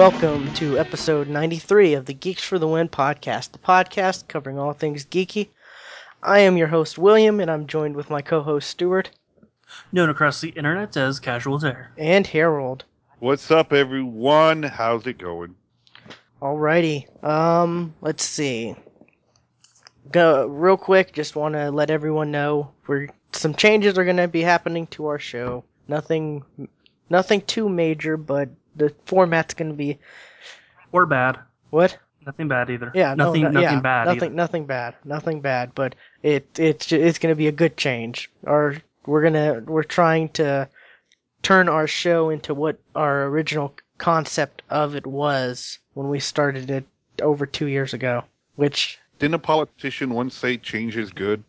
Welcome to episode 93 of the Geeks for the Win podcast, the podcast covering all things geeky. I am your host, William, and I'm joined with my co-host, Stuart. Known across the internet as Casual Zair. And Harold. What's up, everyone? How's it going? Alrighty. Let's see. Go real quick, just want to let everyone know some changes are going to be happening to our show. Nothing too major, but the format's going to be... Or bad. What? Nothing bad either. Yeah, nothing bad. Nothing bad. But it's going to be a good change. We're trying to turn our show into what our original concept of it was when we started it over 2 years ago. Which didn't a politician once say change is good?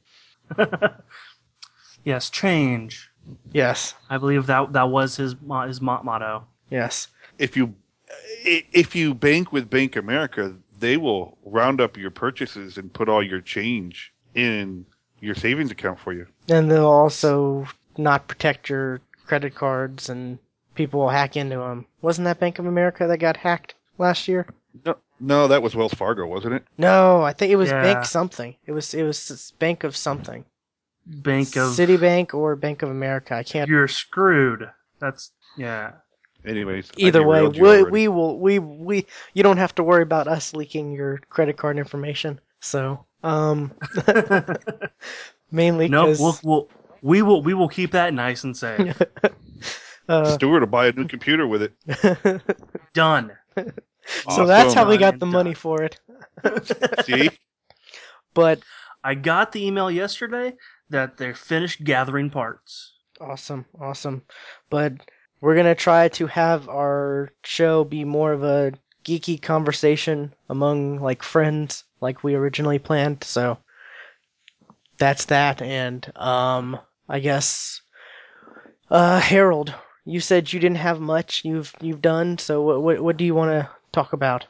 Yes, change. Yes, I believe that was his motto. Yes. If you bank with Bank America, they will round up your purchases and put all your change in your savings account for you. And they'll also not protect your credit cards, and people will hack into them. Wasn't that Bank of America that got hacked last year? No, that was Wells Fargo, wasn't it? No, I think it was Bank something. It was Bank of something. Bank of Citibank or Bank of America. I can't. You're screwed. That's Anyways, either way, we will. You don't have to worry about us leaking your credit card information. So, mainly because we will keep that nice and safe. Stuart will buy a new computer with it. Done. Awesome. So that's how we got the money for it. See, but I got the email yesterday that they're finished gathering parts. Awesome. But we're going to try to have our show be more of a geeky conversation among, like, friends, like we originally planned. So that's that. And I guess, Harold, you said you didn't have much you've done. So what do you want to talk about?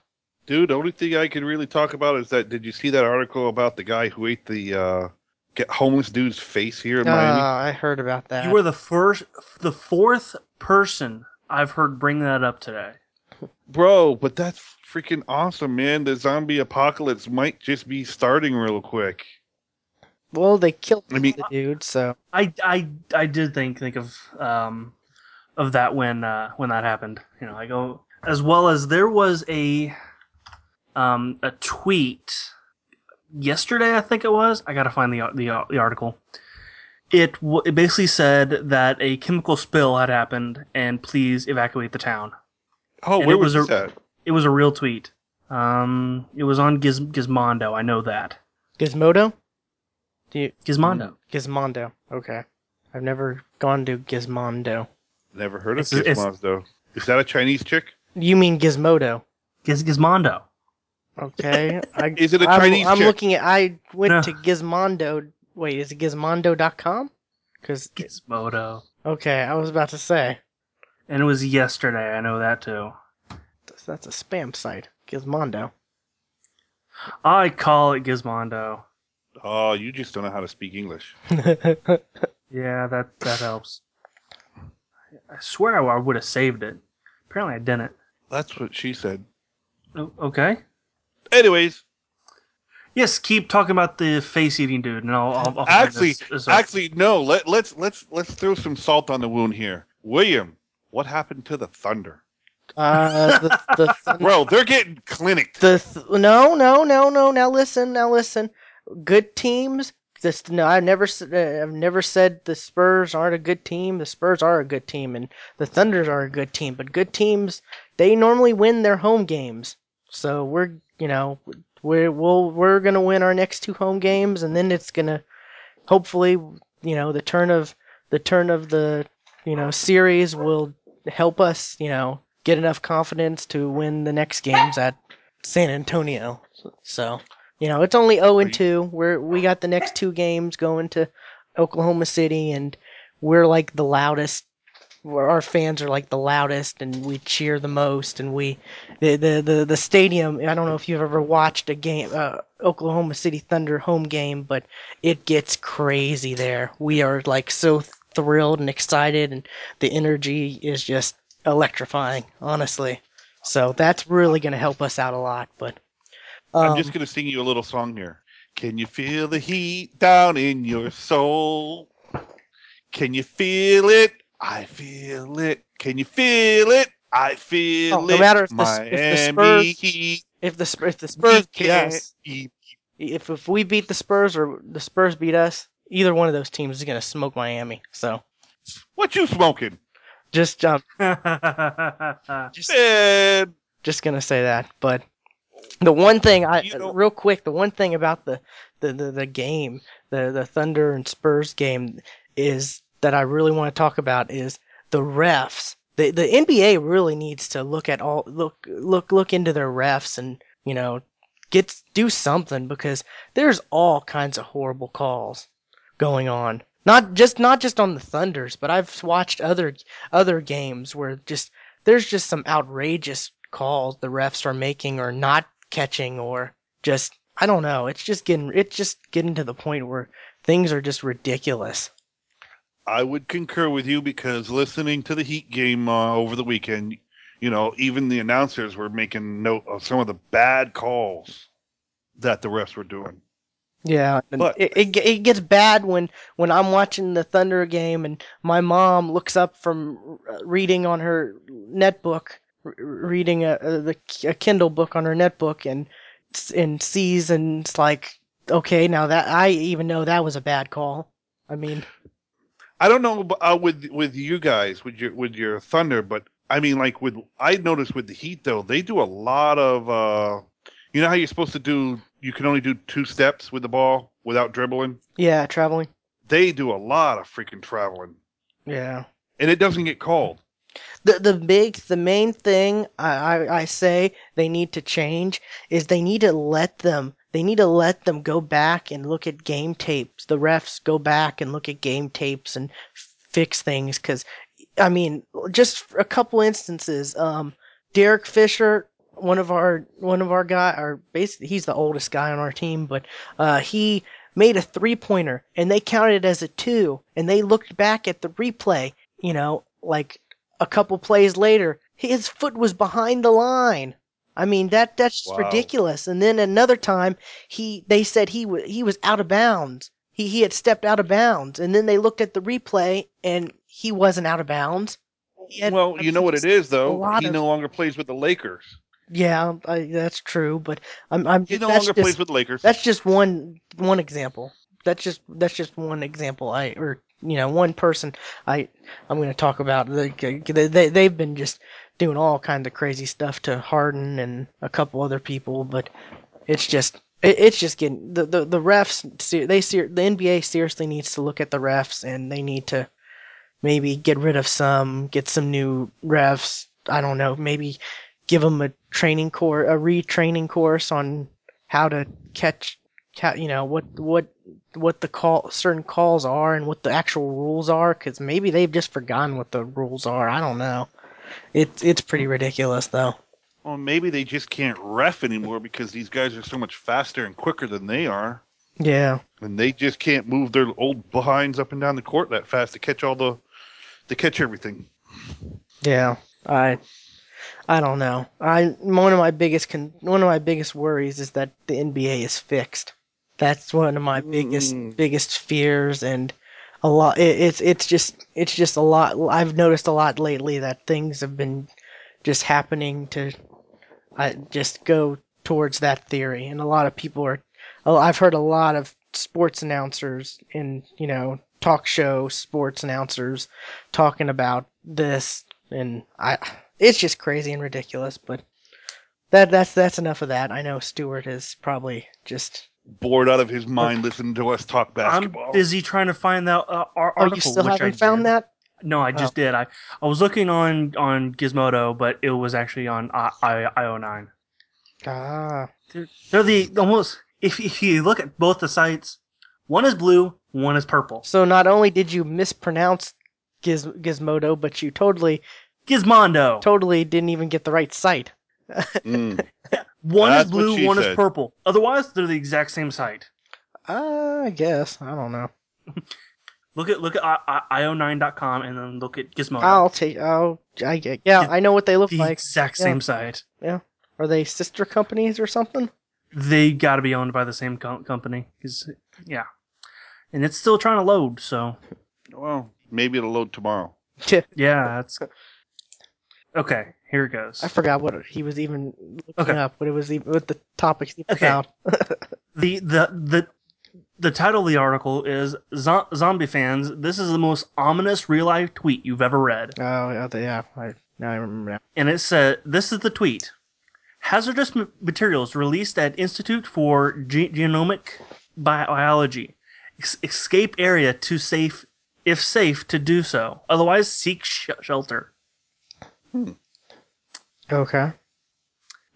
Dude, the only thing I can really talk about is that, did you see that article about the guy who ate the homeless dude's face here in Miami? Oh, I heard about that. You were the fourth person I've heard bring that up today. Bro, but that's freaking awesome, man. The zombie apocalypse might just be starting real quick. Well, they killed the dude, so... I did think of that when that happened. You know, I go... As well as there was a tweet... yesterday, I think it was. I gotta find the article. It basically said that a chemical spill had happened, and please evacuate the town. Oh, and where was that? It was a real tweet. It was on Gizmodo. I know that. Gizmodo? Gizmodo. Gizmodo. Okay, I've never gone to Gizmodo. Never heard of Gizmodo. Is that a Chinese chick? You mean Gizmodo? Gizmodo. Okay. Is it a Chinese chick? I'm looking at... I went to Gizmodo. Wait, is it Gizmodo.com? Gizmodo. Okay, I was about to say. And it was yesterday, I know that too. That's a spam site. Gizmodo. I call it Gizmodo. Oh, you just don't know how to speak English. Yeah, that helps. I swear I would have saved it. Apparently I didn't. That's what she said. Okay. Anyways, yes, keep talking about the face-eating dude, and I'll actually no. Let's throw some salt on the wound here, William. What happened to the Thunder? The Thunder. Bro, they're getting clinicked. No. Now listen. Good teams. I've never said the Spurs aren't a good team. The Spurs are a good team, and the Thunders are a good team. But good teams, they normally win their home games. So we're gonna win our next two home games, and then it's gonna, hopefully, the turn of the series will help us, get enough confidence to win the next games at San Antonio. So it's only 0-2. We got the next two games going to Oklahoma City, and we're like the loudest. Our fans are like the loudest, and we cheer the most, and the stadium. I don't know if you've ever watched a game, Oklahoma City Thunder home game, but it gets crazy there. We are like so thrilled and excited, and the energy is just electrifying, honestly. So that's really going to help us out a lot. But I'm just going to sing you a little song here. Can you feel the heat down in your soul? Can you feel it? I feel it. Can you feel it? I feel it. No matter if the Spurs beat us, if we beat the Spurs or the Spurs beat us, either one of those teams is going to smoke Miami. So, what you smoking? Just just going to say that. But the one thing the one thing about the game, the Thunder and Spurs game, is that I really want to talk about is the refs. The NBA really needs to look into their refs and, you know, do something, because there's all kinds of horrible calls going on. Not just on the Thunders, but I've watched other games where there's some outrageous calls the refs are making or not catching, or just, I don't know. It's just getting to the point where things are just ridiculous. I would concur with you, because listening to the Heat game over the weekend, you know, even the announcers were making note of some of the bad calls that the refs were doing. Yeah, but it gets bad when I'm watching the Thunder game and my mom looks up from reading on her netbook, reading a Kindle book on her netbook, and sees, and it's like, okay, now that I even know that was a bad call. I mean, I don't know with you guys, with your Thunder, but I mean, I noticed with the Heat, though, they do a lot of you know how you're supposed to do, you can only do 2 steps with the ball without dribbling? Yeah, traveling. They do a lot of freaking traveling. Yeah. And it doesn't get called. The main thing I say they need to change is they need to let them go back and look at game tapes. The refs go back and look at game tapes and fix things. Because, I mean, just a couple instances. Derek Fisher, one of our guy, or basically he's the oldest guy on our team, but he made a 3-pointer and they counted it as a 2, and they looked back at the replay. You know, like a couple plays later, his foot was behind the line. I mean, that's just ridiculous. And then another time, they said he was out of bounds. He had stepped out of bounds, and then they looked at the replay, and he wasn't out of bounds. Well, you know what it is, though. He no longer plays with the Lakers. Yeah, that's true. But he no longer plays with the Lakers. That's just one example. That's just one example. One person. I'm going to talk about. They've been just doing all kinds of crazy stuff to Harden and a couple other people, but it's just getting the refs. The NBA seriously needs to look at the refs, and they need to maybe get rid of some, get some new refs. I don't know, maybe give them a retraining course on how to catch, you know, what the call, certain calls are, and what the actual rules are, because maybe they've just forgotten what the rules are. I don't know. It's pretty ridiculous, though. Well, maybe they just can't ref anymore because these guys are so much faster and quicker than they are. Yeah. And they just can't move their old behinds up and down the court that fast to catch everything. Yeah. I don't know. One of my biggest worries is that the NBA is fixed. That's one of my biggest fears, and a lot. It's just a lot. I've noticed a lot lately that things have been just happening to just go towards that theory, and a lot of people are. I've heard a lot of sports announcers and, you know, talk show sports announcers talking about this, and it's just crazy and ridiculous. But that's enough of that. I know Stuart is probably just bored out of his mind listening to us talk basketball. I'm busy trying to find that article. You still haven't found that? No, I just did. I was looking on Gizmodo, but it was actually on IO9. Ah, they're the almost. If you look at both the sites, one is blue, one is purple. So not only did you mispronounce Gizmodo, but you totally Gizmondo. Totally didn't even get the right site. One is blue, one is purple. Otherwise, they're the exact same site. I guess. I don't know. Look at io9.com and then look at Gizmodo. I know what they look like. Exact same site. Yeah. Are they sister companies or something? They got to be owned by the same company. Yeah. And it's still trying to load, so. Well, maybe it'll load tomorrow. Yeah, that's. Okay, here it goes. I forgot what he was even looking up, what it was even, what the topics he found. The title of the article is "Zombie Fans, This is the Most Ominous Real Life Tweet You've Ever Read." Oh, yeah. Now I remember that. And it said, this is the tweet. Hazardous materials released at Institute for Genomic Biology. Escape area to safe, if safe to do so. Otherwise, seek shelter. Okay.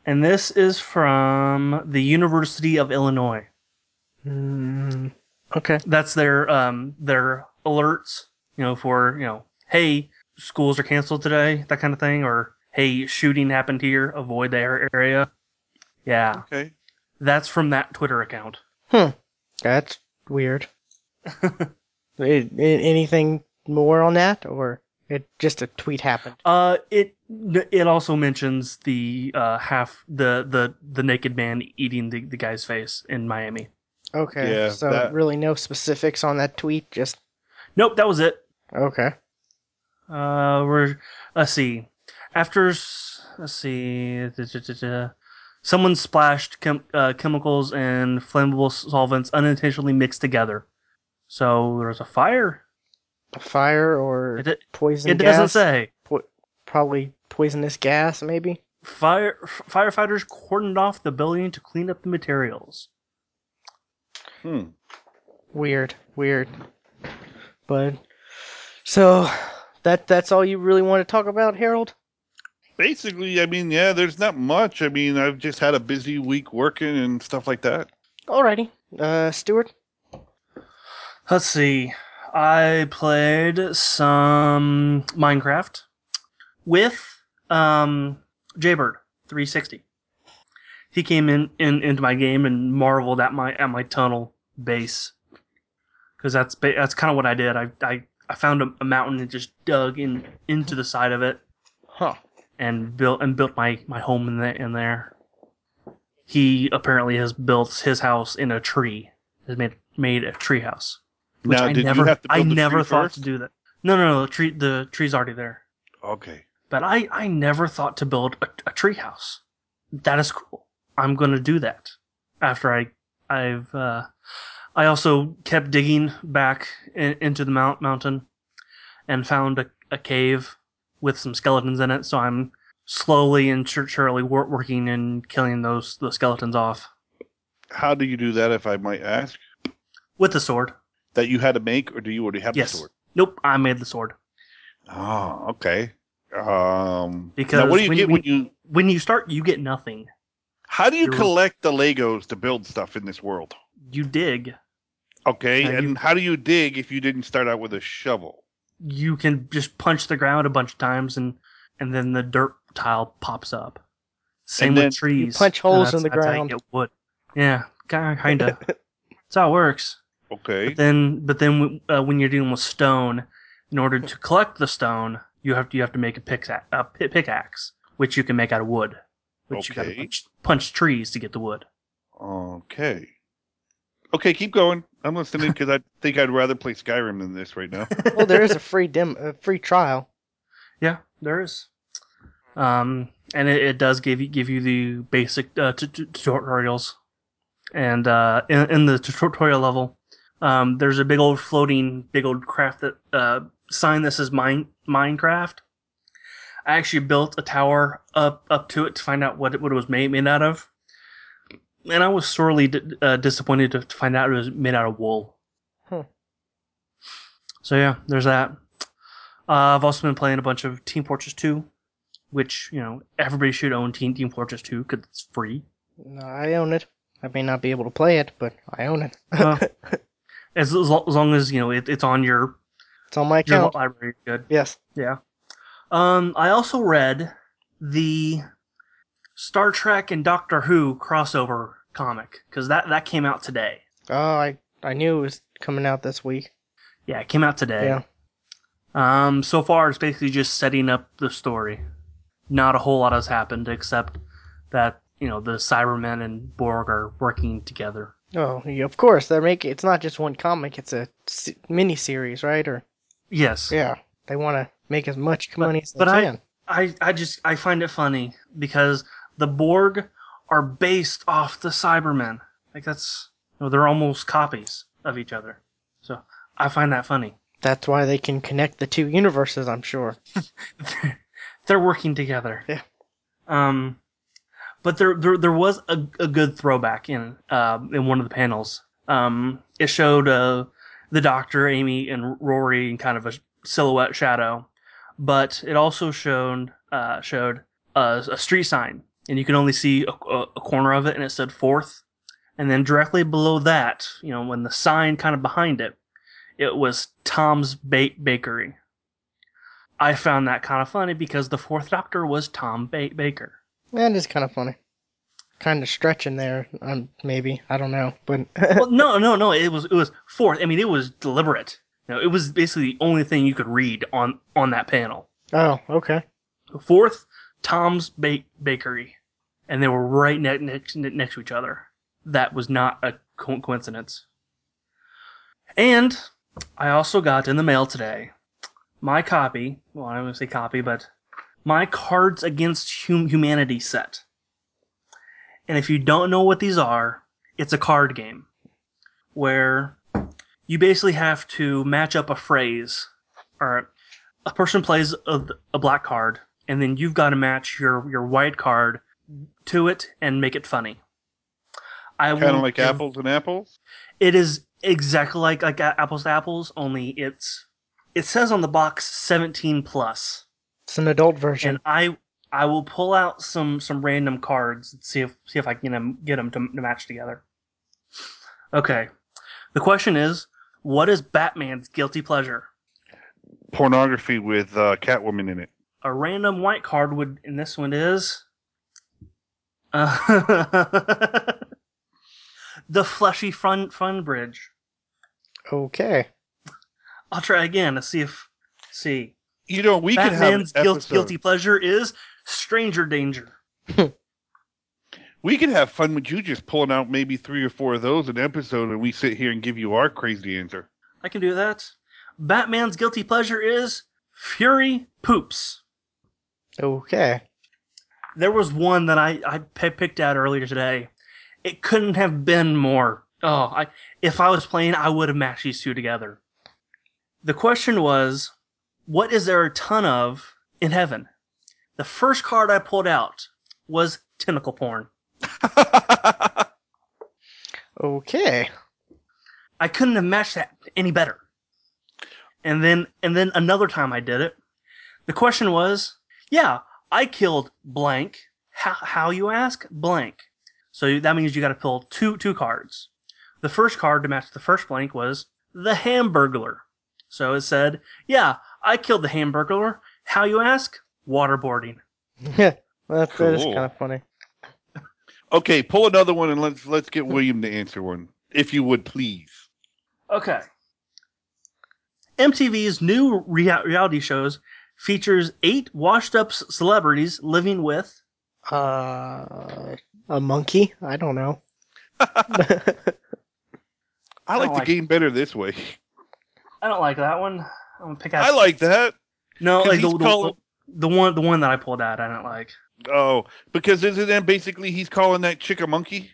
And this is from the University of Illinois. Okay. That's their alerts, hey, schools are canceled today, that kind of thing, or hey, shooting happened here, avoid the area. Yeah. Okay. That's from that Twitter account. That's weird. Anything more on that, or it just a tweet happened? It also mentions the naked man eating the guy's face in Miami. Okay, yeah, so really no specifics on that tweet, just... Nope, that was it. Okay. Let's see. Someone splashed chemicals and flammable solvents unintentionally mixed together. So there's a fire. A fire or poison gas? It doesn't say. Probably poisonous gas, maybe? Firefighters cordoned off the building to clean up the materials. Weird. But so that's all you really want to talk about, Harold? Basically, there's not much. I've just had a busy week working and stuff like that. Alrighty. Stuart? Let's see. I played some Minecraft with Jaybird 360. He came into my game and marveled at my tunnel base, because that's kind of what I did. I found a mountain and just dug into the side of it, and built my home in there. He apparently has built his house in a tree. Has made a tree house. Now, I never thought to do that. No, the tree's already there. Okay. But I never thought to build a tree house. That is cool. I'm gonna do that. After I also kept digging back into the mountain, and found a cave with some skeletons in it. So I'm slowly and surely working and killing the skeletons off. How do you do that, if I might ask? With a sword. That you had to make, or do you already have the sword? Nope, I made the sword. Oh, okay. Because now what do you get when you start? You get nothing. How do you collect the Legos to build stuff in this world? You dig. Okay, how do you dig if you didn't start out with a shovel? You can just punch the ground a bunch of times, and then the dirt tile pops up. Same with trees. You punch holes in the ground. That's how you get wood. Yeah, kinda. That's how it works. Okay. But then when you're dealing with stone, in order to collect the stone, you have to make a pickaxe, which you can make out of wood. Which you gotta punch trees to get the wood. Okay, keep going. I'm listening, because I think I'd rather play Skyrim than this right now. Well, there is a free free trial. Yeah, there is. And it does give you the basic tutorials, and in the tutorial level, there's a big old craft that sign that says Minecraft. I actually built a tower up to it to find out what it was made out of, and I was sorely disappointed to find out it was made out of wool. So yeah, there's that. I've also been playing a bunch of Team Fortress 2, which everybody should own Team Fortress 2 because it's free. No, I own it. I may not be able to play it, but I own it. As long as it's on your. It's on my account. Your library, good. Yes. Yeah. I also read the Star Trek and Doctor Who crossover comic, because that came out today. Oh, I knew it was coming out this week. Yeah, it came out today. Yeah. So far, it's basically just setting up the story. Not a whole lot has happened, except that, you know, the Cybermen and Borg are working together. Oh, yeah, of course. They're making, it's not just one comic, it's a mini-series, right? Or yes. Yeah, they want to make as much money as they can. I find it funny, because the Borg are based off the Cybermen. Like, that's, you know, they're almost copies of each other. So, I find that funny. That's why they can connect the two universes, I'm sure. They're working together. Yeah. But there was a good throwback in one of the panels. It showed the Doctor, Amy, and Rory in kind of a silhouette shadow, but it also showed a street sign, and you can only see a corner of it, and it said 4th. And then directly below that, you know, when the sign kind of behind it, it was Tom's Bakery. I found that kind of funny because the 4th Doctor was Tom Baker. That is kind of funny. Kind of stretching there, maybe. I don't know. But well, no. It was 4th. I mean, it was deliberate. You know, it was basically the only thing you could read on that panel. Oh, okay. 4th, Tom's Bakery. And they were right next to each other. That was not a coincidence. And I also got in the mail today my copy, well, I don't want to say copy, but my Cards Against Humanity set. And if you don't know what these are, it's a card game where you basically have to match up a phrase, or a person plays a black card, and then you've got to match your white card to it and make it funny. Kind of like apples and apples? It is exactly like apples to apples, only it says on the box 17 plus. It's an adult version. And I will pull out some random cards and see if I can get them to match together. Okay. The question is, what is Batman's guilty pleasure? Pornography with Catwoman in it. A random white card would, and this one is the fleshy front bridge. Okay. I'll try again to see. You know, we Batman's could have an guilty pleasure is stranger danger. We could have fun with you just pulling out maybe 3 or 4 of those an episode, and we sit here and give you our crazy answer. I can do that. Batman's guilty pleasure is Fury poops. Okay. There was one that I picked out earlier today. It couldn't have been more. Oh, if I was playing, I would have matched these two together. The question was, what is there a ton of in heaven? The first card I pulled out was tentacle porn. Okay. I couldn't have matched that any better. And then another time I did it. The question was, yeah, I killed blank. How you ask? Blank. So that means you got to pull two cards. The first card to match the first blank was the Hamburglar. So it said, yeah, I killed the Hamburglar. How you ask? Waterboarding. Yeah, well, cool. That is kind of funny. Okay, pull another one and let's get William to answer one, if you would, please. Okay. MTV's new reality shows features 8 washed-up celebrities living with a monkey. I don't know. I like the game better this way. I don't like that one. I'm gonna pick out. I like that. No, like the one that I pulled out, I don't like. Oh, because isn't that basically he's calling that chick a monkey?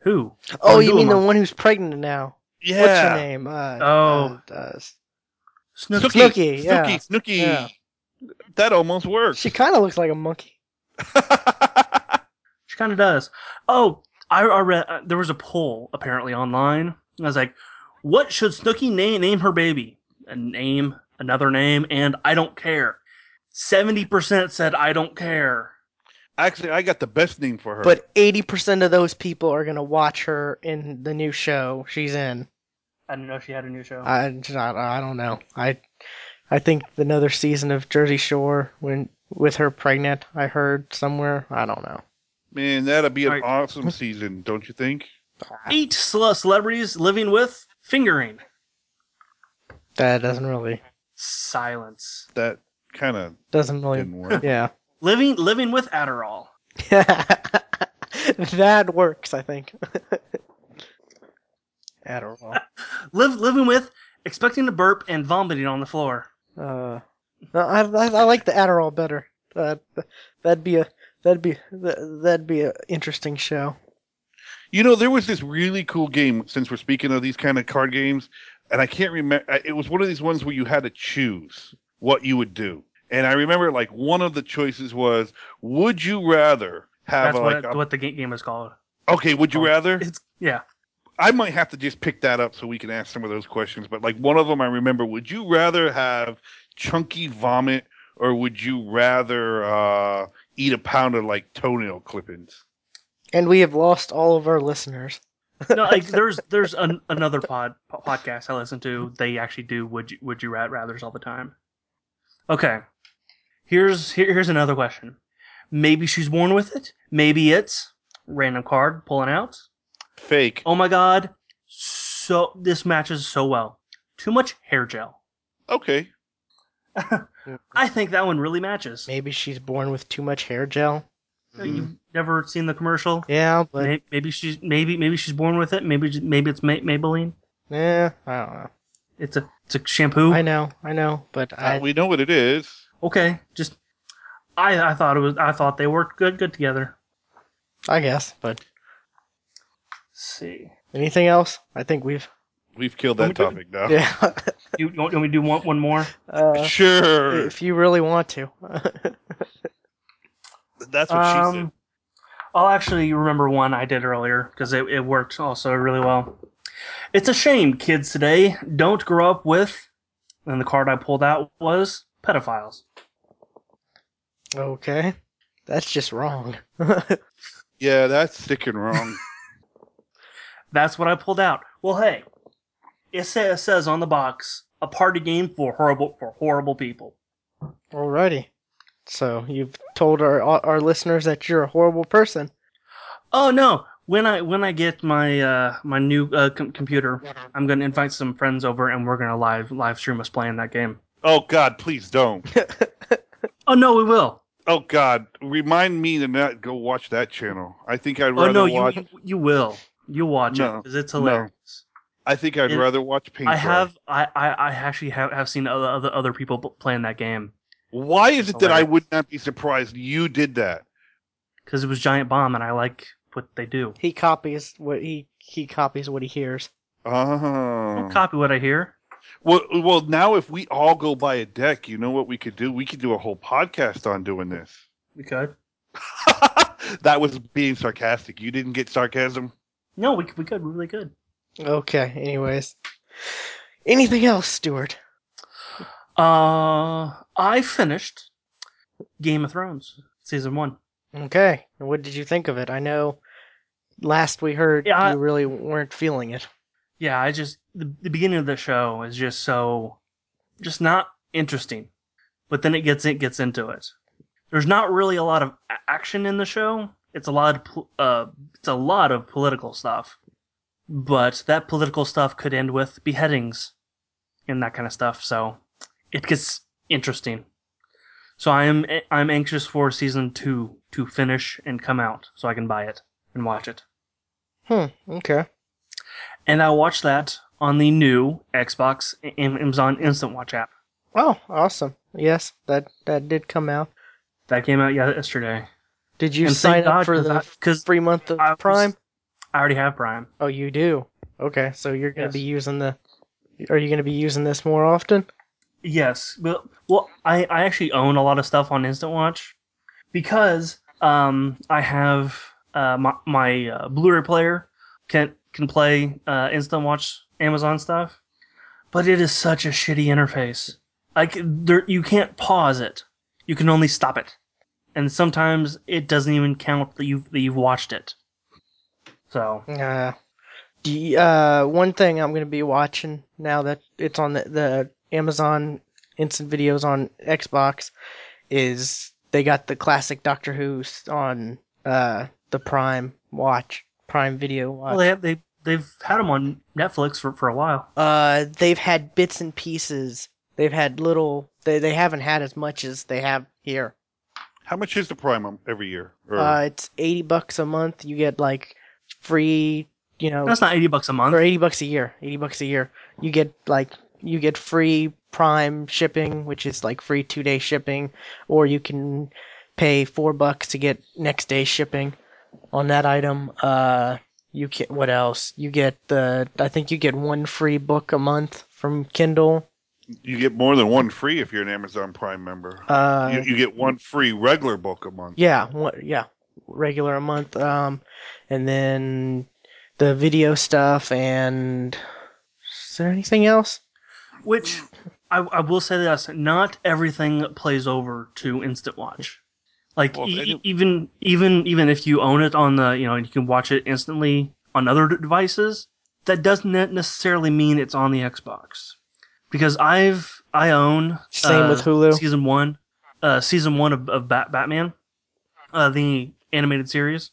Who? Oh, you mean the one who's pregnant now? Yeah. What's her name? Snooki. Yeah. Snooki. Yeah. That almost works. She kind of looks like a monkey. She kind of does. Oh, I read there was a poll apparently online. I was like, what should Snooki name her baby? A name, another name, and I don't care. 70% said I don't care. Actually, I got the best name for her. But 80% of those people are going to watch her in the new show she's in. I didn't know if she had a new show. I don't know. I think another season of Jersey Shore with her pregnant, I heard somewhere. I don't know. Man, that'll be an awesome season, don't you think? 8 celebrities living with fingering. That doesn't really. Silence. That kind of doesn't really didn't work. Yeah. Living with Adderall. That works, I think. Adderall. Living with expecting to burp and vomiting on the floor. I like the Adderall better. That'd be a interesting show. You know, there was this really cool game, since we're speaking of these kind of card games, and I can't remember. It was one of these ones where you had to choose what you would do. And I remember, like, one of the choices was, would you rather have... That's what the game is called. Okay, would you rather? Yeah. I might have to just pick that up so we can ask some of those questions. But, like, one of them I remember, would you rather have chunky vomit or would you rather eat a pound of, like, toenail clippings? And we have lost all of our listeners. No, like, there's another podcast I listen to. They actually do would you rathers all the time. Okay, here's another question. Maybe she's born with it. Maybe it's random card pulling out. Fake. Oh my god! So this matches so well. Too much hair gel. Okay. I think that one really matches. Maybe she's born with too much hair gel. You've never seen the commercial? Yeah, but maybe she's born with it. Maybe it's Maybelline. Yeah, I don't know. It's a shampoo. I know, but we know what it is. Okay, just I thought they worked good together. I guess, but let's see, anything else? I think we've killed that topic now. Yeah, you want me to do one more? Sure, if you really want to. That's what she said. I'll actually remember one I did earlier because it worked also really well. It's a shame kids today don't grow up with, and the card I pulled out was pedophiles. Okay. That's just wrong. Yeah, that's sick and wrong. That's what I pulled out. Well, hey, it says on the box, a party game for horrible people. Alrighty. So you've told our listeners that you're a horrible person. Oh no! When I get my my new computer, I'm gonna invite some friends over and we're gonna live stream us playing that game. Oh God, please don't! Oh no, we will. Oh God, remind me to not go watch that channel. I think I'd rather watch. Oh no, you will. You watch it because it's hilarious. No. I think I'd rather watch Pink. I actually have seen other people playing that game. Why is it that I would not be surprised you did that? Because it was Giant Bomb, and I like what they do. He copies what he copies what he hears. Oh, don't copy what I hear. Well, now if we all go buy a deck, you know what we could do? We could do a whole podcast on doing this. We could. That was being sarcastic. You didn't get sarcasm. No, we could. We really could. Okay. Anyways, anything else, Stuart? I finished Game of Thrones season 1. Okay, and what did you think of it? I know last we heard you really weren't feeling it. Yeah, I just the beginning of the show is just so not interesting, but then it gets into it. There's not really a lot of action in the show. It's a lot of political stuff, but that political stuff could end with beheadings and that kind of stuff. So. It gets interesting, so I'm anxious for season 2 to finish and come out, so I can buy it and watch it. Okay. And I watched that on the new Xbox Amazon Instant Watch app. Oh, awesome! Yes, that did come out. That came out yesterday. Did you sign up for the 3 month of Prime? I already have Prime. Oh, you do. Okay, so you're gonna be using the. Are you gonna be using this more often? Yes, but well, I actually own a lot of stuff on Instant Watch because I have my Blu-ray player can play Instant Watch Amazon stuff, but it is such a shitty interface. Like you can't pause it; you can only stop it, and sometimes it doesn't even count that you've watched it. So. One thing I'm going to be watching now that it's on the Amazon Instant Videos on Xbox is they got the classic Doctor Who on the Prime Video watch. Well, they They've had them on Netflix for a while. They've had bits and pieces. They've had little. They haven't had as much as they have here. How much is the Prime every year? It's $80 a month. You get like free. You know, that's not $80 a month. Or $80 a year. $80 a year. You get like free Prime shipping, which is like free 2-day shipping, or you can pay $4 to get next day shipping on that item. You get what else? You get the I think you get one free book a month from Kindle. You get more than one free if you're an Amazon Prime member. You get one free regular book a month. Yeah, regular a month. And then the video stuff, and is there anything else? Which I will say this: not everything plays over to Instant Watch. Like well, even if you own it on the and you can watch it instantly on other devices, that doesn't necessarily mean it's on the Xbox. Because I own same with Hulu season one of Batman, the animated series,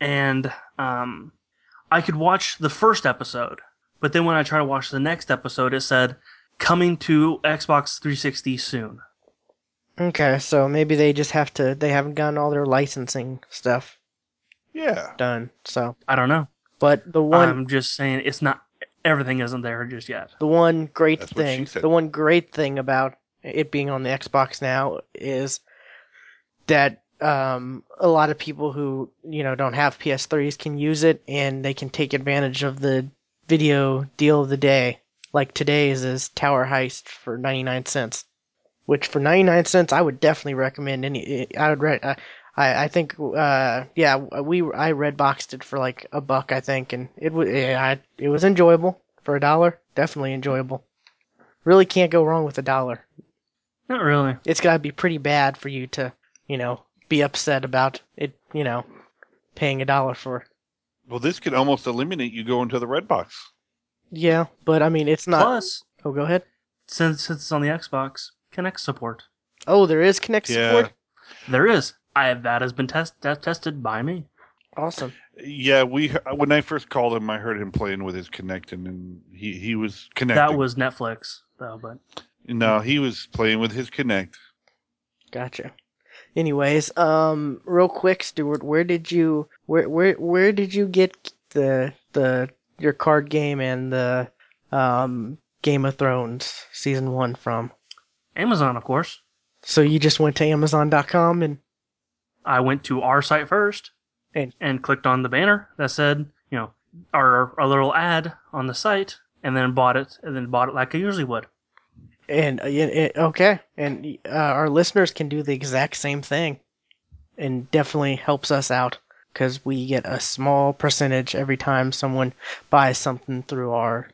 and I could watch the first episode, but then when I try to watch the next episode, it said coming to Xbox 360 soon. Okay, so maybe they just have to they haven't gotten all their licensing stuff. Yeah, done. So I don't know, but the one I'm just saying it's not. Everything isn't there just yet. The one great thing about it being on the Xbox now is that a lot of people who don't have PS3s can use it, and they can take advantage of the video deal of the day. Like today's is Tower Heist for 99 cents, which for 99 cents I would definitely recommend. I red boxed it for like $1, I think, and it was enjoyable for $1. Definitely enjoyable. Really can't go wrong with $1. Not really. It's got to be pretty bad for you to, be upset about it, paying $1 for. Well, this could almost eliminate you going to the red box. Yeah, but I mean, it's not. Plus, oh, go ahead. Since it's on the Xbox, Kinect support. Oh, there is Kinect support? There is. That has been tested by me. Awesome. Yeah, when I first called him, I heard him playing with his Kinect, and he was connecting. That was Netflix, though. But no, he was playing with his Kinect. Gotcha. Anyways, real quick, Stuart, where did you get your card game and the Game of Thrones season 1 from? Amazon, of course. So you just went to Amazon.com and. I went to our site first and clicked on the banner that said, our little ad on the site, and then bought it like I usually would. And okay, and our listeners can do the exact same thing, and definitely helps us out because we get a small percentage every time someone buys something through our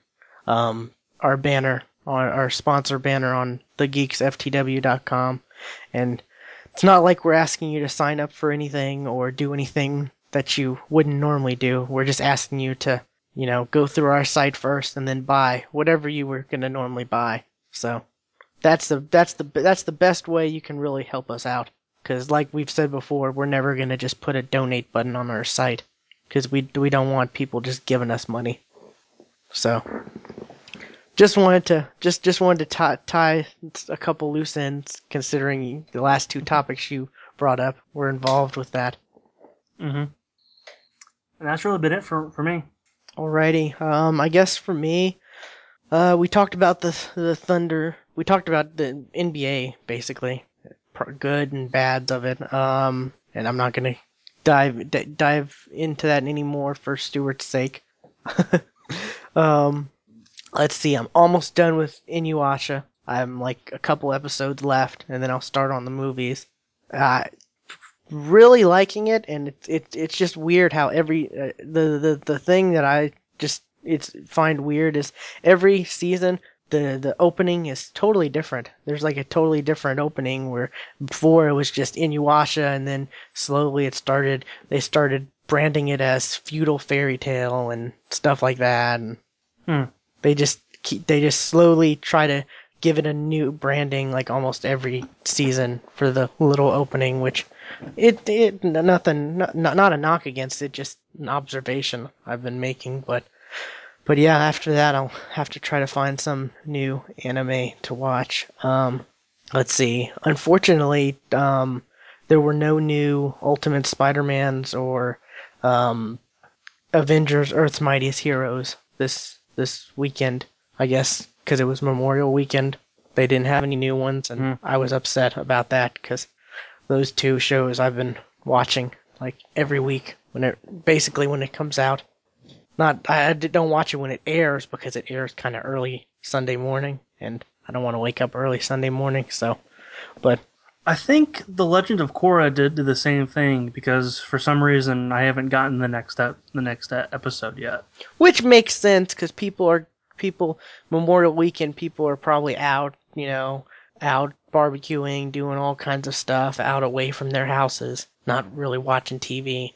banner, our sponsor banner on thegeeksftw.com, and. It's not like we're asking you to sign up for anything or do anything that you wouldn't normally do. We're just asking you to, go through our site first and then buy whatever you were going to normally buy. So that's the best way you can really help us out. Because like we've said before, we're never going to just put a donate button on our site because we don't want people just giving us money. So Just wanted to tie a couple loose ends, considering the last two topics you brought up were involved with that. Mm-hmm. And that's really been it for me. Alrighty. I guess for me, we talked about the Thunder. We talked about the NBA, basically. Good and bads of it. And I'm not going to dive into that anymore for Stuart's sake. Let's see, I'm almost done with Inuyasha. I'm like a couple episodes left, and then I'll start on the movies. Really liking it, and it's just weird how every the thing that I just find weird is every season the opening is totally different. There's like a totally different opening where before it was just Inuyasha, and then slowly they started branding it as feudal fairy tale and stuff like that. They just slowly try to give it a new branding like almost every season for the little opening, which not a knock against it, just an observation I've been making. But yeah, after that I'll have to try to find some new anime to watch. Let's see. Unfortunately, there were no new Ultimate Spider-Mans or Avengers Earth's Mightiest Heroes this weekend, I guess, because it was Memorial Weekend. They didn't have any new ones, and I was upset about that because those two shows I've been watching like every week when it comes out. I don't watch it when it airs because it airs kind of early Sunday morning, and I don't want to wake up early Sunday morning. So, but I think The Legend of Korra did the same thing because for some reason I haven't gotten the next episode yet. Which makes sense because Memorial Weekend people are probably out barbecuing, doing all kinds of stuff, out away from their houses, not really watching TV.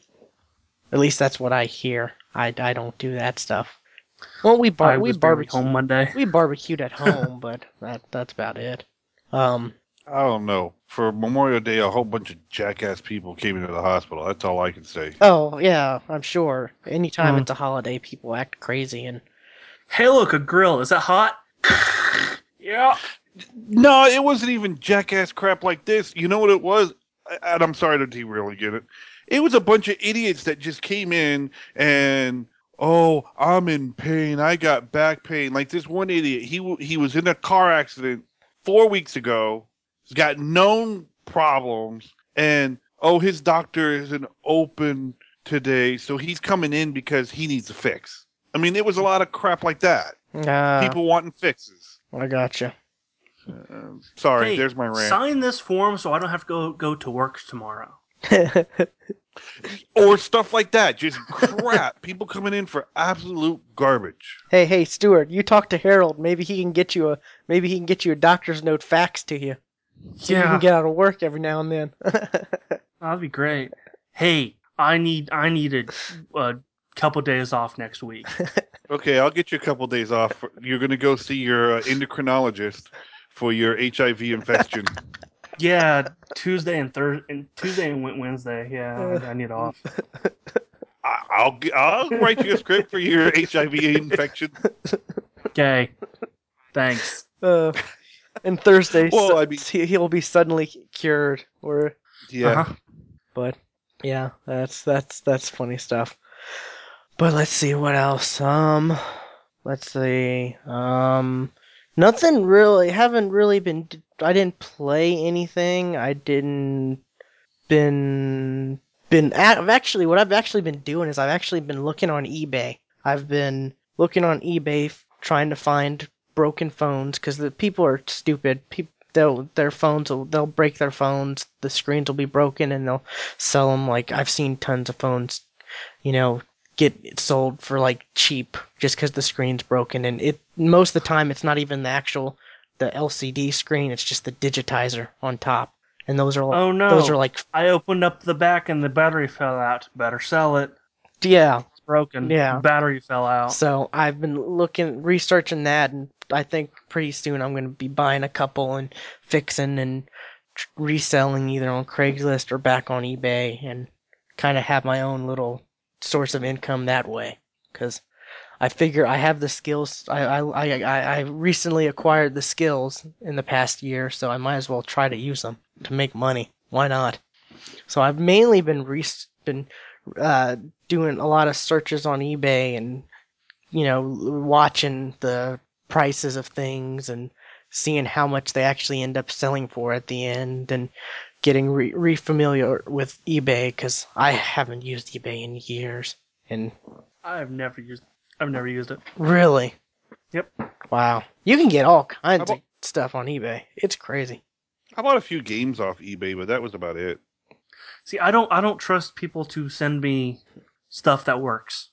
At least that's what I hear. I don't do that stuff. Well, we barbecued home Monday. We barbecued at home, but that's about it. I don't know. For Memorial Day, a whole bunch of jackass people came into the hospital. That's all I can say. Oh yeah, I'm sure. Anytime it's a holiday, people act crazy. And hey, look, a grill. Is that hot? Yeah. No, it wasn't even jackass crap like this. You know what it was? And I'm sorry to derail again. It was a bunch of idiots that just came in and, oh, I'm in pain. I got back pain. Like this one idiot, he was in a car accident 4 weeks ago. He's got known problems. And, oh, his doctor isn't open today, so he's coming in because he needs a fix. I mean, it was a lot of crap like that. People wanting fixes. I gotcha. Sorry, hey, there's my rant. Sign this form so I don't have to go to work tomorrow. Or stuff like that. Just crap. People coming in for absolute garbage. Hey, Stuart, you talk to Harold. Maybe he can get you a doctor's note faxed to you. So you can get out of work every now and then. That'd be great. Hey, I need a couple days off next week. Okay, I'll get you a couple days off. You're going to go see your endocrinologist for your HIV infection. Yeah, Tuesday and Wednesday. Yeah, I need off. I'll write you a script for your HIV infection. Okay, thanks. And Thursday, well, he'll be suddenly cured. Or yeah, but yeah, that's funny stuff. But let's see what else. Let's see. Nothing really. Haven't really been. I didn't play anything. What I've actually been doing is I've actually been looking on eBay. I've been looking on eBay trying to find broken phones because the people are stupid. They'll break their phones. The screens will be broken and they'll sell them. Like I've seen tons of phones, get sold for like cheap just because the screen's broken. And most of the time it's not even the LCD screen, it's just the digitizer on top. And those are like, oh no, those are like, I opened up the back and the battery fell out. Better sell it. Yeah. It's broken. Yeah. Battery fell out. So I've been researching that, and I think pretty soon I'm going to be buying a couple and fixing and reselling either on Craigslist or back on eBay and kind of have my own little source of income that way. Because I figure I have the skills. I recently acquired the skills in the past year, so I might as well try to use them to make money. Why not? So I've mainly been doing a lot of searches on eBay and watching the prices of things and seeing how much they actually end up selling for at the end and getting re-familiar with eBay because I haven't used eBay in years. And I've never used it. Really? Yep. Wow. You can get all kinds of stuff on eBay. It's crazy. I bought a few games off eBay, but that was about it. See, I don't trust people to send me stuff that works.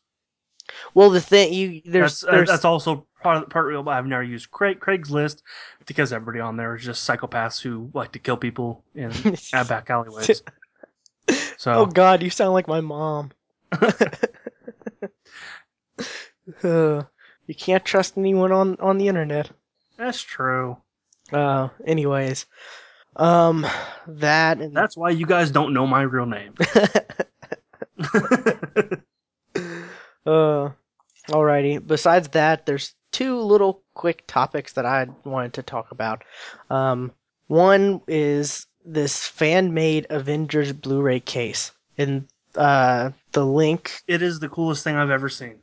Well, the thing that's also part real. I've never used Craigslist because everybody on there is just psychopaths who like to kill people in back alleyways. So. Oh God, you sound like my mom. You can't trust anyone on the internet. That's true. Anyways, that... And that's why you guys don't know my real name. Alrighty. Besides that, there's two little quick topics that I wanted to talk about. One is this fan-made Avengers Blu-ray case. And the link... It is the coolest thing I've ever seen.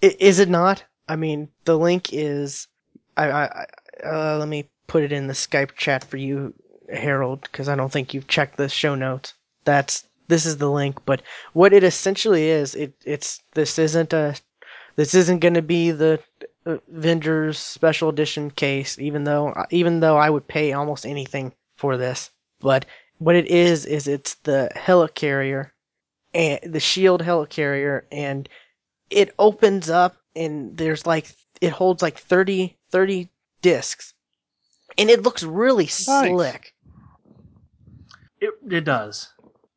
Is it not? I mean, the link is... I let me put it in the Skype chat for you, Harold, because I don't think you've checked the show notes. This is the link, but what it essentially is, this isn't going to be the Avengers Special Edition case, even though I would pay almost anything for this. But what it is it's the helicarrier, and the shield helicarrier, and it opens up, and there's like, it holds like 30 discs, and it looks really slick. It does.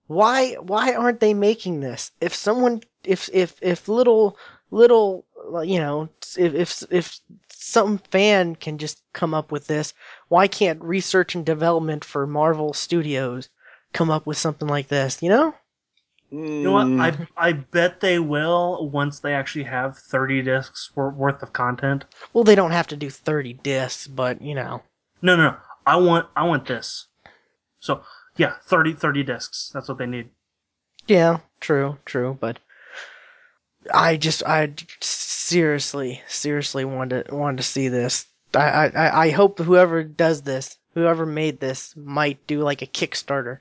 Why aren't they making this? If some fan can just come up with this, why can't research and development for Marvel Studios come up with something like this, you know? You know what? I bet they will once they actually have 30 discs worth of content. Well, they don't have to do 30 discs, but, you know. No. I want this. So, yeah, 30 discs. That's what they need. Yeah, true. But I seriously wanted to see this. I hope whoever does this, whoever made this, might do like a Kickstarter.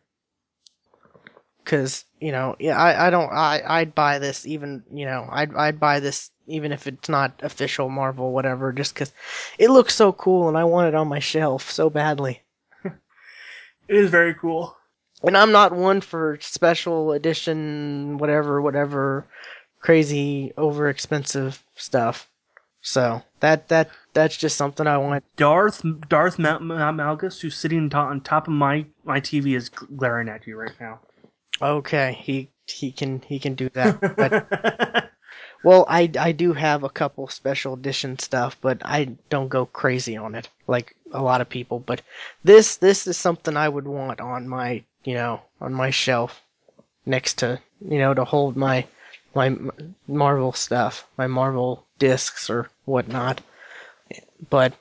Because, you know, I'd buy this even, you know, I'd buy this even if it's not official Marvel, whatever, just because it looks so cool and I want it on my shelf so badly. It is very cool. And I'm not one for special edition, whatever, crazy, over expensive stuff. So that's just something I want. Darth Malgus, who's sitting on top of my TV, is glaring at you right now. Okay, he can do that. But, well, I do have a couple special edition stuff, but I don't go crazy on it like a lot of people. But this is something I would want on my, you know, on my shelf next to, you know, to hold my Marvel stuff, my Marvel discs or whatnot. But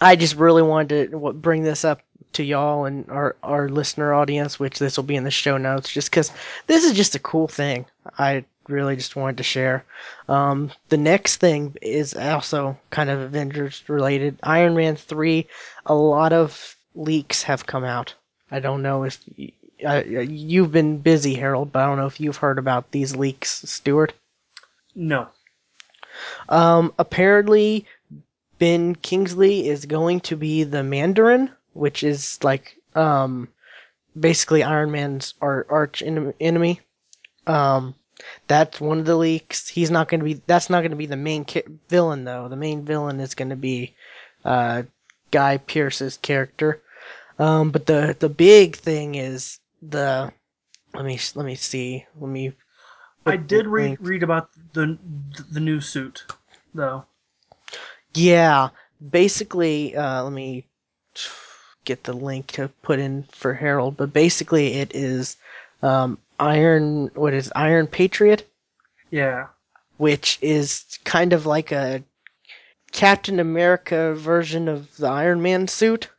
I just really wanted to bring this up to y'all and our listener audience, which this will be in the show notes, just because this is just a cool thing. I really just wanted to share. The next thing is also kind of Avengers related. Iron Man 3, a lot of leaks have come out. I don't know if you've been busy, Harold, but I don't know if you've heard about these leaks, Stuart. No. Apparently, Ben Kingsley is going to be the Mandarin, which is like basically Iron Man's arch enemy. That's one of the leaks. He's not going to be. That's not going to be the main villain, though. The main villain is going to be Guy Pearce's character. But the big thing is the. Let me see. Let me. I did read about the new suit, though. Yeah, basically. Let me get the link to put in for Harold, but basically it is Iron Patriot? Yeah. Which is kind of like a Captain America version of the Iron Man suit.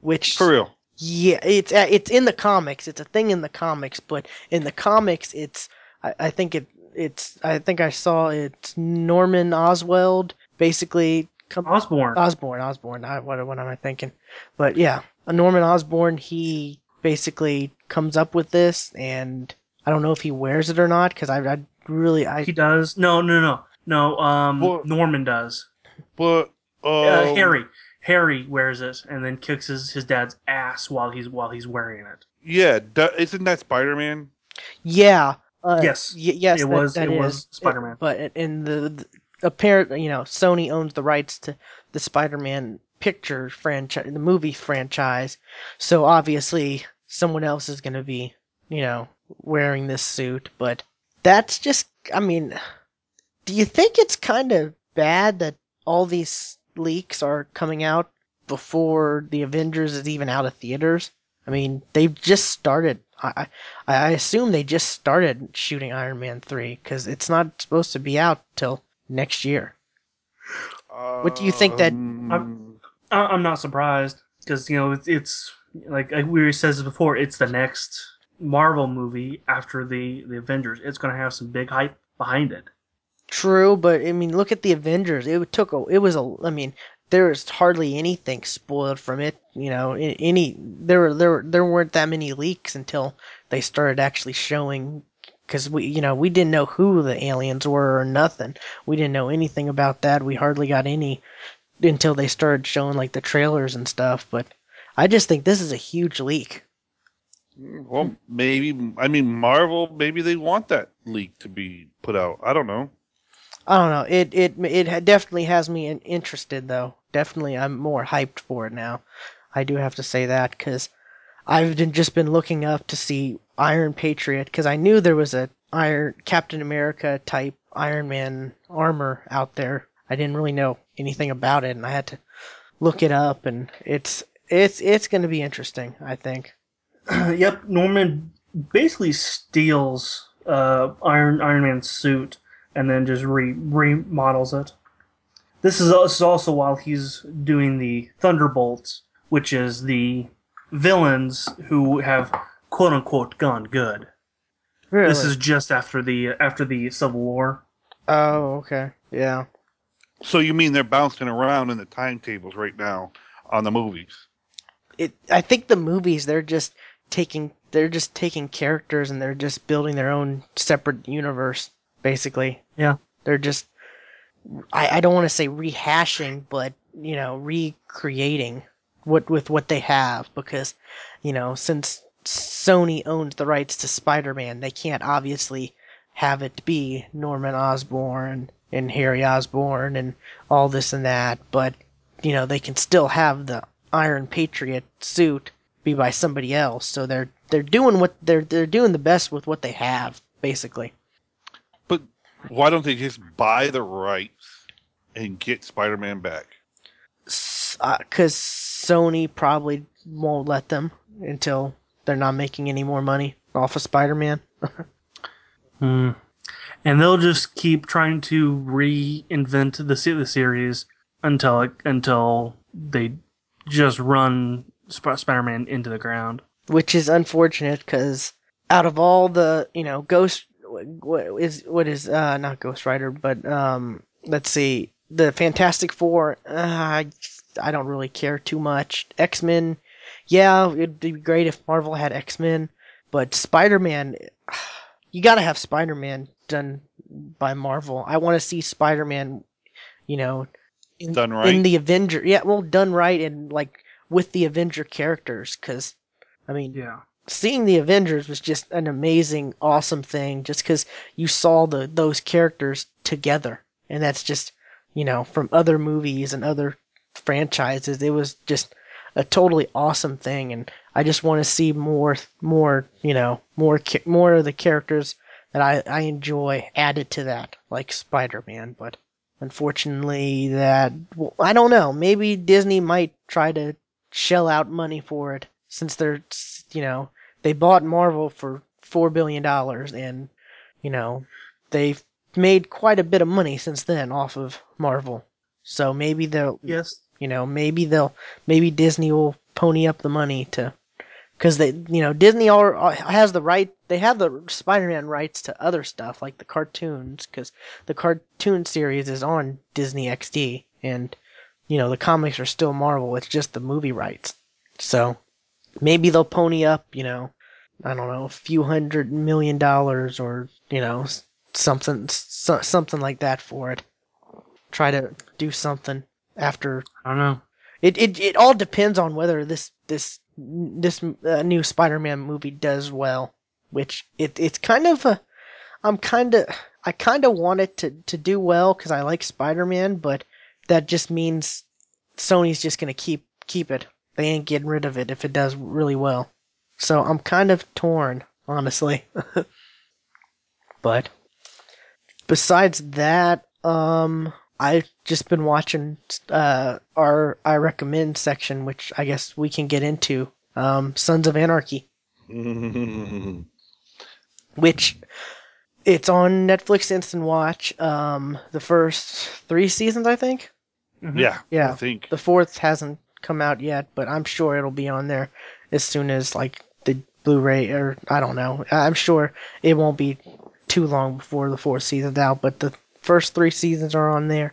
Which, for real? Yeah, it's in the comics. It's a thing in the comics, but in the comics it's I think I saw it's Norman Oswald basically. Osborn. What am I thinking? But yeah, Norman Osborn, he basically comes up with this, and I don't know if he wears it or not, because I really... He does? No. Norman does. But... Harry wears it, and then kicks his dad's ass while he's wearing it. Yeah, isn't that Spider-Man? Yeah. Yes. Yes, it was Spider-Man. But in the apparently, you know, Sony owns the rights to the Spider-Man picture franchise, the movie franchise. So obviously, someone else is going to be, you know, wearing this suit. But that's just, I mean, do you think it's kind of bad that all these leaks are coming out before the Avengers is even out of theaters. I mean, they've just started. I assume they just started shooting Iron Man 3 because it's not supposed to be out till next year. What do you think that? I'm not surprised because, you know, it's like we said this before. It's the next Marvel movie after the Avengers. It's going to have some big hype behind it. True, but I mean, look at the Avengers. I mean, there was hardly anything spoiled from it. You know, there weren't that many leaks until they started actually showing. Because we didn't know who the aliens were or nothing. We didn't know anything about that. We hardly got any until they started showing like the trailers and stuff. But I just think this is a huge leak. Well, Marvel, maybe they want that leak to be put out. I don't know. It definitely has me interested though. Definitely, I'm more hyped for it now. I do have to say that because I've just been looking up to see Iron Patriot because I knew there was a Captain America type Iron Man armor out there. I didn't really know anything about it, and I had to look it up, and it's going to be interesting, I think. Yep, Norman basically steals Iron Man's suit and then just remodels it. This is also while he's doing the Thunderbolts, which is the villains who have "quote unquote" gone good. Really? This is just after the Civil War. Oh, okay, yeah. So you mean they're bouncing around in the timetables right now on the movies? I think the movies they're just taking characters and they're just building their own separate universe, basically. Yeah. They're just I don't want to say rehashing, but you know, recreating what they have because you know since Sony owns the rights to Spider-Man. They can't obviously have it be Norman Osborn and Harry Osborn and all this and that, but, you know, they can still have the Iron Patriot suit be by somebody else. So they're doing what they're doing the best with what they have, basically. But why don't they just buy the rights and get Spider-Man back? 'Cause Sony probably won't let them until they're not making any more money off of Spider-Man. And they'll just keep trying to reinvent the series until they just run Spider-Man into the ground. Which is unfortunate because out of all the, you know, not Ghost Rider, but let's see, the Fantastic Four, I don't really care too much. X-Men. Yeah, it'd be great if Marvel had X-Men, but Spider-Man, you gotta have Spider-Man done by Marvel. I want to see Spider-Man, you know, done right. In the Avenger. Yeah, well, done right and, like, with the Avenger characters, because, I mean, yeah. Seeing the Avengers was just an amazing, awesome thing, just because you saw those characters together, and that's just, you know, from other movies and other franchises, it was just a totally awesome thing, and I just want to see more of the characters that I enjoy added to that, like Spider-Man. But unfortunately, I don't know. Maybe Disney might try to shell out money for it, since they're, you know, they bought Marvel for $4 billion, and you know, they've made quite a bit of money since then off of Marvel. So maybe they'll yes. You know, maybe Disney will pony up the money to, because they, you know, Disney has the right, they have the Spider-Man rights to other stuff like the cartoons, because the cartoon series is on Disney XD, and you know the comics are still Marvel. It's just the movie rights. So maybe they'll pony up, you know, I don't know, a few $100 million or you know something like that for it. Try to do something. After I don't know, it all depends on whether this new Spider-Man movie does well, which it's kind of a I kind of want it to do well because I like Spider-Man, but that just means Sony's just gonna keep it. They ain't getting rid of it if it does really well. So I'm kind of torn, honestly. But besides that, I've just been watching our I recommend section, which I guess we can get into. Sons of Anarchy, which it's on Netflix Instant Watch. The first 3 seasons, I think. Yeah. I think the 4th hasn't come out yet, but I'm sure it'll be on there as soon as like the Blu-ray, or I don't know. I'm sure it won't be too long before the 4th season's out, but the first 3 seasons are on there.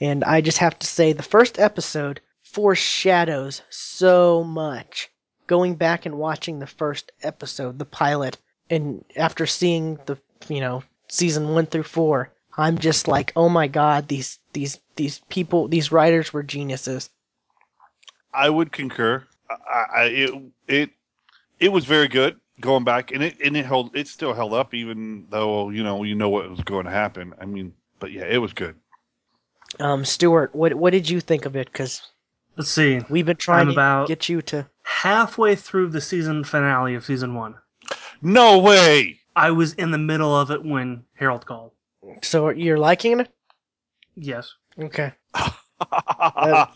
And I just have to say, the first episode foreshadows so much. Going back and watching the first episode, the pilot, and after seeing the, you know, season 1 through 4, I'm just like, oh my God, these people, these writers were geniuses. I would concur. It was very good going back, and it still held up, even though you know what was going to happen. I mean, but yeah, it was good. Stuart, what did you think of it? Because let's see, we've been trying to get you to halfway through the season finale of season 1. No way! I was in the middle of it when Harold called. So you're liking it? Yes. Okay. I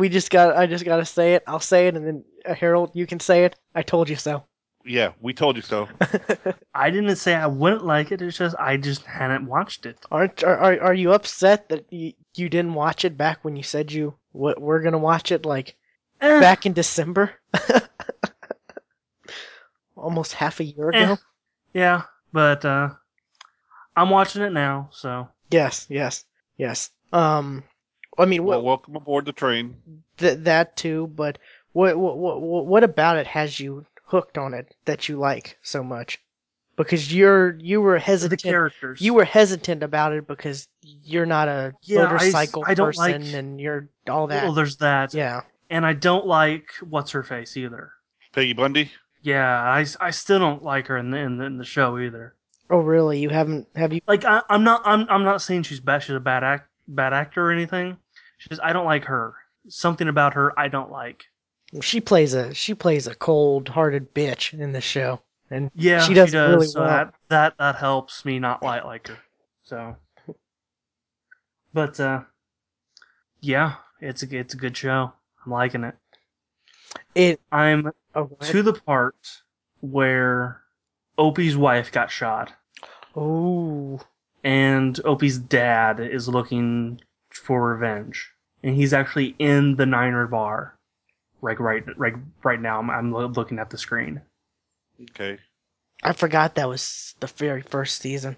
just gotta say it. I'll say it, and then Harold, you can say it. I told you so. Yeah, we told you so. I didn't say I wouldn't like it. It's just I just hadn't watched it. Are you upset that you didn't watch it back when you said we're gonna watch it like back in December, almost half a year ago? Yeah, but I'm watching it now, so yes. I mean, welcome aboard the train. That too, but what about it has you hooked on it that you like so much? Because you were hesitant. The characters. You were hesitant about it because you're not a motorcycle person, like, and you're all that. Well, there's that. Yeah, and I don't like what's her face either. Peggy Bundy. Yeah, I still don't like her in the show either. Oh really? You haven't? Have you? Like I'm not saying she's bad. She's a bad actor or anything. She just, I don't like her. Something about her I don't like. She plays a cold-hearted bitch in the show, and yeah, she does really so well. That helps me not like her. So, but yeah, it's a good show. I'm liking it. To the part where Opie's wife got shot. Oh. And Opie's dad is looking for revenge. And he's actually in the Niner bar. Like right now, I'm looking at the screen. Okay. I forgot that was the very first season.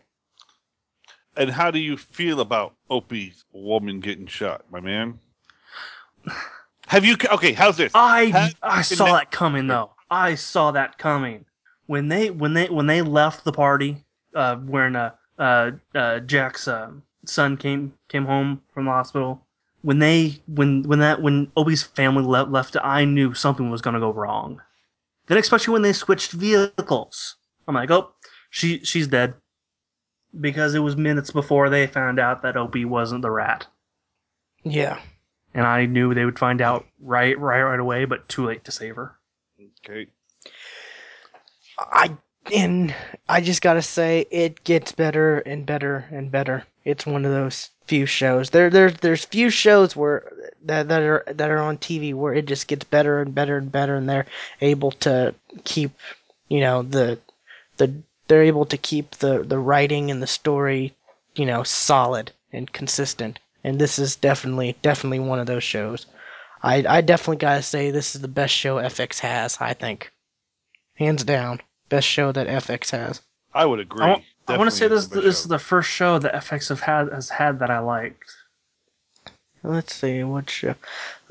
And how do you feel about Opie's woman getting shot, my man? Have you... Okay, how's this? I saw that coming, though. I saw that coming. When they left the party, when Jack's son came home from the hospital, when Obi's family left, I knew something was gonna go wrong. Then especially when they switched vehicles, I'm like, oh, she's dead, because it was minutes before they found out that Opie wasn't the rat. Yeah, and I knew they would find out right away, but too late to save her. Okay. I just gotta say, it gets better and better and better. It's one of those few shows. There's few shows where that are on TV where it just gets better and better and better, and they're able to keep, you know, they're able to keep the writing and the story, you know, solid and consistent. And this is definitely one of those shows. I definitely gotta say, this is the best show FX has, I think. Hands down. Best show that FX has. I would agree. I want to say this is the first show that FX has had that I liked. Let's see, what show?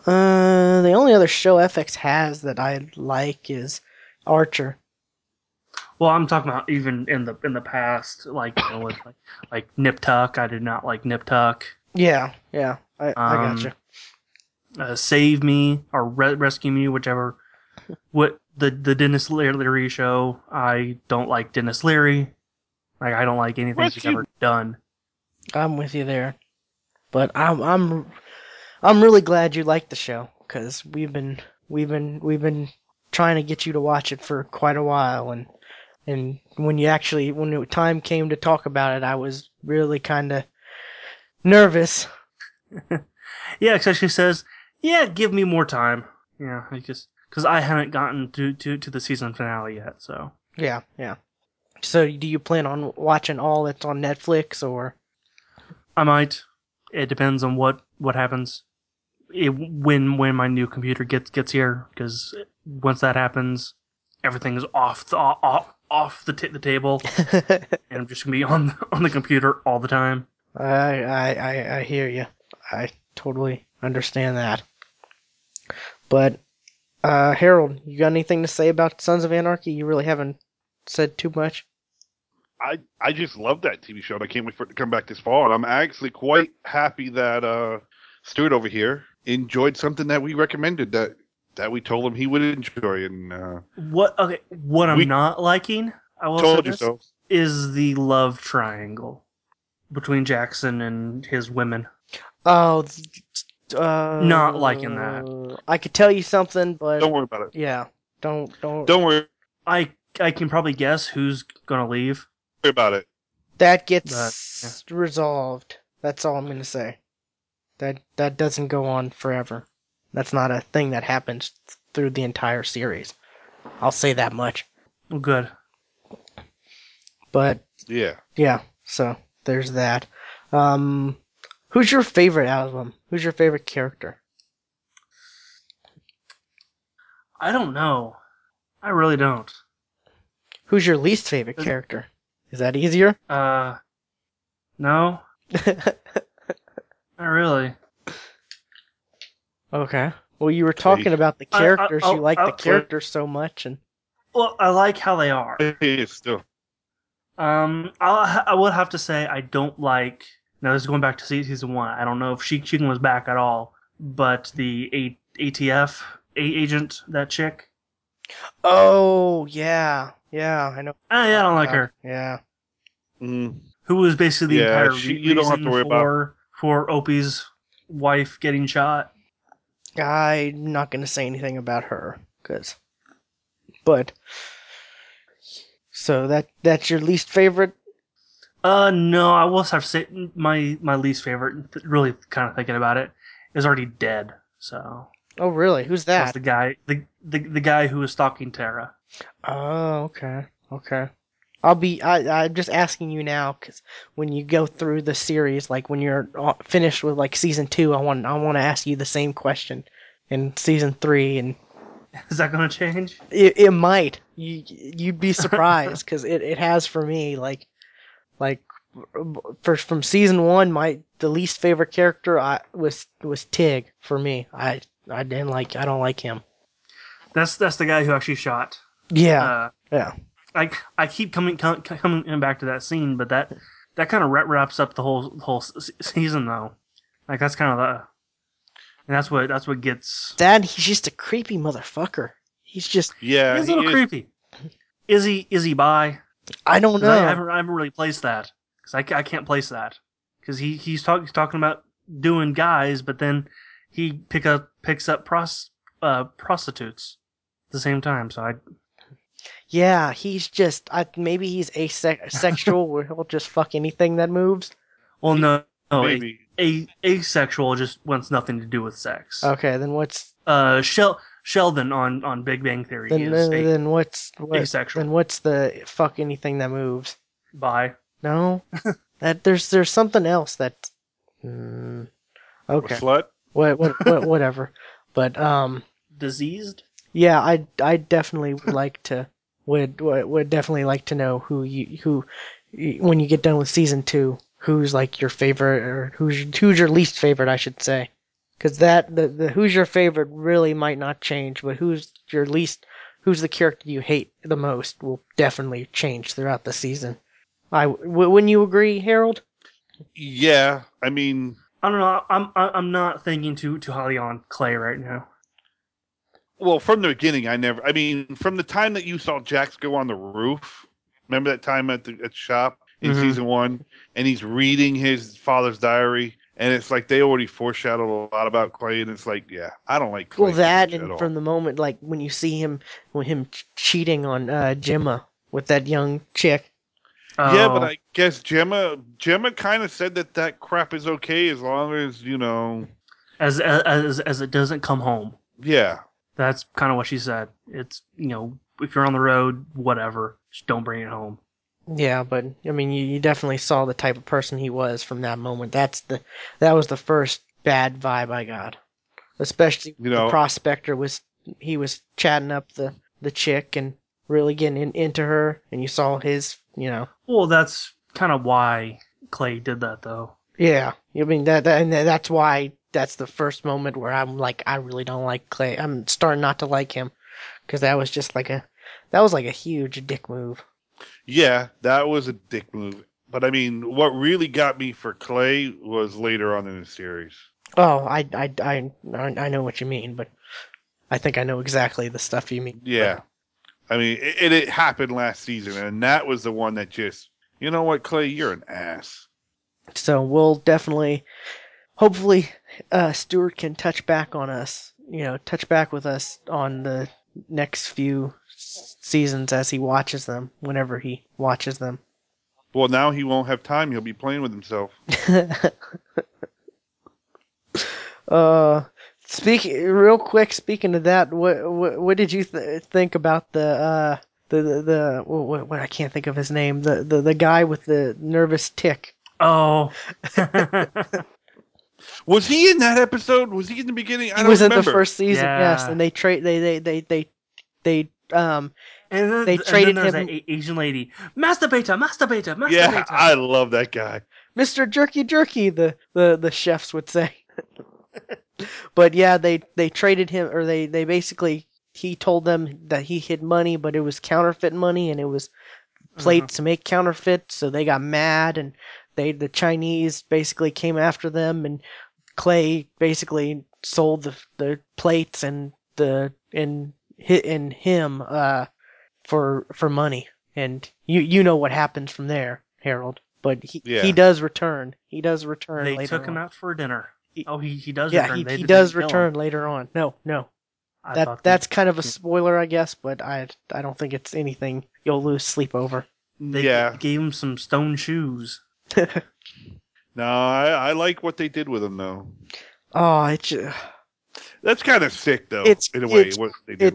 The only other show FX has that I like is Archer. Well, I'm talking about even in the past, like, you know, like Nip Tuck. I did not like Nip Tuck. Yeah, I gotcha. Save Me or Rescue Me, whichever. What? The Dennis Leary show. I don't like Dennis Leary. Like, I don't like anything he's ever done. I'm with you there, but I'm really glad you like the show, because we've been trying to get you to watch it for quite a while, and when the time came to talk about it, I was really kind of nervous. Yeah, so she says, yeah, give me more time. Yeah, I just, because I haven't gotten to the season finale yet, so. Yeah, yeah. So do you plan on watching all that's on Netflix, or? I might. It depends on what happens. When my new computer gets here, because once that happens, everything is off the table, and I'm just gonna be on the computer all the time. I hear you. I totally understand that. But Harold, you got anything to say about Sons of Anarchy? You really haven't said too much. I just love that TV show, and I can't wait for it to come back this fall. And I'm actually quite happy that Stuart over here enjoyed something that we recommended that we told him he would enjoy. And what I'm not liking, I will say this, so. Is the love triangle between Jackson and his women. Oh, not liking that. I could tell you something, but don't worry about it. Yeah, don't worry. I can probably guess who's gonna leave. Don't worry about it. That gets resolved. That's all I'm gonna say. That doesn't go on forever. That's not a thing that happens through the entire series. I'll say that much. Well, good. But yeah. So there's that. Who's your favorite out of them? Who's your favorite character? I don't know. I really don't. Who's your least favorite character? Is that easier? No. Not really. Okay. Well, you were talking about the characters. You like the characters so much, and well, I like how they are. Still. I would have to say I don't like. Now, this is going back to season one. I don't know if she was back at all, but the ATF agent, that chick. Oh yeah, I know. I don't like her. Yeah. Mm. Who was basically the entire reason don't have to worry about. For Opie's wife getting shot. I'm not going to say anything about her, but so that's your least favorite. No, I will have to say my least favorite. Really, kind of thinking about it, is already dead. So. Oh really? Who's that? That's the guy. The guy who was stalking Tara. Oh okay. I'm just asking you now, because when you go through the series, like when you're finished with like season 2, I want to ask you the same question in season 3. And is that gonna change? It might. You'd be surprised, because it has for me. Like from season 1, the least favorite character was Tig for me. I don't like him. That's the guy who actually shot. Yeah. Yeah. I keep coming back to that scene, but that kind of wraps up the whole season though. Like that's kind of and that's what gets. Dad, he's just a creepy motherfucker. He's just he's a little creepy. Is he bi? I don't know. I haven't really placed that, because I can't place that, because he's talking about doing guys, but then he picks up prostitutes at the same time. So I. Yeah, he's just... maybe he's asexual, where he'll just fuck anything that moves? Well, no asexual just wants nothing to do with sex. Okay, then what's... Sheldon on Big Bang Theory then what's... asexual. Then what's the fuck anything that moves? Bi. No? That there's something else that... okay. A slut? Whatever. But, diseased? Yeah, I definitely would like to... Would definitely like to know who when you get done with season 2, who's like your favorite, or who's your least favorite, I should say, because the who's your favorite really might not change, but who's the character you hate the most will definitely change throughout the season. Wouldn't you agree, Harold? Yeah, I mean, I don't know. I'm not thinking too highly on Clay right now. Well, from the beginning, from the time that you saw Jax go on the roof, remember that time at the shop in season 1, and he's reading his father's diary, and it's like they already foreshadowed a lot about Clay, and it's like, yeah, I don't like Clay. Well, that, and from the moment, like, when you see him cheating on Gemma with that young chick, Yeah, but I guess Gemma kind of said that crap is okay as long as, you know, as it doesn't come home. Yeah, that's kind of what she said. It's, you know, if you're on the road, whatever, just don't bring it home. Yeah, but I mean, you definitely saw the type of person he was from that moment. That was the first bad vibe I got, especially the prospector was chatting up the chick and really getting into her, and you saw his, you know. Well, that's kind of why Clay did that, though. Yeah, I mean that's why. That's the first moment where I'm like, I really don't like Clay. I'm starting not to like him, because that was like a huge dick move. Yeah, that was a dick move. But I mean, what really got me for Clay was later on in the series. Oh, I know what you mean, but I think I know exactly the stuff you mean. Yeah, I mean it happened last season, and that was the one that just, you know what, Clay, you're an ass. So we'll definitely. Hopefully, Stuart can touch back with us on the next few seasons as he watches them, whenever he watches them. Well, now he won't have time. He'll be playing with himself. Speaking of that, what did you think about the I can't think of his name, the guy with the nervous tick? Oh. Was he in that episode? Was he in the beginning? I don't remember. He was in the first season, yeah. Yes. And they traded him. That Asian lady, masturbator. Yeah, I love that guy, Mr. Jerky. The chefs would say. But yeah, they traded him, or they basically, he told them that he hid money, but it was counterfeit money, and it was plates to make counterfeit. So they got mad and. The Chinese basically came after them, and Clay basically sold the plates and him for money. And you know what happens from there, Harold. But he does return. He does return. They later took him on. Out for dinner. He does return. Yeah, he does return later on. No. That's kind of a spoiler, I guess. But I don't think it's anything you'll lose sleep over. They gave him some stone shoes. No, I like what they did with him, though. Oh, that's kind of sick, though. It's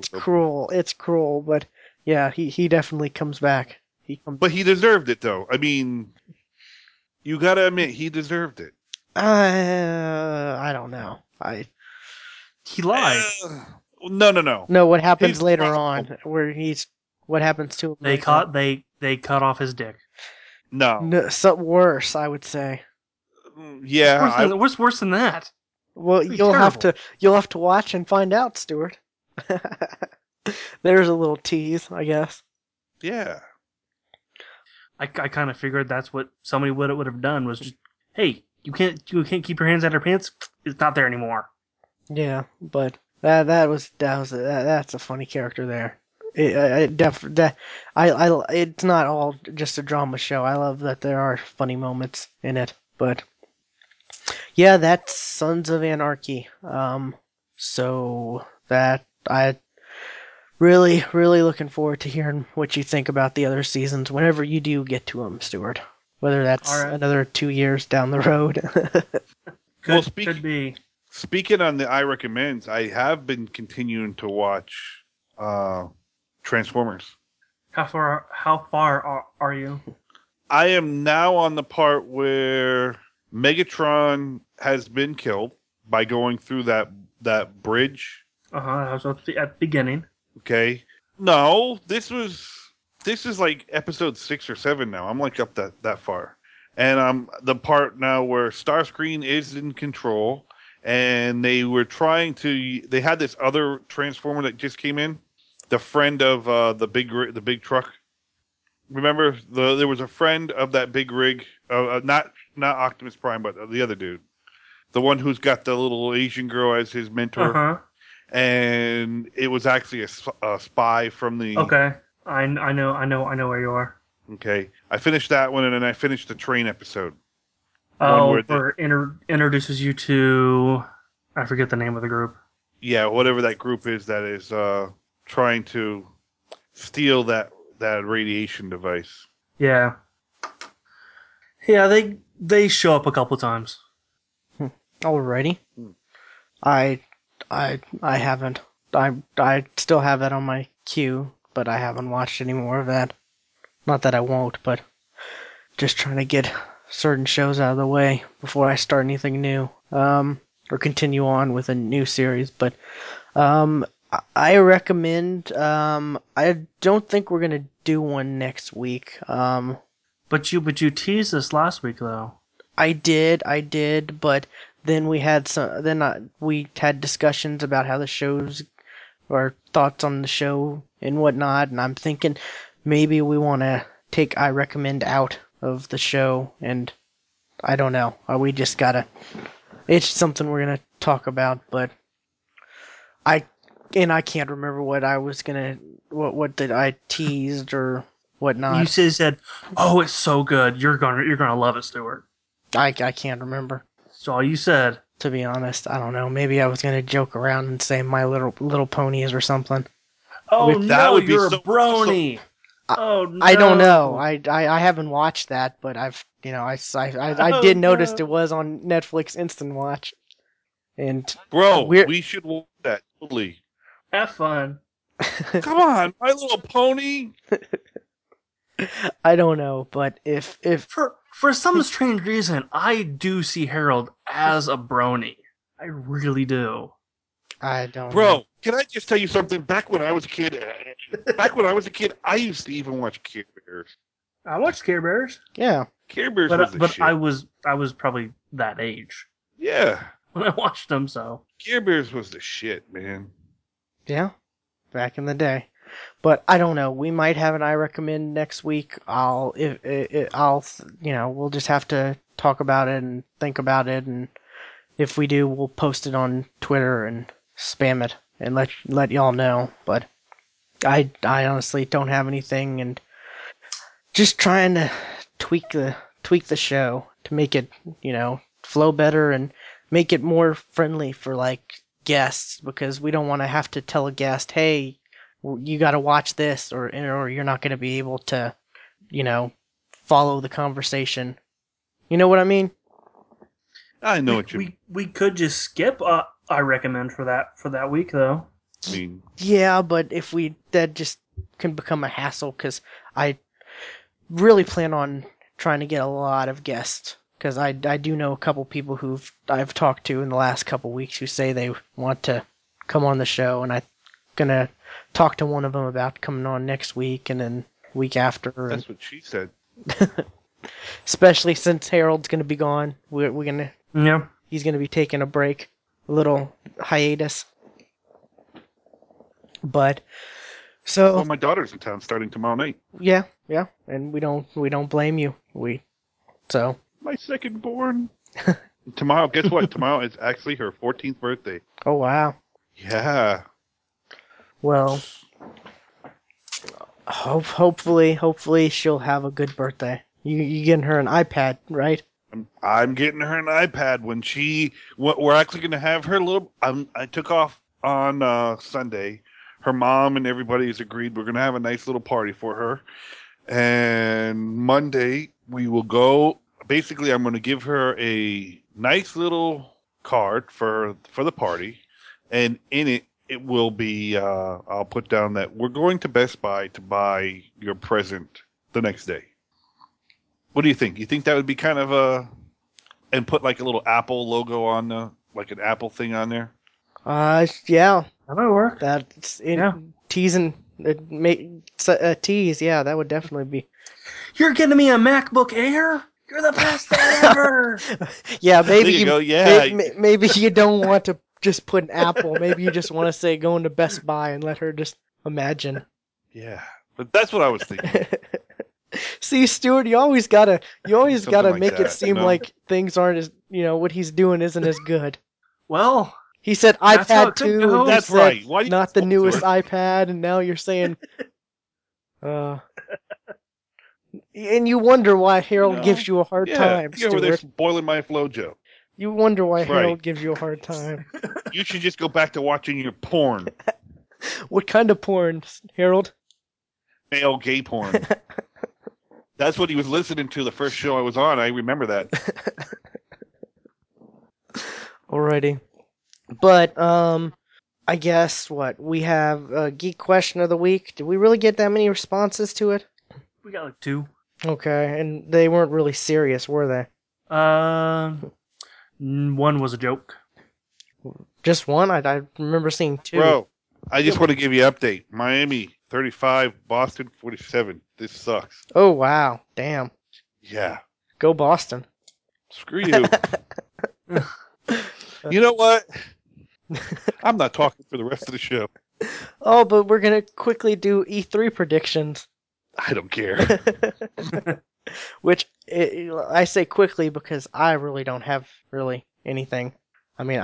cruel. It's cruel, but yeah, he definitely comes back. But he deserved it, though. I mean, you gotta admit he deserved it. I don't know. He lied. No. No, what happens later on? What happens to him? They cut off his dick. No, something worse, I would say. Yeah, what's worse than that? Well, you'll have to watch and find out, Stuart. There's a little tease, I guess. Yeah, I kind of figured that's what would have done was just, hey, you can't keep your hands out of your pants. It's not there anymore. Yeah, but that's a funny character there. It's not all just a drama show. I love that there are funny moments in it, but yeah, that's Sons of Anarchy. So that I really, really looking forward to hearing what you think about the other seasons whenever you do get to them, Stuart. Whether that's another 2 years down the road. Speaking on the I recommends, I have been continuing to watch. Transformers. How far are you? I am now on the part where Megatron has been killed by going through that bridge. I was at the beginning. Okay. No, this is like episode 6 or 7 now. I'm like up that far, and I'm the part now where Starscream is in control, and they were trying to. They had this other Transformer that just came in. The friend of the big truck. Remember, there was a friend of that big rig, not Optimus Prime, but the other dude, the one who's got the little Asian girl as his mentor, and it was actually a spy from the. Okay, I know where you are. Okay, I finished that one, and then I finished the train episode. Oh, where introduces you to, I forget the name of the group. Yeah, whatever that group is, that is. Trying to steal that radiation device. Yeah. Yeah, they show up a couple times. Alrighty. I haven't. I still have that on my queue, but I haven't watched any more of that. Not that I won't, but just trying to get certain shows out of the way before I start anything new, or continue on with a new series. But I recommend. I don't think we're gonna do one next week. But you teased us last week though. I did, but then we had some. We had discussions about how the shows, or thoughts on the show and whatnot. And I'm thinking maybe we want to take I Recommend out of the show, and I don't know. We just gotta. It's something we're gonna talk about, but I can't remember what I was gonna. What did I teased or whatnot? You said, "Oh, it's so good. You're gonna love it, Stuart." I can't remember. That's all you said. To be honest, I don't know. Maybe I was gonna joke around and say My Little Ponies or something. Oh no, you're a brony. Oh no. I don't know. I haven't watched that, but I've I did notice it was on Netflix Instant Watch. And bro, we should watch that totally. Have fun. Come on, My Little Pony. I don't know, but if for some strange reason, I do see Harold as a brony. I really do. I don't. Bro, know. Can I just tell you something? Back when I was a kid, I used to even watch Care Bears. I watched Care Bears. Yeah, Care Bears. But I was probably that age. Yeah, when I watched them. So Care Bears was the shit, man. Yeah, back in the day. But I don't know. We might have an I Recommend next week. We'll just have to talk about it and think about it, and if we do, we'll post it on Twitter and spam it and let y'all know. But I honestly don't have anything, and just trying to tweak the show to make it flow better and make it more friendly for guests, because we don't want to have to tell a guest, hey, you got to watch this, or you're not going to be able to, follow the conversation. You know what I mean? I know what you mean. We could just skip. I Recommend for that week though. I mean, yeah, but if we that just can become a hassle, because I really plan on trying to get a lot of guests, because I do know a couple people who've I've talked to in the last couple weeks who say they want to come on the show, and I'm gonna talk to one of them about coming on next week and then week after. That's what she said. Especially since Harold's going to be gone. We're going to... Yeah. He's going to be taking a break. A little hiatus. But... So... Well, my daughter's in town starting tomorrow night. Yeah, yeah. And we don't blame you. So... My second born. Tomorrow, guess what? Tomorrow is actually her 14th birthday. Oh, wow. Yeah. Well, hopefully she'll have a good birthday. You getting her an iPad, right? I'm getting her an iPad when she. We're actually going to have her little. I took off on Sunday. Her mom and everybody has agreed we're going to have a nice little party for her. And Monday we will go. Basically, I'm going to give her a nice little card for the party, and in it. It will be, I'll put down that we're going to Best Buy to buy your present the next day. What do you think? You think that would be kind of and put a little Apple logo on an Apple thing on there? Yeah. That might work. That's teasing, tease, yeah, that would definitely be. You're getting me a MacBook Air? You're the best thing ever! Yeah, maybe you go, yeah. Maybe you don't want to just put an Apple. Maybe you just want to say going to Best Buy and let her just imagine. Yeah, but that's what I was thinking. See, Stuart, you always gotta make it seem like things aren't as what he's doing isn't as good. Well, he said iPad 2. That's right. Why not the newest iPad? And now you're saying, and you wonder why Harold gives you a hard time. You're over there spoiling my flojo. You wonder why Harold gives you a hard time. You should just go back to watching your porn. What kind of porn, Harold? Male gay porn. That's what he was listening to the first show I was on. I remember that. Alrighty. But, I guess, what, we have a Geek Question of the Week. Did we really get that many responses to it? We got like two. Okay, and they weren't really serious, were they? One was a joke. Just one? I remember seeing two. Bro, I just want to give you an update. Miami, 35, Boston, 47. This sucks. Oh, wow. Damn. Yeah. Go Boston. Screw you. You know what? I'm not talking for the rest of the show. Oh, but we're going to quickly do E3 predictions. I don't care. Which, I say quickly because I really don't have really anything. I mean,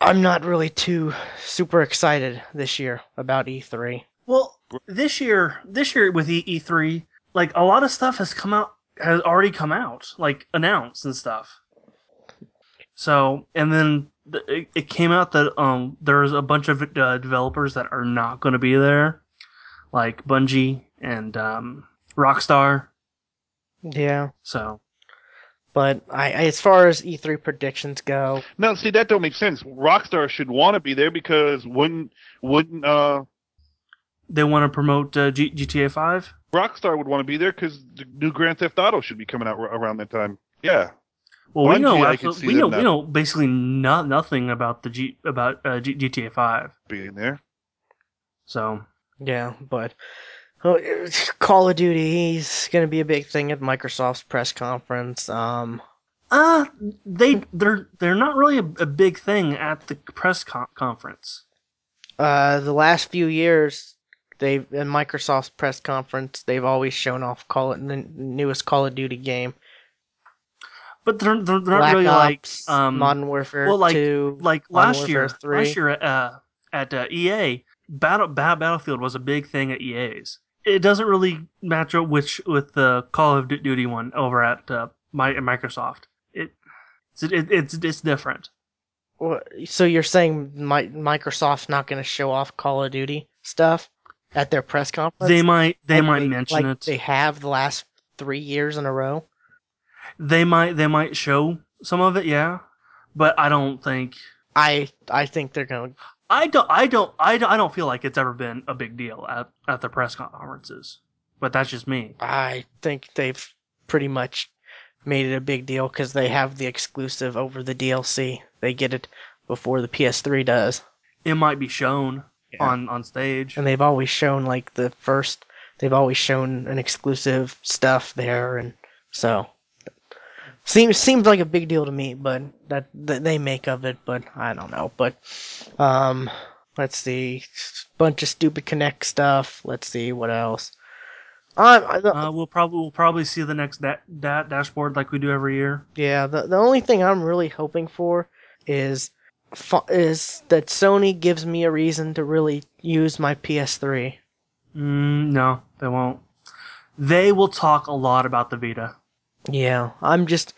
I'm not really too super excited this year about E3. Well, this year with E3, like, a lot of stuff has already come out, like, announced and stuff. So, and then it came out that there's a bunch of developers that are not going to be there, like Bungie and Rockstar. Yeah. So. But as far as E3 predictions go... No, see, that don't make sense. Rockstar should want to be there because wouldn't They want to promote GTA 5? Rockstar would want to be there because the new Grand Theft Auto should be coming out around that time. Yeah. Well, Bungie, we know basically nothing about the GTA 5. Being there. So. Yeah, but... Call of Duty is going to be a big thing at Microsoft's press conference. They're not really a big thing at the press conference. The last few years, at Microsoft's press conference, they've always shown off the newest Call of Duty game. But they're not really Ops, like Modern Warfare 2, like last year at EA, Battlefield was a big thing at EA's. It doesn't really match up with the Call of Duty one over at Microsoft. It's different. Well, so you're saying Microsoft's not going to show off Call of Duty stuff at their press conference? They might mention it. They have the last 3 years in a row. They might show some of it, yeah. But I don't think. I think they're going. I don't feel like it's ever been a big deal at the press conferences, but that's just me. I think they've pretty much made it a big deal because they have the exclusive over the DLC. They get it before the PS3 does. It might be shown on stage, and they've always shown They've always shown an exclusive stuff there, and so seems like a big deal to me, but that they make of it, but I don't know. But let's see, bunch of stupid Kinect stuff. Let's see what else. We'll probably see the next dashboard like we do every year. Yeah, the only thing I'm really hoping for is that Sony gives me a reason to really use my PS3. No, they won't. They will talk a lot about the Vita. Yeah, I'm just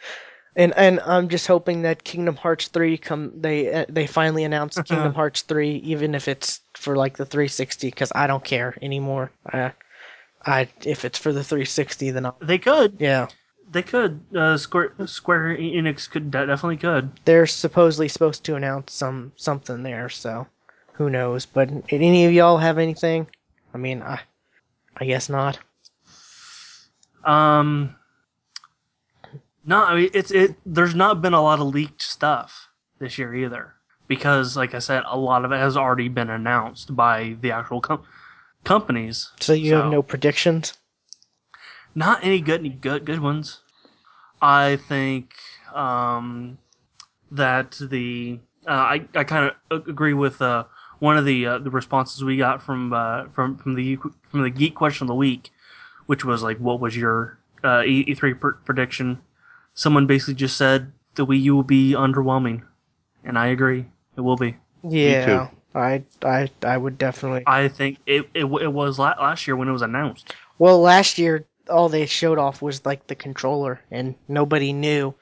hoping that Kingdom Hearts 3 they finally announce Kingdom Hearts 3, even if it's for like the 360, because I don't care anymore. If it's for the 360, then they could. Yeah, they could. Square Enix could definitely. They're supposedly supposed to announce something there, so who knows? But did any of y'all have anything? I mean, I guess not. No, I mean, there's not been a lot of leaked stuff this year either, because, like I said, a lot of it has already been announced by the actual companies. So you have no predictions? Not any good ones. I think that I kind of agree with one of the responses we got from the Geek Question of the Week, which was like, what was your E3 prediction? Someone basically just said the Wii U will be underwhelming, and I agree. It will be. Yeah, I would definitely. I think it was last year when it was announced. Well, last year all they showed off was like the controller, and nobody knew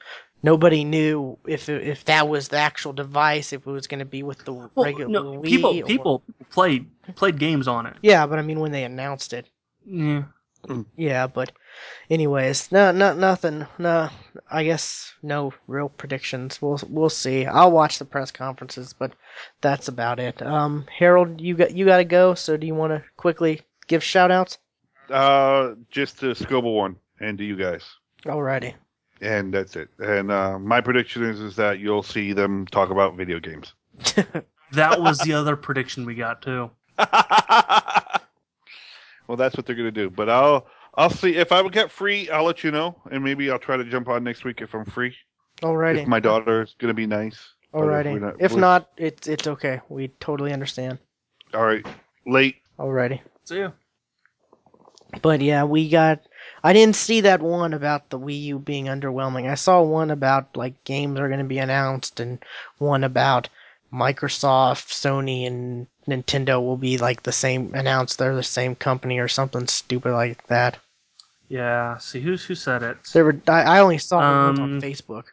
if that was the actual device, if it was going to be with the regular Wii. People played games on it. Yeah, but I mean when they announced it. Yeah. Yeah, but anyways, nothing. No, I guess no real predictions. We'll see. I'll watch the press conferences, but that's about it. Harold, you got to go. So do you want to quickly give shout outs? Just the Scoble one and to you guys. Alrighty. And that's it. And my prediction is that you'll see them talk about video games. That was the other prediction we got too. Well, that's what they're gonna do. But I'll see if I would get free. I'll let you know, and maybe I'll try to jump on next week if I'm free. Alrighty. If my daughter's gonna be nice. Alrighty. If not, it's okay. We totally understand. All right. Late. Alrighty. See ya. But yeah, I didn't see that one about the Wii U being underwhelming. I saw one about like games are gonna be announced, and one about Microsoft, Sony, and Nintendo will be like the same, announced they're the same company or something stupid like that. Yeah, see who said it. There were I only saw it on Facebook.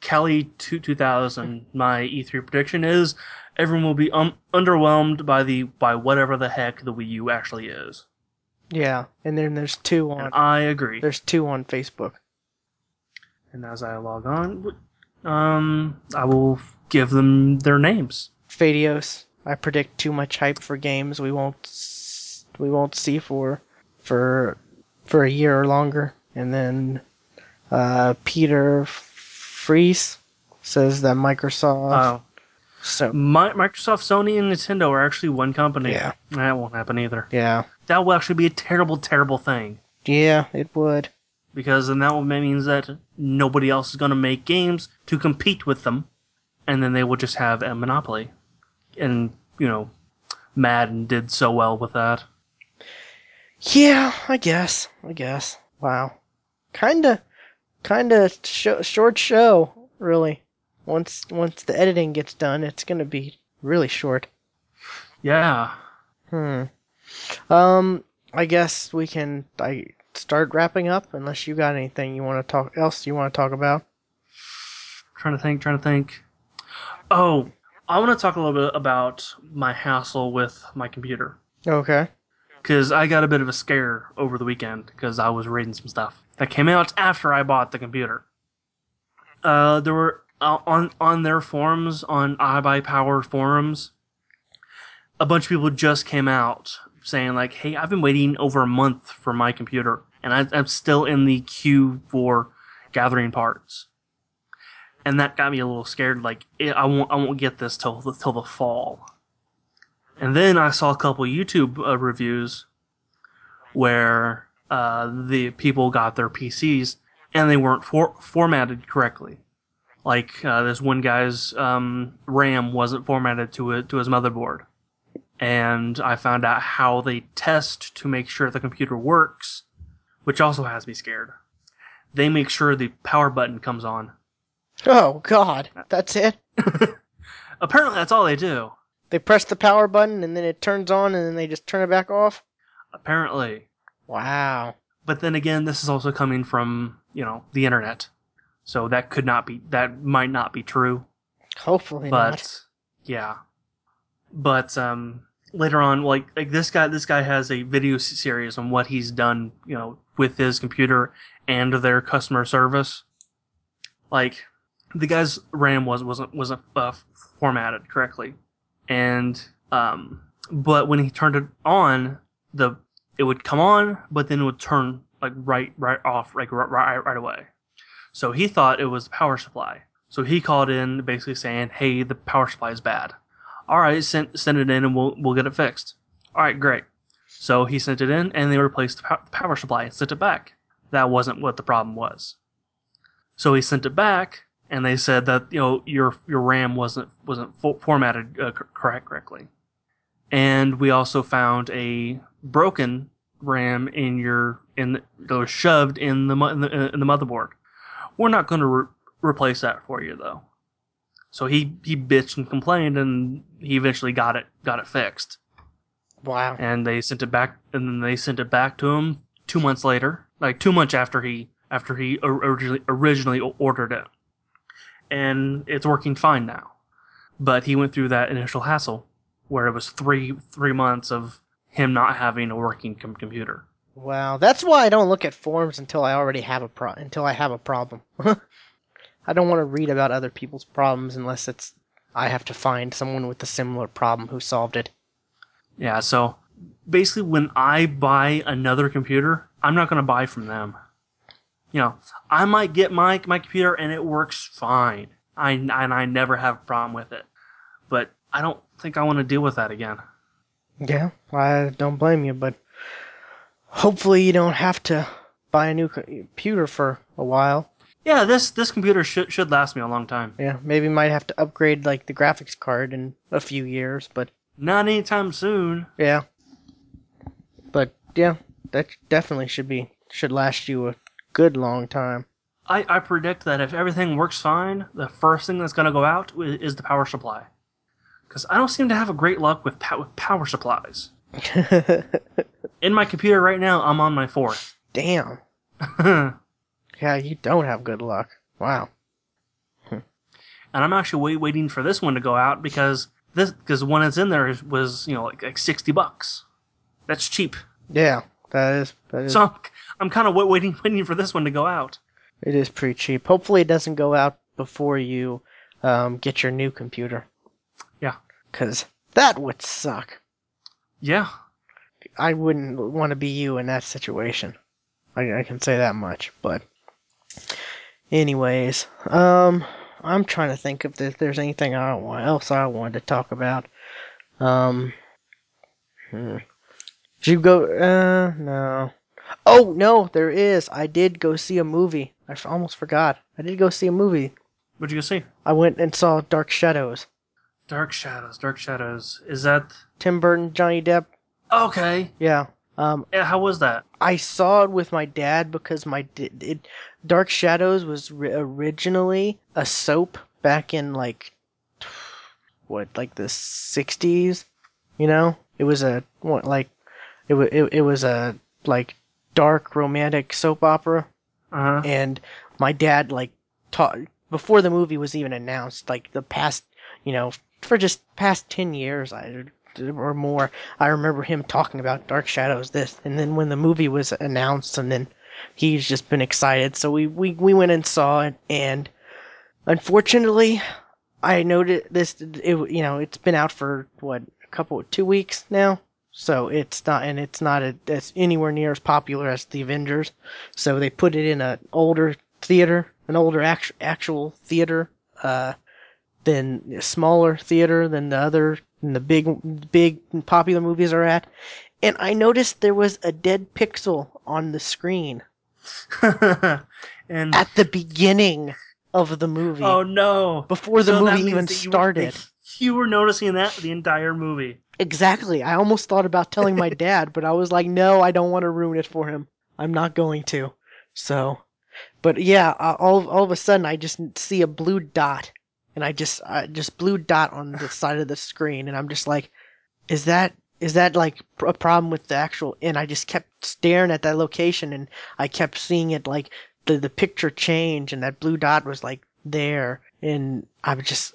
Kelly 2000. My E3 prediction is everyone will be underwhelmed by whatever the heck the Wii U actually is. Yeah, and then there's two on. And I agree. There's two on Facebook. And as I log on, I will give them their names. Fadios. I predict too much hype for games we won't see for a year or longer. And then Peter Freese says that Microsoft. Oh. So Microsoft, Sony, and Nintendo are actually one company. Yeah. That won't happen either. Yeah. That will actually be a terrible, terrible thing. Yeah, it would. Because then that means that nobody else is going to make games to compete with them, and then they will just have a monopoly. And, you know, Madden did so well with that. Yeah, I guess. Wow. Kinda short show, really. Once the editing gets done, it's going to be really short. Yeah. I guess we can start wrapping up, unless you got anything you want to talk about. Trying to think. Oh, I want to talk a little bit about my hassle with my computer. Okay. Because I got a bit of a scare over the weekend because I was reading some stuff that came out after I bought the computer. There were on their forums, on iBuyPower forums, a bunch of people just came out saying like, "Hey, I've been waiting over a month for my computer, and I'm still in the queue for gathering parts." And that got me a little scared. Like, I won't get this till the fall. And then I saw a couple YouTube reviews where the people got their PCs and they weren't formatted correctly. Like this one guy's RAM wasn't formatted to his motherboard. And I found out how they test to make sure the computer works, which also has me scared. They make sure the power button comes on. Oh, God. That's it? Apparently, that's all they do. They press the power button, and then it turns on, and then they just turn it back off? Apparently. Wow. But then again, this is also coming from, you know, the internet. So that might not be true. Hopefully not. But, yeah. But later on, like this guy has a video series on what he's done, you know, with his computer and their customer service. Like, the guy's RAM wasn't formatted correctly, and but when he turned it on, it would come on, but then it would turn like right off, like right away. So he thought it was the power supply. So he called in, basically saying, "Hey, the power supply is bad. All right, send it in, and we'll get it fixed." All right, great. So he sent it in, and they replaced the power supply and sent it back. That wasn't what the problem was. So he sent it back, and they said that, you know, your RAM wasn't formatted correctly, and we also found a broken RAM that was shoved in the motherboard. We're not going to replace that for you though. So he bitched and complained, and he eventually got it fixed. Wow! And they sent it back, to him 2 months later, like 2 months after he originally ordered it. And it's working fine now. But he went through that initial hassle where it was three months of him not having a working computer. Wow, that's why I don't look at forums until I already have a problem. I don't want to read about other people's problems unless it's I have to find someone with a similar problem who solved it. Yeah, so basically when I buy another computer, I'm not going to buy from them. You know, I might get my computer and it works fine. I never have a problem with it. But I don't think I want to deal with that again. Yeah, I don't blame you, but hopefully you don't have to buy a new computer for a while. Yeah, this computer should last me a long time. Yeah, maybe might have to upgrade like the graphics card in a few years, but not anytime soon. Yeah. But yeah, that definitely should last you a good long time. I predict that if everything works fine, the first thing that's going to go out is the power supply. Because I don't seem to have a great luck with power supplies. In my computer right now, I'm on my 4th. Damn. Yeah, you don't have good luck. Wow. And I'm actually waiting for this one to go out because the one that's in there was, you know, like $60. That's cheap. Yeah, that is. So I'm kind of waiting for this one to go out. It is pretty cheap. Hopefully it doesn't go out before you get your new computer. Yeah. Because that would suck. Yeah. I wouldn't want to be you in that situation. I can say that much, but anyways, I'm trying to think if there's anything else I wanted to talk about. Did you go? No. Oh no, there is. I did go see a movie. I almost forgot. I did go see a movie. What'd you go see? I went and saw Dark Shadows. Dark Shadows. Is that Tim Burton, Johnny Depp? Okay. Yeah. How was that? I saw it with my dad because Dark Shadows was originally a soap back in like the 60s, you know? It was a dark romantic soap opera. Uh-huh. And my dad taught before the movie was even announced, the past, you know, for just past 10 years or more, I remember him talking about Dark Shadows this, and then when the movie was announced, and then he's just been excited, so we went and saw it, and unfortunately, I noticed this, you know, it's been out for, 2 weeks now, so it's not anywhere near as popular as The Avengers, so they put it in an older actual theater, than a smaller theater than the other, and the big popular movies are at, and I noticed there was a dead pixel on the screen and at the beginning of the movie. Oh no! Before the movie even started. You were noticing that for the entire movie. Exactly. I almost thought about telling my dad, but I was like, no, I don't want to ruin it for him. I'm not going to. So, but yeah, all of a sudden I just see a blue dot. And I just blue dot on the side of the screen, and I'm just like, is that like a problem with the actual? And I just kept staring at that location, and I kept seeing it like the picture change, and that blue dot was like there, and I was just,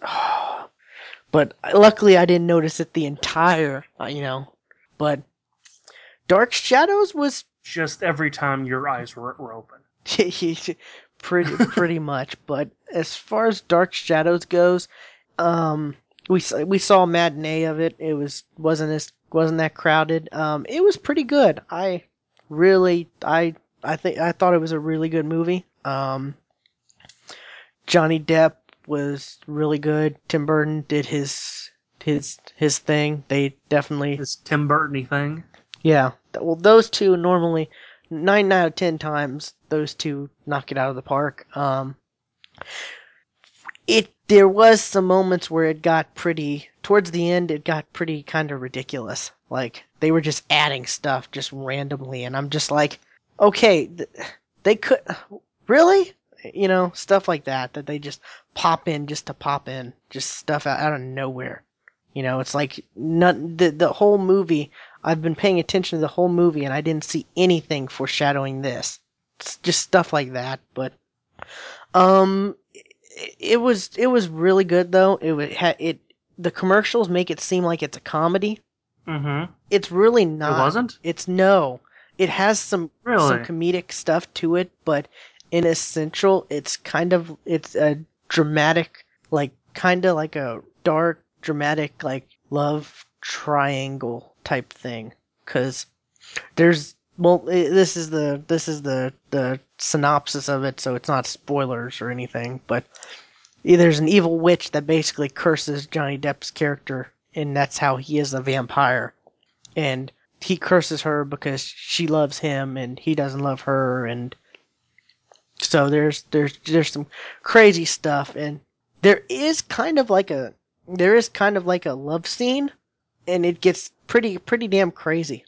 but luckily I didn't notice it the entire, you know. But Dark Shadows was just every time your eyes were open. Pretty much, but as far as Dark Shadows goes, we saw a matinee of it. It wasn't that crowded. It was pretty good. I thought it was a really good movie. Johnny Depp was really good. Tim Burton did his thing. They definitely his Tim Burton-y thing. Yeah. Well, those two normally 9 out of 10 times, those two knock it out of the park. There was some moments where it got pretty, towards the end, it got pretty kind of ridiculous. Like, they were just adding stuff just randomly, and I'm just like, okay, they could, really? You know, stuff like that they just pop in just to pop in, just stuff out of nowhere. You know, it's like the whole movie, I've been paying attention to the whole movie, and I didn't see anything foreshadowing this. It's just stuff like that, but it was really good though. The commercials make it seem like it's a comedy. Mm-hmm. It's really not. It wasn't? It's no. It has some comedic stuff to it, but in essential, it's a dramatic, like kind of like a dark dramatic like love triangle type thing. Because there's this is the synopsis of it, so it's not spoilers or anything. But there's an evil witch that basically curses Johnny Depp's character, and that's how he is a vampire. And he curses her because she loves him and he doesn't love her, and so there's some crazy stuff, and there is kind of like a love scene, and it gets pretty damn crazy.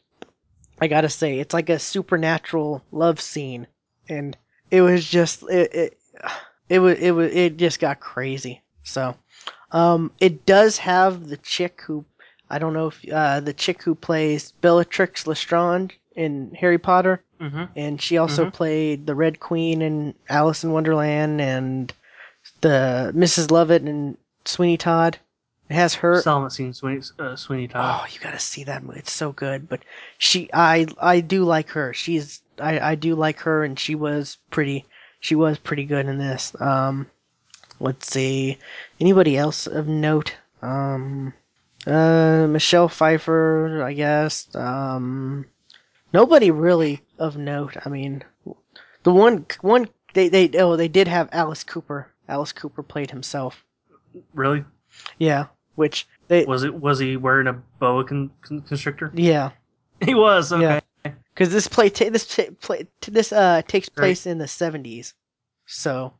I gotta say, it's like a supernatural love scene, and it was just it just got crazy. So, it does have the chick who. I don't know if the chick who plays Bellatrix Lestrange in Harry Potter, mm-hmm. and she also mm-hmm. played the Red Queen in Alice in Wonderland and the Mrs. Lovett in Sweeney Todd. It has her. Still haven't seen Sweeney Todd. Oh, you gotta see that movie. It's so good. But I do like her. I do like her, and she was pretty good in this. Let's see, anybody else of note? Michelle Pfeiffer, I guess. Nobody really of note. I mean, the one they did have Alice Cooper. Alice Cooper played himself. Really? Yeah. Which they was he wearing a boa constrictor? Yeah, he was. Okay. Yeah. Because this takes place in the 70s, so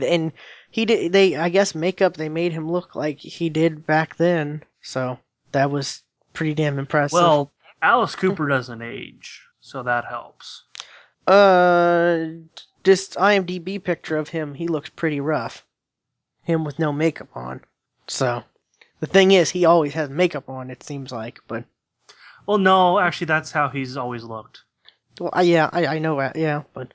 and he did. They I guess makeup they made him look like he did back then. So that was pretty damn impressive. Well, Alice Cooper doesn't age, so that helps. This IMDb picture of him, he looks pretty rough. Him with no makeup on. So the thing is, he always has makeup on, it seems like, but... Well, no, actually, that's how he's always looked. Well, yeah, I know that, yeah, but...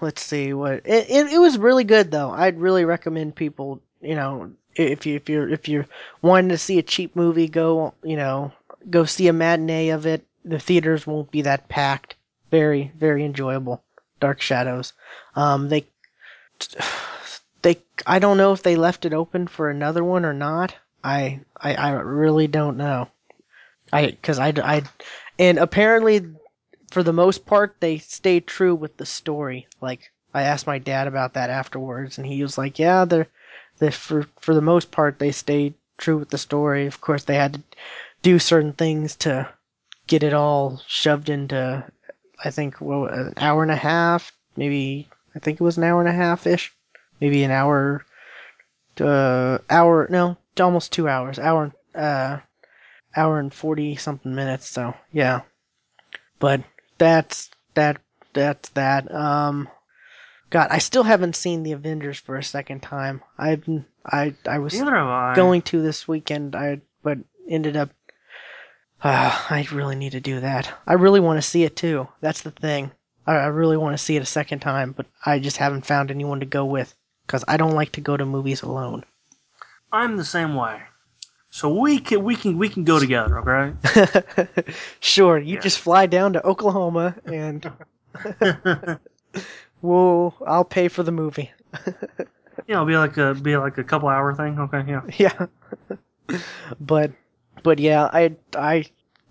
let's see, what... It was really good, though. I'd really recommend people, you know... If you're wanting to see a cheap movie, go see a matinee of it. The theaters won't be that packed. Very, very enjoyable. Dark Shadows. I don't know if they left it open for another one or not. I really don't know. And apparently, for the most part, they stayed true with the story. Like, I asked my dad about that afterwards, and he was like, "Yeah, they're." For the most part, they stayed true with the story. Of course, they had to do certain things to get it all shoved into, I think, an hour and a half. Maybe, I think it was an hour and a half-ish. Maybe an hour, almost 2 hours. Hour and 40-something minutes, so, yeah. But that's that. God, I still haven't seen The Avengers for a second time. I was going to this weekend, but ended up... I really need to do that. I really want to see it, too. That's the thing. I really want to see it a second time, but I just haven't found anyone to go with, because I don't like to go to movies alone. I'm the same way. So we can go together, okay? Sure, you just fly down to Oklahoma and... Whoa! I'll pay for the movie. Yeah, it'll be like a couple hour thing. Okay, yeah. Yeah, but yeah, I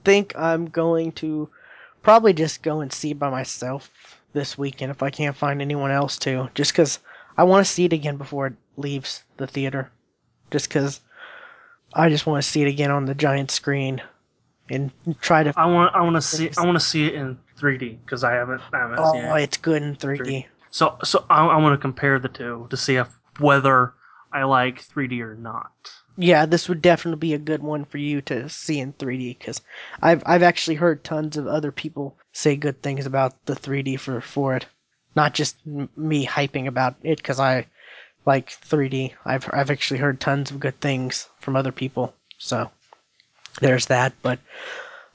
think I'm going to probably just go and see by myself this weekend if I can't find anyone else to. Just because I want to see it again before it leaves the theater. Just because I just want to see it again on the giant screen and try to. I want to see it in 3D, because I haven't seen it. Oh, it's good in 3D. So I want to compare the two to see whether I like 3D or not. Yeah, this would definitely be a good one for you to see in 3D, because I've actually heard tons of other people say good things about the 3D for it. Not just me hyping about it, because I like 3D. I've actually heard tons of good things from other people. So there's that, but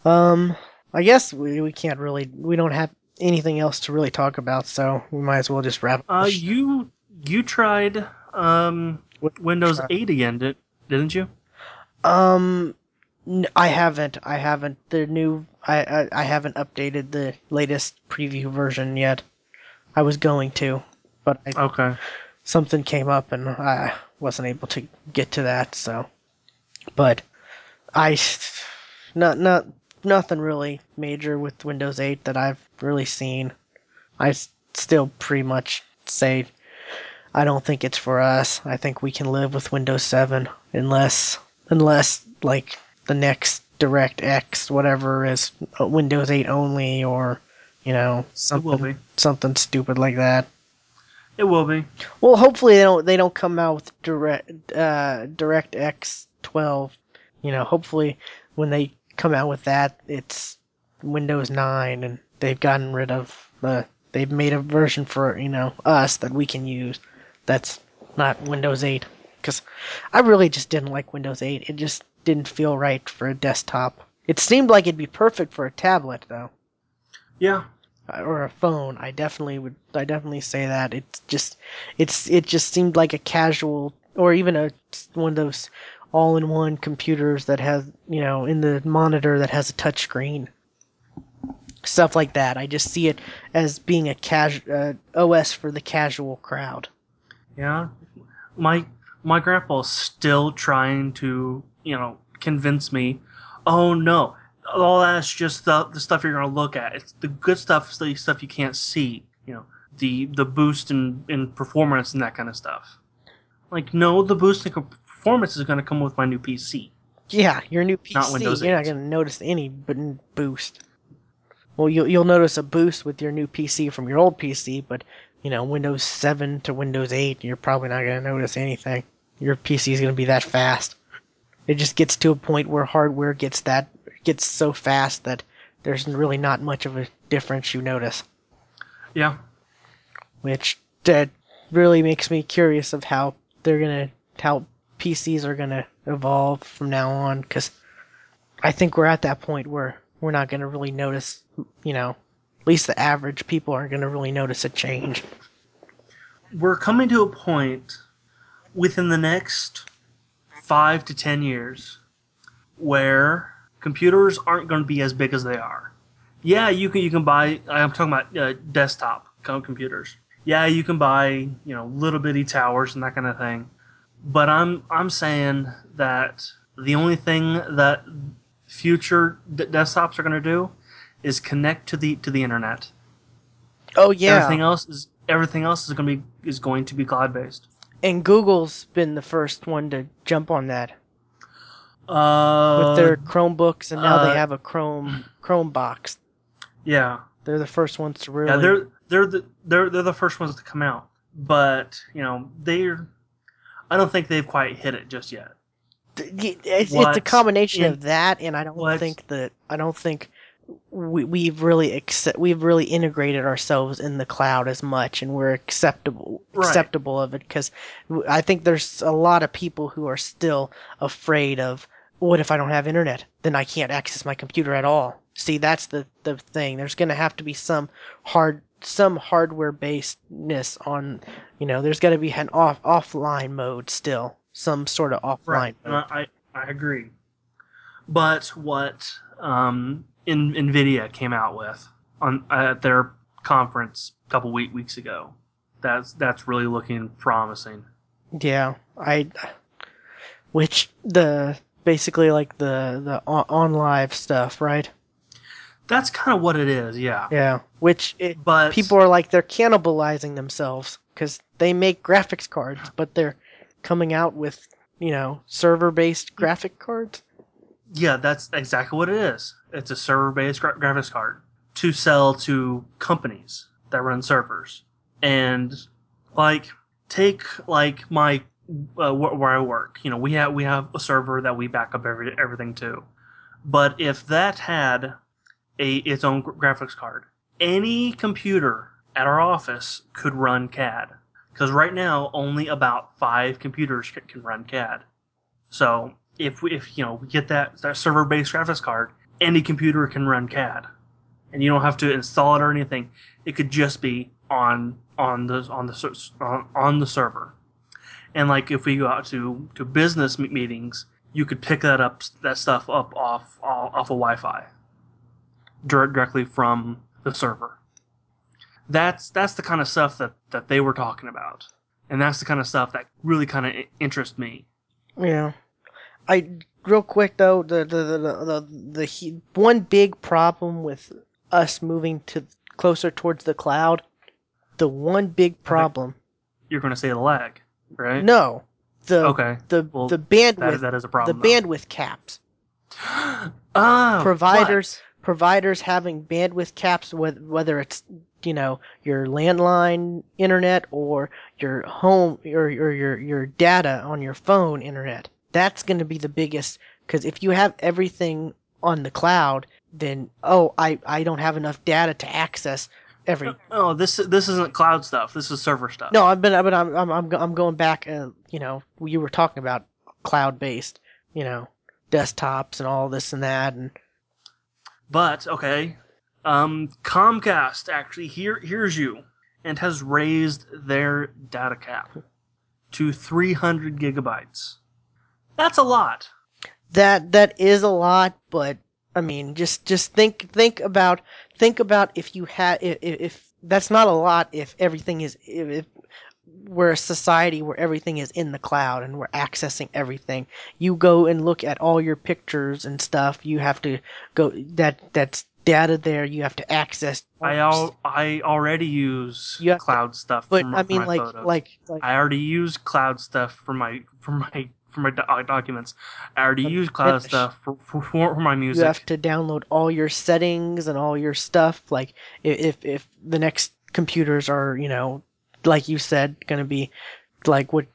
I guess we don't have anything else to really talk about, so we might as well just wrap up. You tried Windows 8 again, didn't you? I haven't. The new I haven't updated the latest preview version yet. I was going to, but something came up and I wasn't able to get to that. So, but nothing really major with Windows 8 that I've really seen. I still pretty much say I don't think it's for us. I think we can live with Windows 7 unless like the next DirectX whatever is Windows 8 only, or you know, something stupid like that. It will be. Well, hopefully they don't come out with DirectX 12. You know, hopefully when they come out with that, it's Windows 9, and they've gotten rid of they've made a version for, you know, us that we can use. That's not Windows 8, because I really just didn't like Windows 8. It just didn't feel right for a desktop. It seemed like it'd be perfect for a tablet, though. Yeah. Or a phone. I definitely say that. It just seemed like a casual, or even one of those all-in-one computers that has, you know, in the monitor that has a touch screen. Stuff like that. I just see it as being a OS for the casual crowd. Yeah. My grandpa's still trying to, you know, convince me, oh no, all that's just the stuff you're going to look at. It's the good stuff, it's the stuff you can't see, you know, the boost in performance and that kind of stuff. Like, no, the boost in performance is going to come with my new PC. Yeah, your new PC. Not Windows 8. You're not going to notice any boost. Well, you'll notice a boost with your new PC from your old PC, but, you know, Windows 7 to Windows 8, you're probably not going to notice anything. Your PC is going to be that fast. It just gets to a point where hardware gets so fast that there's really not much of a difference you notice. Yeah. Which that really makes me curious of how how PCs are going to evolve from now on, because I think we're at that point where we're not going to really notice, you know, at least the average people aren't going to really notice a change. We're coming to a point within the next 5 to 10 years where computers aren't going to be as big as they are. Yeah, you can buy, I'm talking about desktop computers. Yeah, you can buy, you know, little bitty towers and that kind of thing. But I'm saying that the only thing that future desktops are going to do is connect to the internet. Oh yeah. Everything else is going to be cloud based. And Google's been the first one to jump on that. With their Chromebooks, and now they have a Chrome box. Yeah. They're the first ones to really. Yeah, they're the first ones to come out, but you know, I don't think they've quite hit it just yet. It's a combination of that, and I don't think we've really integrated ourselves in the cloud as much, and we're acceptable of it, because I think there's a lot of people who are still afraid of, what if I don't have internet? Then I can't access my computer at all. See, that's the thing. There's going to have to be some hardware basedness on, you know, there's got to be an offline mode still. Some sort of offline. Right. I agree. But what NVIDIA came out with at their conference a couple weeks ago, that's really looking promising. Yeah, basically like the on-live stuff, right? That's kind of what it is, yeah. Yeah, but people are like, they're cannibalizing themselves because they make graphics cards, but they're coming out with, you know, server-based graphic cards? Yeah, that's exactly what it is. It's a server-based graphics card to sell to companies that run servers. And, like, take, like, my where I work. You know, we have a server that we back up everything to. But if that had its own graphics card, any computer at our office could run CAD. Because right now, only about 5 computers can run CAD. So if you know, we get that server-based graphics card, any computer can run CAD, and you don't have to install it or anything. It could just be on the server. And like if we go out to business meetings, you could pick that stuff up off of Wi-Fi. directly from the server. That's the kind of stuff that they were talking about. And that's the kind of stuff that really kind of interests me. Yeah. Real quick though, the one big problem with us moving to closer towards the cloud, the one big problem. You're going to say the lag, right? No. The bandwidth. That is a problem. The bandwidth caps. Providers having bandwidth caps, whether it's your landline internet or your home or your data on your phone internet. That's going to be the biggest, because if you have everything on the cloud, then I don't have enough data to access every. Oh, this isn't cloud stuff. This is server stuff. No, I'm going back. You were talking about cloud based, desktops and all this and that and. But okay. Comcast actually hears you and has raised their data cap to 300 gigabytes. That's a lot. That is a lot, but I mean, just think about if that's not a lot if everything is if we're a society where everything is in the cloud and we're accessing everything. You go and look at all your pictures and stuff. You have to go that's data there you have to access. I already use cloud stuff for my photos. I already use cloud stuff for my documents. I already use cloud stuff for my music. You have to download all your settings and all your stuff. Like if the next computers are like you said going to be like what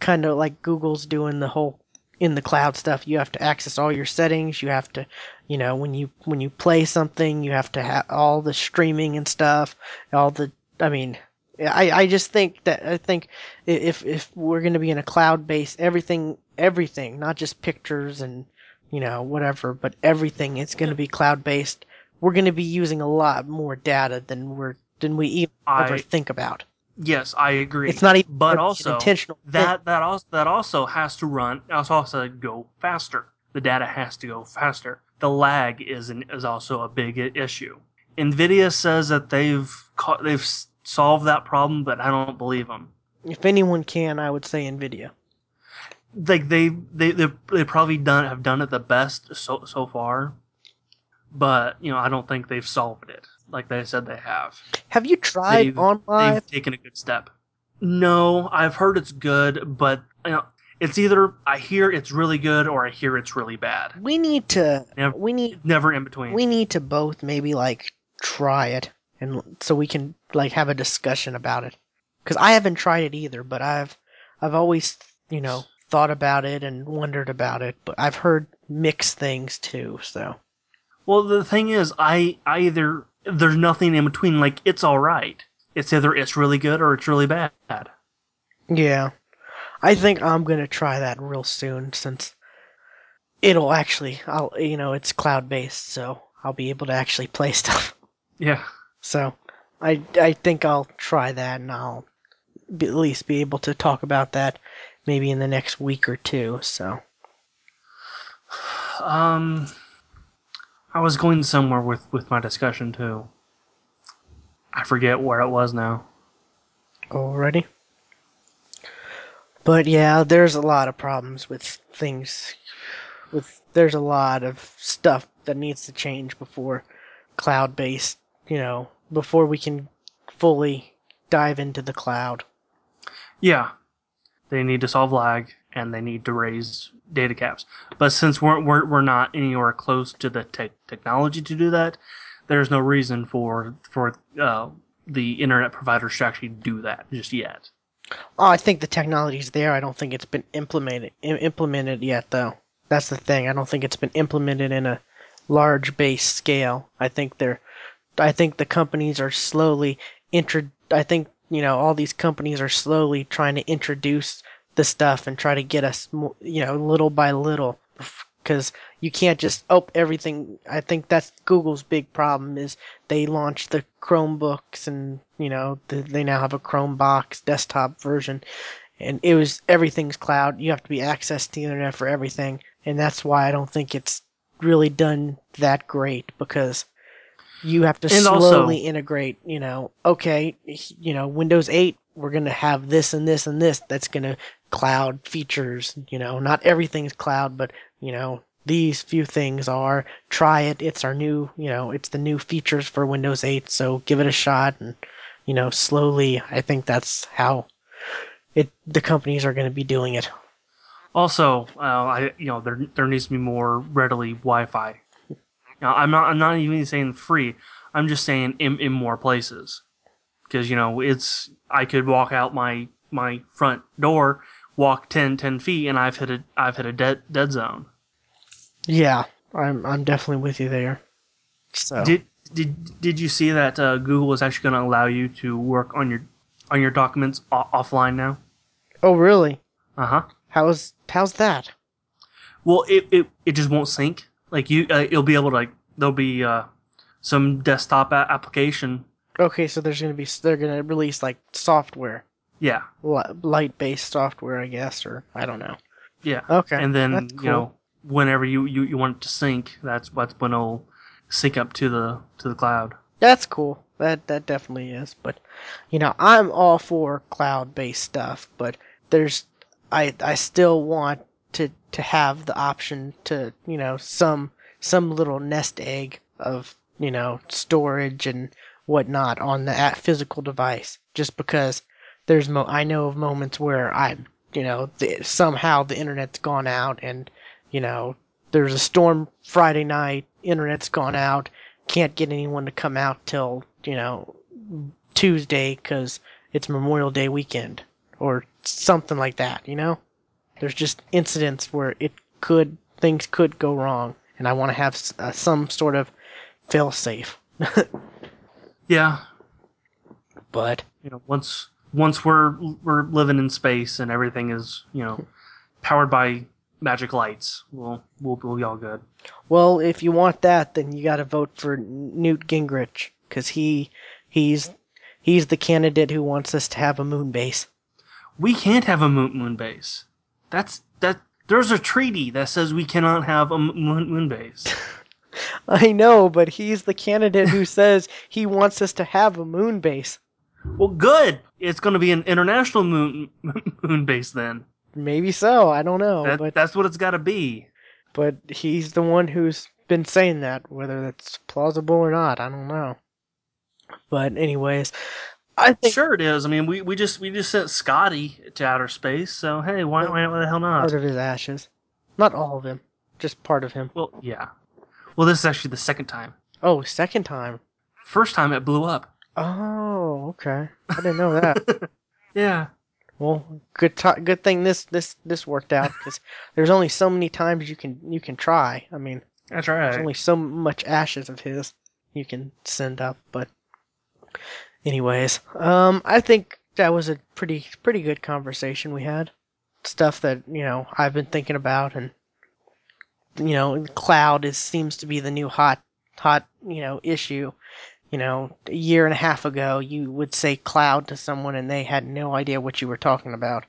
kind of like Google's doing the whole in the cloud stuff. You have to access all your settings. You have to, when you play something, you have to have all the streaming and stuff. I just think that if we're going to be in a cloud base, everything, not just pictures and whatever, but everything is going to be cloud based. We're going to be using a lot more data than we even ever think about. Yes, I agree. It's not even, but also intentional. That also has to run. Also go faster. The data has to go faster. The lag is also a big issue. Nvidia says that they've solved that problem, but I don't believe them. If anyone can, I would say Nvidia. Like they probably have done it the best so far, but I don't think they've solved it. Like they said they have. Have you tried OnLive? They've taken a good step. No, I've heard it's good, but it's either I hear it's really good or I hear it's really bad. Never in between. We need to both maybe try it, and so we can have a discussion about it. Because I haven't tried it either, but I've always thought about it and wondered about it. But I've heard mixed things too. So. Well, the thing is, I either. There's nothing in between. It's all right. It's either it's really good or it's really bad. Yeah. I think I'm going to try that real soon since it'll actually, it's cloud-based, so I'll be able to actually play stuff. Yeah. So I think I'll try that, and I'll at least be able to talk about that maybe in the next week or two, so. I was going somewhere with my discussion, too. I forget where it was now. Alrighty. But yeah, there's a lot of problems with things. There's a lot of stuff that needs to change before cloud-based, before we can fully dive into the cloud. Yeah. They need to solve lag, and they need to raise data caps, but since we're not anywhere close to the technology to do that, there's no reason for the internet providers to actually do that just yet. Oh, I think the technology's there. I don't think it's been implemented yet, though. That's the thing. I don't think it's been implemented in a large base scale. I think the companies are slowly all these companies are slowly trying to introduce the stuff and try to get us, little by little, because you can't just everything. I think that's Google's big problem is they launched the Chromebooks and they now have a Chromebox desktop version, and it was everything's cloud. You have to be access to the internet for everything, and that's why I don't think it's really done that great because you have to and slowly also, integrate, you know, okay, you know, Windows 8, we're going to have this and this and this. That's going to cloud features, you know, not everything's cloud, but, you know, these few things are, try it. It's our new, you know, it's the new features for Windows 8. So give it a shot. And, you know, slowly, I think that's how the companies are going to be doing it. Also, there needs to be more readily Wi-Fi. Now, I'm not even saying free. I'm just saying in more places, because you know I could walk out my front door, walk 10 feet, and I've hit a dead zone. Yeah, I'm definitely with you there. So did you see that Google is actually going to allow you to work on your documents offline now? Oh, really? Uh huh. How's that? Well, it just won't sync. Like you'll be able to. There'll be some desktop application. Okay, so they're gonna release like software. Yeah, light-based software, I guess, or I don't know. Yeah. Okay. And then that's cool. You know, whenever you want it to sync, that's when it'll sync up to the cloud. That's cool. That definitely is. But you know, I'm all for cloud-based stuff, but I still want to have the option to, you know, some little nest egg of, you know, storage and whatnot on the physical device, just because there's I know of moments where somehow the internet's gone out, and you know there's a storm Friday night, internet's gone out, can't get anyone to come out till, you know, Tuesday because it's Memorial Day weekend or something like that, you know. There's just incidents where things could go wrong, and I want to have some sort of fail-safe. Yeah, but you know, once we're living in space and everything is, you know, powered by magic lights, we'll be all good. Well, if you want that, then you got to vote for Newt Gingrich, because he's the candidate who wants us to have a moon base. We can't have a moon base. There's a treaty that says we cannot have a moon base. I know, but he's the candidate who says he wants us to have a moon base. Well, good. It's going to be an international moon base then. Maybe so. I don't know. That's what it's got to be. But he's the one who's been saying that, whether that's plausible or not. I don't know. But anyways, I think sure it is. I mean, we just sent Scotty to outer space, so hey, why the hell not? Part of his ashes, not all of him, just part of him. Well, yeah. Well, this is actually the second time. Oh, second time. First time it blew up. Oh, okay. I didn't know that. Yeah. Well, good thing this worked out, because there's only so many times you can try. I mean, that's right. There's only so much ashes of his you can send up, but. Anyways, I think that was a pretty good conversation we had. Stuff that, you know, I've been thinking about, and you know, cloud seems to be the new hot, you know, issue. You know, a year and a half ago, you would say cloud to someone, and they had no idea what you were talking about.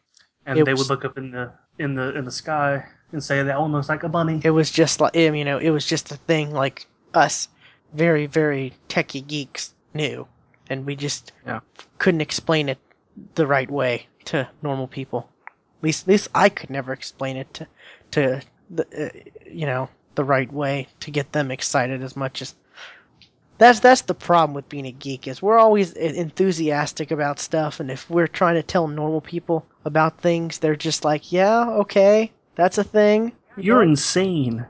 And they would look up in the sky and say that one looks like a bunny. It was just like, you know, it was just a thing like us, very very techie geeks knew. And we just couldn't explain it the right way to normal people. At least I could never explain it to the right way to get them excited as much as. That's the problem with being a geek, is we're always enthusiastic about stuff, and if we're trying to tell normal people about things, they're just like, yeah, okay, that's a thing. You're insane.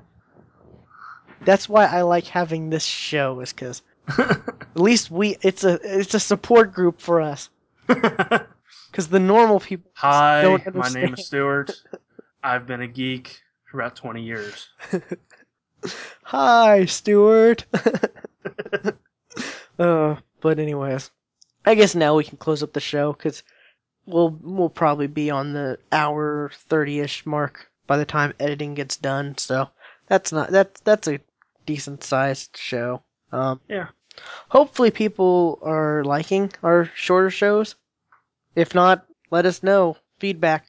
That's why I like having this show, is because. At least it's a support group for us, because the normal people. Hi, don't understand. My name is Stuart. I've been a geek for about 20 years. Hi, Stuart. But anyways, I guess now we can close up the show, because we'll probably be on the hour 30-ish mark by the time editing gets done. So that's a decent sized show. Yeah. Hopefully people are liking our shorter shows. If not, let us know. Feedback.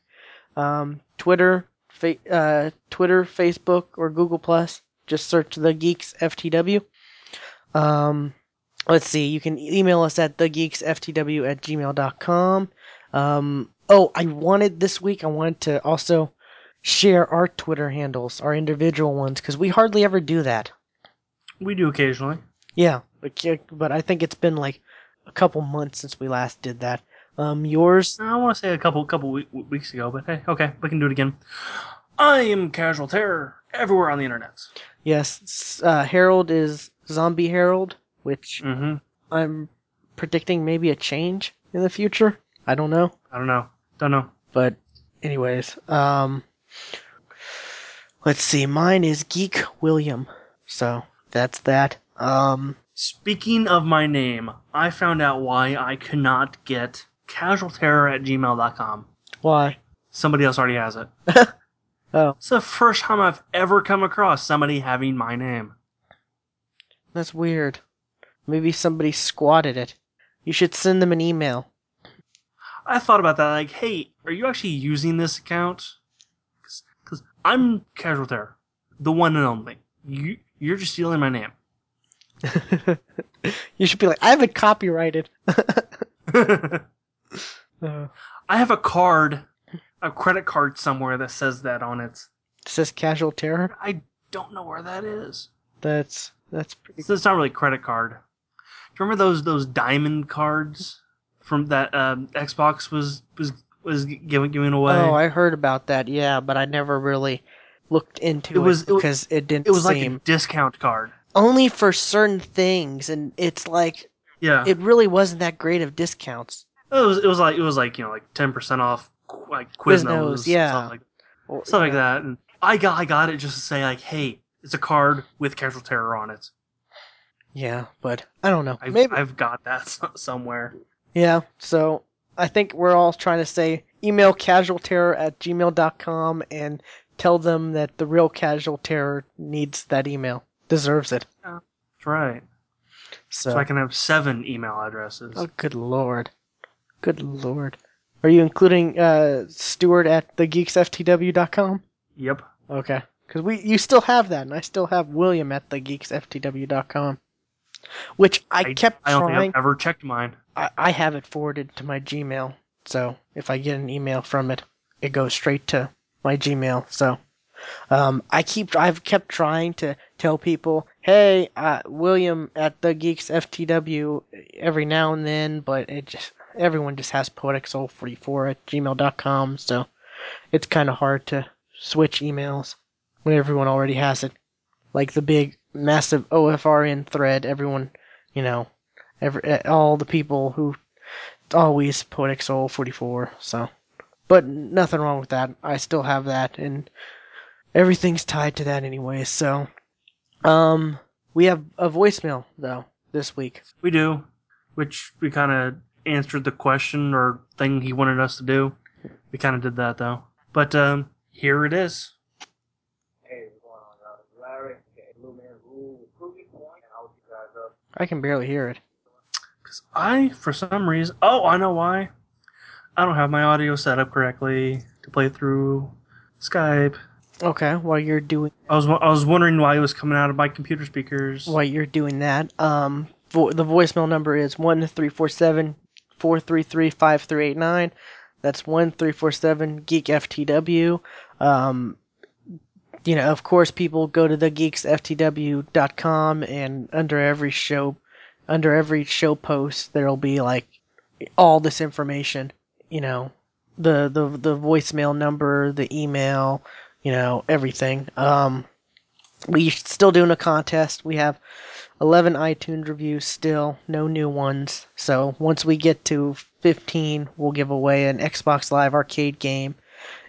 Twitter, Facebook, or Google+. Just search The Geeks FTW. Let's see. You can email us at thegeeksftw@gmail.com. I wanted to also share our Twitter handles, our individual ones, because we hardly ever do that. We do occasionally. Yeah, but I think it's been like a couple months since we last did that. Yours? I want to say a couple weeks ago, but hey, okay, we can do it again. I am Casual Zair everywhere on the internet. Yes, Harold is Zombie Harold, which I'm predicting maybe a change in the future. I don't know. But anyways, let's see. Mine is Geek William. So that's that. Speaking of my name, I found out why I cannot get casualterror@gmail.com. Why? Somebody else already has it. Oh. It's the first time I've ever come across somebody having my name. That's weird. Maybe somebody squatted it. You should send them an email. I thought about that, like, hey, are you actually using this account? Because I'm Casual Zair, the one and only. You're just stealing my name. You should be like, I have it copyrighted. I have a credit card somewhere that says that on it. It says Casual Zair? I don't know where that is. That's pretty cool. So it's not really a credit card. Do you remember those diamond cards? From that Xbox was giving away. Oh, I heard about that. Yeah, but I never really looked into it because it didn't. It was seem... like a discount card, only for certain things, and it's like it really wasn't that great of discounts. It was like 10% off like Quiznos, stuff like that. And I got it just to say like, hey, it's a card with Casual Zair on it. Yeah, but I don't know. Maybe I've got that somewhere. Yeah, so I think we're all trying to say email casualterror@gmail.com and tell them that the real Casual Zair needs that email, deserves it. Yeah, that's right. So I can have 7 email addresses. Oh, good lord. Good lord. Are you including Stuart@thegeeksftw.com? Yep. Okay, because you still have that, and I still have William@thegeeksftw.com, which I don't think I've ever checked mine. I have it forwarded to my Gmail, so if I get an email from it, it goes straight to my Gmail. So I've kept trying to tell people, hey, William@thegeeksftw every now and then, but everyone just has poeticsoul44@gmail.com, so it's kind of hard to switch emails when everyone already has it. Like the big massive OFRN thread, everyone, all the people who always Poetic Soul 44, so. But nothing wrong with that. I still have that, and everything's tied to that anyway, so. We have a voicemail, though, this week. We do, which we kind of answered the question or thing he wanted us to do. We kind of did that, though. But here it is. Hey, what's going on, y'all? It's Larry. Blue Man Rule. I'll get you guys up. I can barely hear it. For some reason... Oh, I know why. I don't have my audio set up correctly to play through Skype. Okay, while you're doing... I was wondering why it was coming out of my computer speakers. While you're doing that, the voicemail number is 1-347-433-5389. That's 1-347-GEEKFTW. Of course, people go to thegeeksftw.com, and under every show post, there'll be like all this information, the voicemail number, the email, everything. We're still doing a contest. We have 11 iTunes reviews still, no new ones. So once we get to 15, we'll give away an Xbox Live arcade game.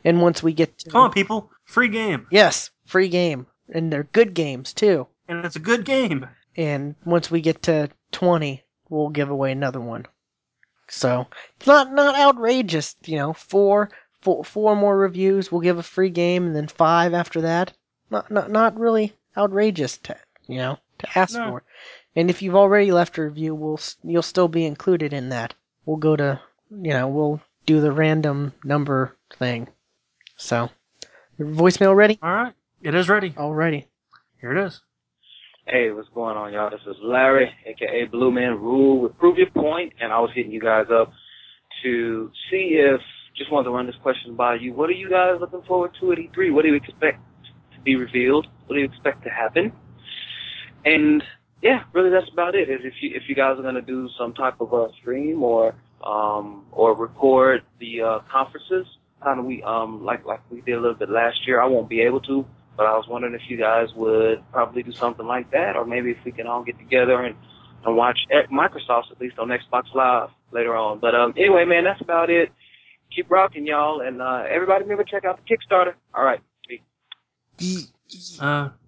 And once we get to... Come on, people. Free game. Yes, free game. And they're good games, too. And it's a good game. And once we get to 20, we'll give away another one. So it's not outrageous, Four more reviews, we'll give a free game, and then 5 after that. Not really outrageous to ask for. And if you've already left a review, you'll still be included in that. We'll go to we'll do the random number thing. So, your voicemail ready? All right, it is ready. Alrighty, here it is. Hey, what's going on, y'all? This is Larry, a.k.a. Blue Man Rule with Prove Your Point, and I was hitting you guys up to see if, just wanted to run this question by you. What are you guys looking forward to at E3? What do you expect to be revealed? What do you expect to happen? And, yeah, really that's about it. If you guys are going to do some type of a stream or record the conferences, kind of like we did a little bit last year, I won't be able to. But I was wondering if you guys would probably do something like that, or maybe if we can all get together and watch at Microsoft's, at least on Xbox Live later on. But anyway, man, that's about it. Keep rocking, y'all. And everybody remember, check out the Kickstarter. All right.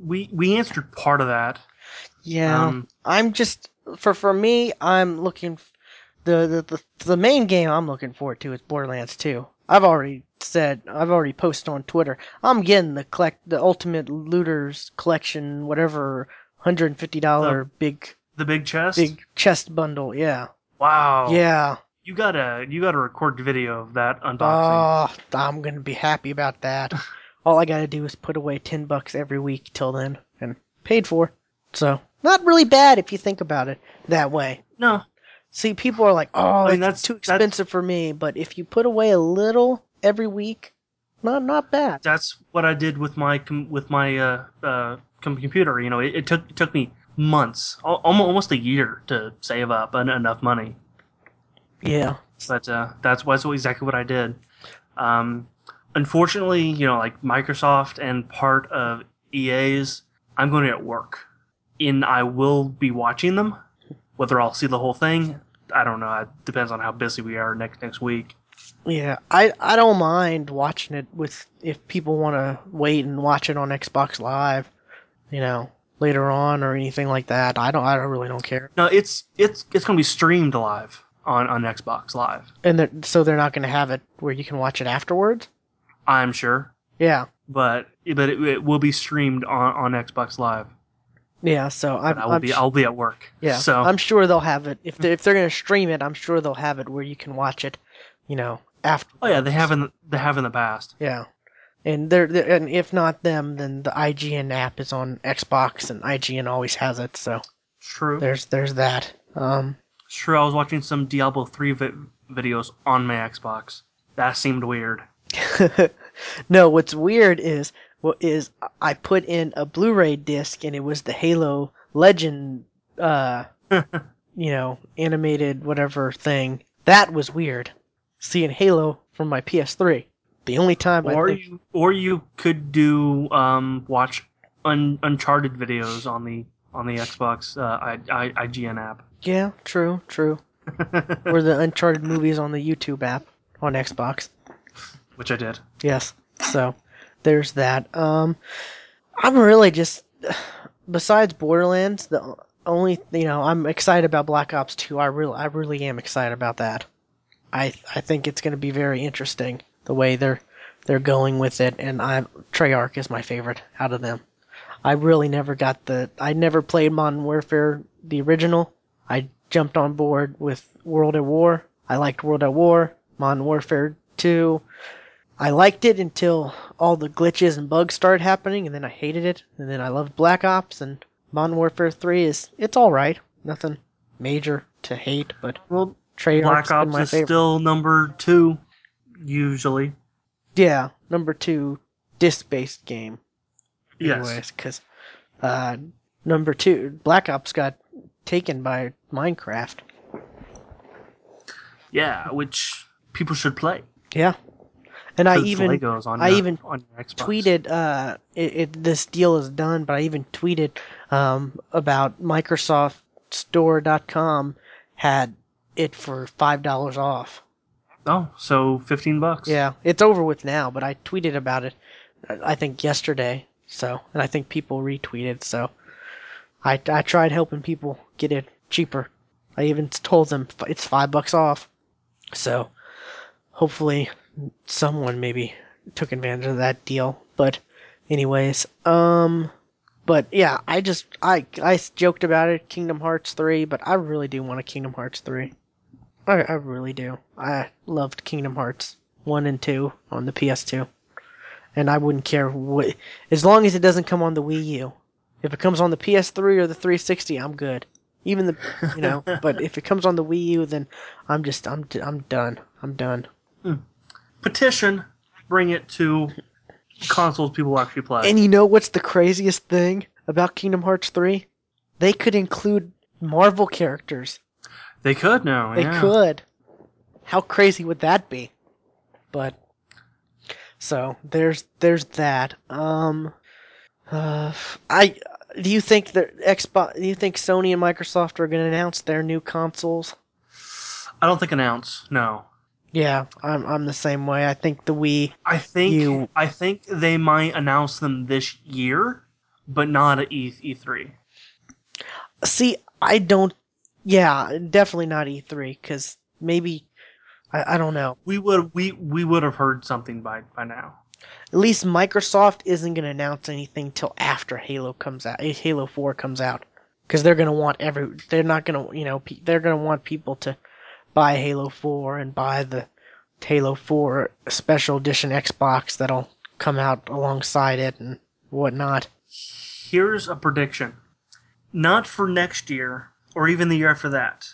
We answered part of that. Yeah. I'm just, for me, I'm looking, the main game I'm looking forward to is Borderlands 2. I've already posted on Twitter. I'm getting the Ultimate Looters Collection, whatever, $150 big chest bundle. Yeah. Wow. Yeah. You gotta record video of that unboxing. Oh, I'm gonna be happy about that. All I gotta do is put away $10 every week till then, and paid for. So not really bad if you think about it that way. No. See, people are like, oh, I mean, that's too expensive for me. But if you put away a little every week, not bad. That's what I did with my computer. You know, it took me months, almost a year, to save up enough money. Yeah, but that's exactly what I did. Unfortunately, you know, like Microsoft and part of EA's, I'm going to get work, and I will be watching them. Whether I'll see the whole thing, I don't know. It depends on how busy we are next week. Yeah, I don't mind watching it if people want to wait and watch it on Xbox Live, you know, later on or anything like that. I really don't care. No, it's going to be streamed live on Xbox Live. And so they're not going to have it where you can watch it afterwards? I'm sure. Yeah. But it will be streamed on Xbox Live. Yeah, so I'll be at work. Yeah, so I'm sure they'll have it if they're going to stream it. I'm sure they'll have it where you can watch it, you know, after. Oh yeah, they have in the past. Yeah, and and if not them, then the IGN app is on Xbox, and IGN always has it. So true. There's that. True. I was watching some Diablo 3 videos on my Xbox. That seemed weird. No, what's weird is. I put in a Blu-ray disc and it was the Halo Legend, you know, animated whatever thing. That was weird. Seeing Halo from my PS3. The only time you could do watch Uncharted videos on the Xbox IGN app. Yeah, true. Or the Uncharted movies on the YouTube app on Xbox. Which I did. Yes. So. There's that. I'm really just, besides Borderlands, the only, you know, I'm excited about Black Ops 2. I really am excited about that. I think it's going to be very interesting the way they're going with it, and Treyarch is my favorite out of them. I never played Modern Warfare, the original. I jumped on board with World at War. I liked World at War, Modern Warfare 2. I liked it until all the glitches and bugs started happening, and then I hated it, and then I loved Black Ops, and Modern Warfare 3 it's alright. Nothing major to hate, but Treyarch's Black Ops my is favorite. Still number 2, usually. Yeah, number 2 disc-based game. Anyways, yes. Because number 2, Black Ops got taken by Minecraft. Yeah, which people should play. Yeah. And I even tweeted this deal is done, but I even tweeted about MicrosoftStore.com had it for $5 off. Oh, so $15. Yeah, it's over with now, but I tweeted about it I think yesterday. So, and I think people retweeted. So, I tried helping people get it cheaper. I even told them it's $5 off. So, hopefully. Someone maybe took advantage of that deal, but anyways, but yeah, I joked about it, Kingdom Hearts 3, but I really do want a Kingdom Hearts 3. I really do. I loved Kingdom Hearts 1 and 2 on the PS2, and I wouldn't care what, as long as it doesn't come on the Wii U. If it comes on the PS3 or the 360, I'm good. Even the, you know, but if it comes on the Wii U, then I'm just, I'm done. I'm done. Hmm. Petition, bring it to consoles people actually play. And you know what's the craziest thing about Kingdom Hearts 3? They could include Marvel characters. They could now, yeah. They could. How crazy would that be? But, so, there's that. Do you think that Xbox? Do you think Sony and Microsoft are going to announce their new consoles? I don't think announce. No. Yeah, I'm the same way. I think the Wii. I think they might announce them this year, but not at E3. See, I don't. Yeah, definitely not E3 because maybe I don't know. We would have heard something by now. At least Microsoft isn't going to announce anything till after Halo comes out. Halo 4 comes out, because they're going to want They're not going to, you know, they're going to want people to buy Halo 4 and buy the Halo 4 Special Edition Xbox that'll come out alongside it and whatnot. Here's a prediction, not for next year or even the year after that,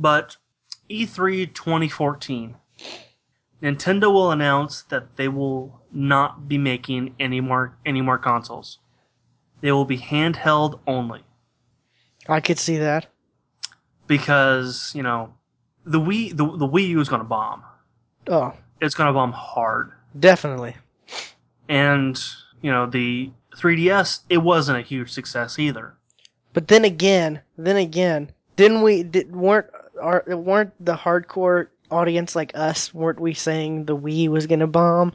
but E3 2014. Nintendo will announce that they will not be making any more consoles. They will be handheld only. I could see that. Because, you know, the Wii U is going to bomb. Oh. It's going to bomb hard. Definitely. And, you know, the 3DS, it wasn't a huge success either. But then again, weren't the hardcore audience like us, weren't we saying the Wii was gonna bomb?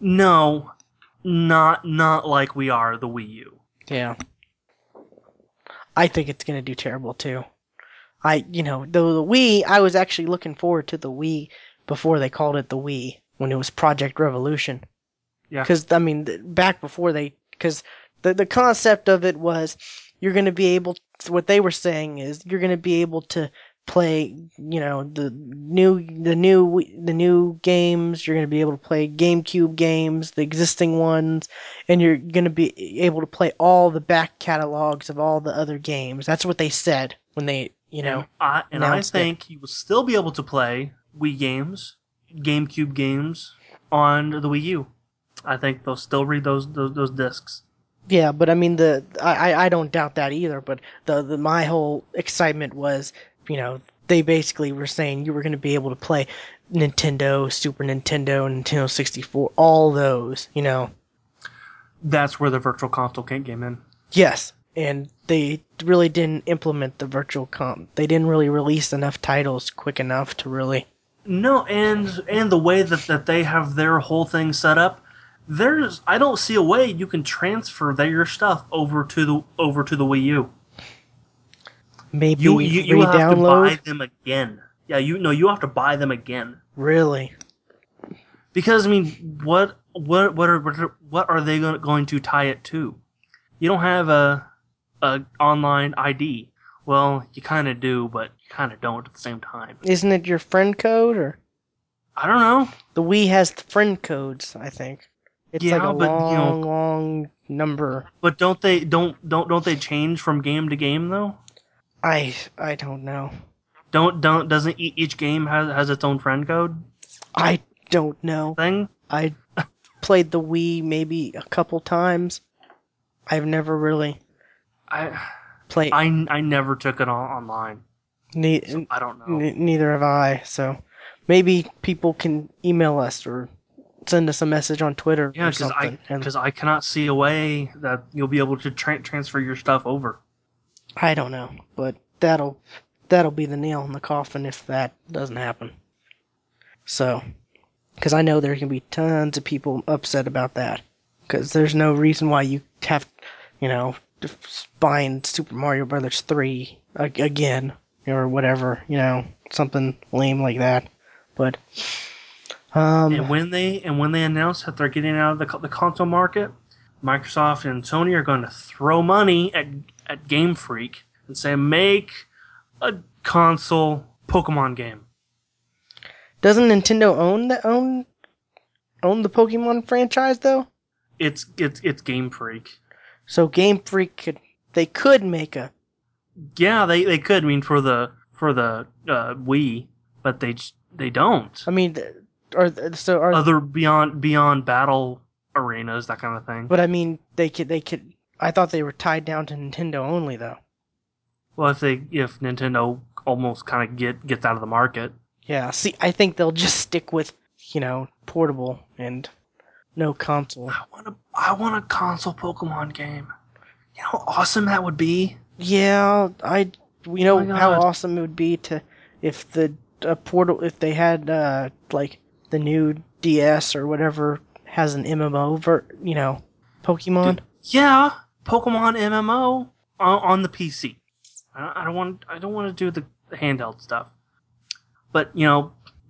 No, not like we are the Wii U. Yeah, I think it's gonna do terrible too. The Wii, I was actually looking forward to the Wii before they called it the Wii when it was Project Revolution. Yeah, because I mean, back before they, because the concept of it was, you're going to be able to, what they were saying is you're going to be able to play, you know, the new games. You're going to be able to play GameCube games, the existing ones, and you're going to be able to play all the back catalogs of all the other games. That's what they said when they, you know, and I think you will still be able to play Wii games, GameCube games on the Wii U. I think they'll still read those discs. Yeah, but I mean, I don't doubt that either, but my whole excitement was, you know, they basically were saying you were going to be able to play Nintendo, Super Nintendo, Nintendo 64, all those, you know. That's where the virtual console came in. Yes, and they really didn't implement the virtual console. They didn't really release enough titles quick enough to really... No, and the way that they have their whole thing set up, I don't see a way you can transfer your stuff over to the Wii U. Maybe you have to buy them again. Yeah, you have to buy them again. Really? Because I mean, what are they going to tie it to? You don't have a online ID. Well, you kind of do, but you kind of don't at the same time. Isn't it your friend code or? I don't know. The Wii has friend codes, I think. It's long number. But don't they change from game to game though? I don't know. Doesn't each game has its own friend code? I don't know. I played the Wii maybe a couple times. I've never really played. I never took it all online. So I don't know. Neither have I. So maybe people can email us or send us a message on Twitter. Yeah, because I cannot see a way that you'll be able to transfer your stuff over. I don't know, but that'll be the nail in the coffin if that doesn't happen. So, because I know there can be tons of people upset about that, because there's no reason why you have, you know, to find Super Mario Brothers 3 again or whatever, you know, something lame like that, but. And when they announce that they're getting out of the console market, Microsoft and Sony are going to throw money at Game Freak and say, make a console Pokemon game. Doesn't Nintendo own the Pokemon franchise though? It's Game Freak. So Game Freak could make a. Yeah, they could. I mean, for the Wii, but they don't. I mean, are other beyond battle arenas, that kind of thing. But I mean, they could. I thought they were tied down to Nintendo only, though. Well, if Nintendo almost kind of gets out of the market. Yeah, see, I think they'll just stick with, portable and no console. I want a console Pokemon game. You know how awesome that would be? Yeah, how awesome it would be if they had the new DS or whatever has an MMO Pokemon. Yeah, Pokemon MMO on the PC. I don't want to do the handheld stuff. But,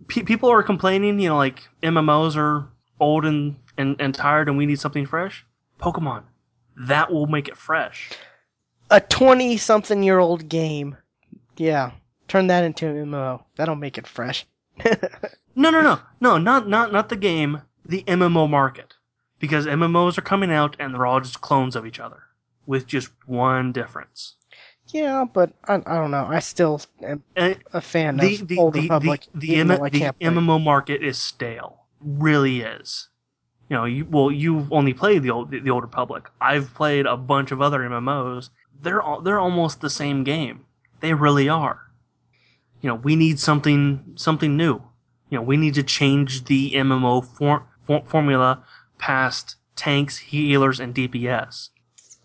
people are complaining, MMOs are old and tired and we need something fresh. Pokemon. That will make it fresh. A 20-something-year-old game. Yeah. Turn that into an MMO. That'll make it fresh. No. No, not the game. The MMO market. Because MMOs are coming out and they're all just clones of each other. With just one difference. Yeah, but I don't know. I still am a fan of the old Republic. The MMO market is stale. Really is. You've only played the old Republic. I've played a bunch of other MMOs. They're almost the same game. They really are. We need something new. We need to change the MMO formula past tanks, healers, and DPS.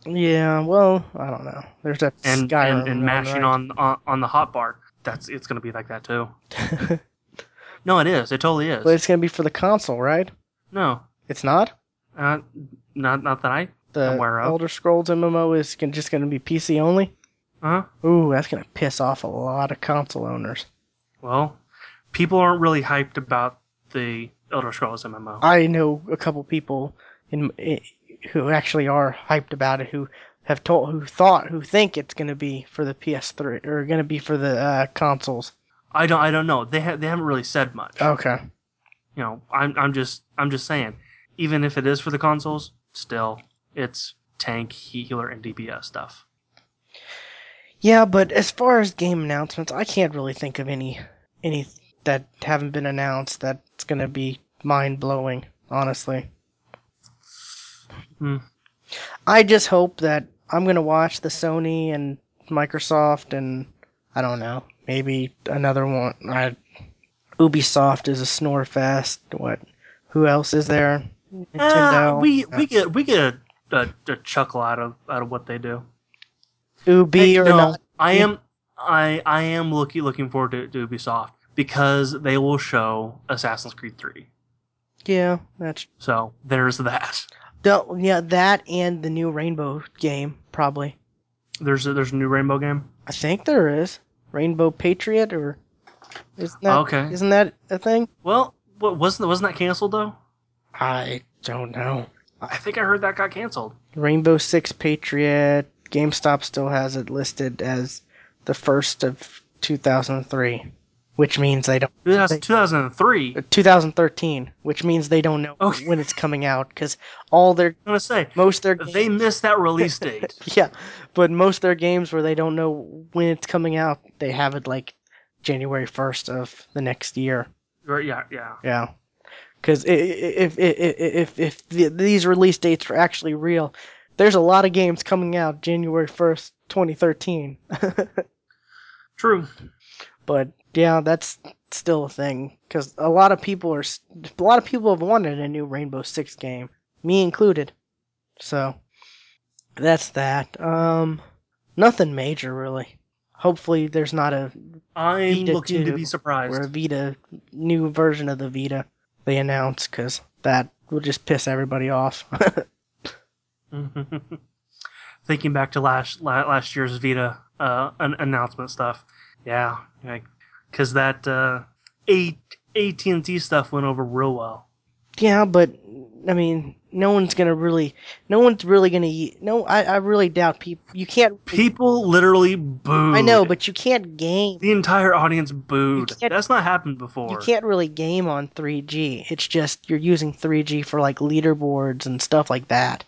Yeah, well, I don't know. There's that Skyrim and mashing on the hotbar. It's going to be like that too. No, it is. It totally is. But it's going to be for the console, right? No, it's not. Not that I'm aware of. The Elder Scrolls MMO is just going to be PC only. Uh-huh. Ooh, that's going to piss off a lot of console owners. Well, people aren't really hyped about the Elder Scrolls MMO. I know a couple people who actually are hyped about it, who think it's going to be for the PS3 or going to be for the consoles. I don't know. They haven't really said much. Okay. I'm just saying, even if it is for the consoles, still it's tank, healer, and DPS stuff. Yeah, but as far as game announcements, I can't really think of any that haven't been announced that's going to be mind-blowing, honestly. I just hope that I'm going to watch the Sony and Microsoft and, I don't know, maybe another one. Ubisoft is a snore fest. What? Who else is there? Nintendo. We get a chuckle out of what they do. Ubi or not? I am looking forward to Ubisoft because they will show Assassin's Creed 3. Yeah, that's so. There's that. Yeah, that and the new Rainbow game, probably. There's a new Rainbow game? I think there is. Rainbow Patriot, or... Isn't that a thing? Well, wasn't that canceled, though? I don't know. I think I heard that got canceled. Rainbow Six Patriot. GameStop still has it listed as the first of 2003, which means they don't... 2013, which means they don't know when it's coming out, because all their... I'm going to say, most their games, they missed that release date. Yeah, but most of their games where they don't know when it's coming out, they have it like January 1st of the next year. Yeah. Yeah, because if these release dates were actually real, there's a lot of games coming out January 1st, 2013. True. But... yeah, that's still a thing because a lot of people have wanted a new Rainbow Six game, me included. So that's that. Nothing major really. Hopefully, there's not a. I'm looking to be surprised. Or a Vita new version of the Vita they announce because that will just piss everybody off. Thinking back to last year's Vita announcement stuff, yeah. Because that AT&T stuff went over real well. Yeah, but I mean, no one's really gonna. I really doubt people. You can't. People literally booed. I know, but you can't game. The entire audience booed. That's not happened before. You can't really game on 3G. It's just you're using 3G for like leaderboards and stuff like that.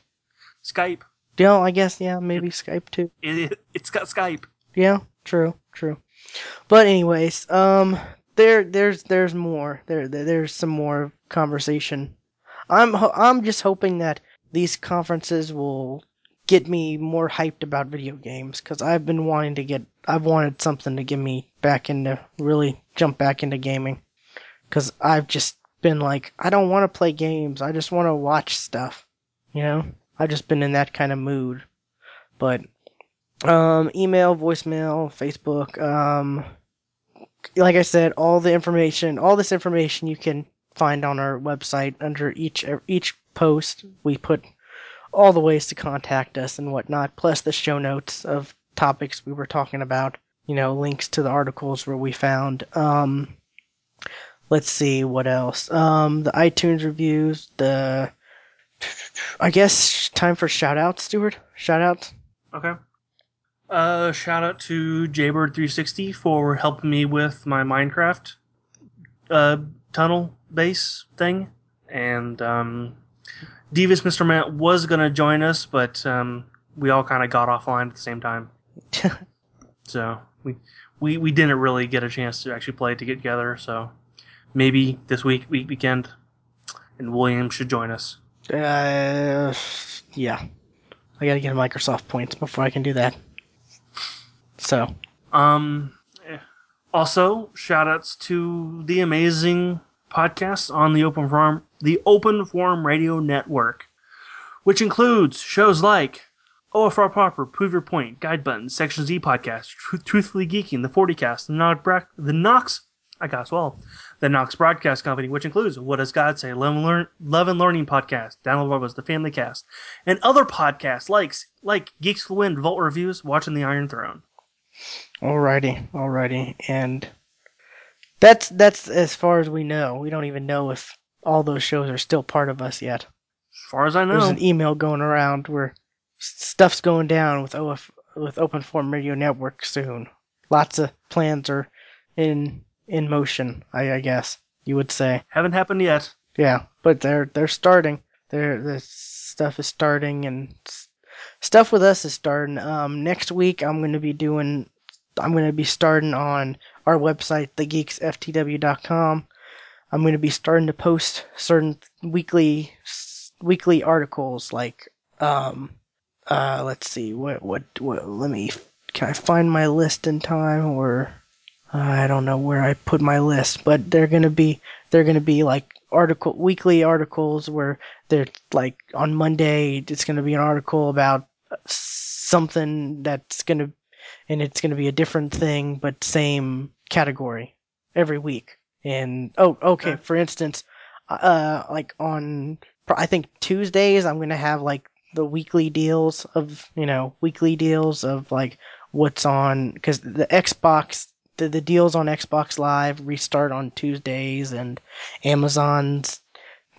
Skype. Yeah, I guess. Yeah, maybe Skype too. It's got Skype. Yeah, true. But anyways, there's more. There's some more conversation. I'm just hoping that these conferences will get me more hyped about video games, because I've been wanting to get. I've wanted something to get me back into really jump back into gaming, because I've just been like, I don't want to play games. I just want to watch stuff. You know, I've just been in that kind of mood. But email, voicemail, Facebook. Like I said, all this information you can find on our website. Under each post, we put all the ways to contact us and whatnot, plus the show notes of topics we were talking about, you know, links to the articles where we found. Let's see what else. The iTunes reviews, I guess time for shout outs, Stuart. Shout outs. Okay. Shout out to Jaybird360 for helping me with my Minecraft tunnel base thing, and Devious Mr. Matt was gonna join us, but we all kind of got offline at the same time, so we didn't really get a chance to actually play to get together. So maybe this weekend, and William should join us. Yeah, I gotta get Microsoft points before I can do that. So, also shout outs to the amazing podcasts on the Open Forum Radio Network, which includes shows like OFR Proper, Prove Your Point, Guide Button, Section Z Podcast, Truthfully Geeking, the 40Cast, the Knox Broadcast Company, which includes What Does God Say, Love and Learning Podcast, Download was the Family Cast, and other podcasts like Geeks for the Wind, Vault Reviews, Watching the Iron Throne. Alrighty, and. That's as far as we know. We don't even know if all those shows are still part of us yet. As far as I know, there's an email going around where stuff's going down with Open Forum Radio Network soon. Lots of plans are in motion. I guess you would say. Haven't happened yet. Yeah, but they're starting. The stuff is starting, and stuff with us is starting. Next week I'm going to be starting on our website, thegeeksftw.com. I'm going to be starting to post certain weekly articles, like let's see, what can I find my list in time, or I don't know where I put my list, but they're going to be like weekly articles where they're like on Monday it's going to be an article about something and it's going to be a different thing, but same category every week. And, for instance, like on, I think Tuesdays, I'm going to have like the weekly deals of like what's on, because the Xbox, the deals on Xbox Live restart on Tuesdays, and Amazon's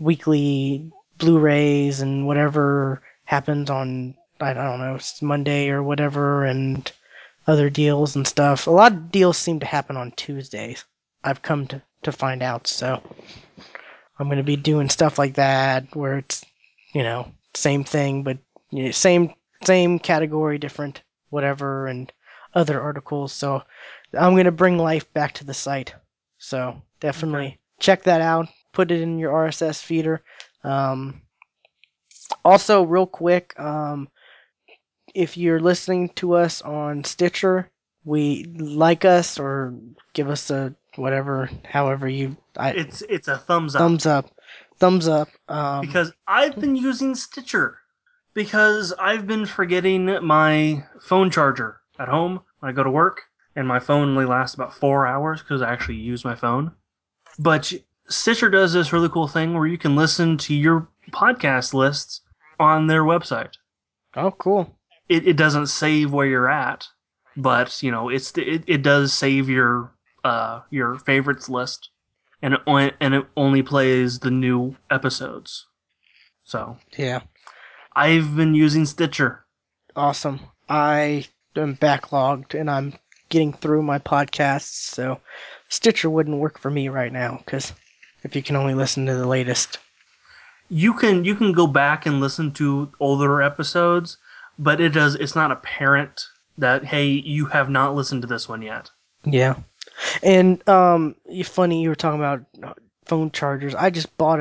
weekly Blu-rays and whatever happens on, I don't know, Monday or whatever, and other deals and stuff. A lot of deals seem to happen on Tuesdays, I've come to find out, so I'm going to be doing stuff like that where it's, you know, same thing, but you know, same category, different whatever, and other articles. So I'm going to bring life back to the site. So definitely check that out. Put it in your RSS feeder. Also, real quick, if you're listening to us on Stitcher, we like us or give us a whatever, however you. It's a thumbs up. Thumbs up. Because I've been using Stitcher, because I've been forgetting my phone charger at home when I go to work, and my phone only lasts about 4 hours because I actually use my phone. But Stitcher does this really cool thing where you can listen to your podcast lists on their website. Oh, cool. It doesn't save where you're at, but you know it does save your favorites list and it only plays the new episodes. So yeah, I've been using Stitcher. Awesome. I am backlogged and I'm getting through my podcasts, so Stitcher wouldn't work for me right now because if you can only listen to the latest. You can go back and listen to older episodes, but it's not apparent that, hey, you have not listened to this one yet. Yeah. And funny, you were talking about phone chargers. I just bought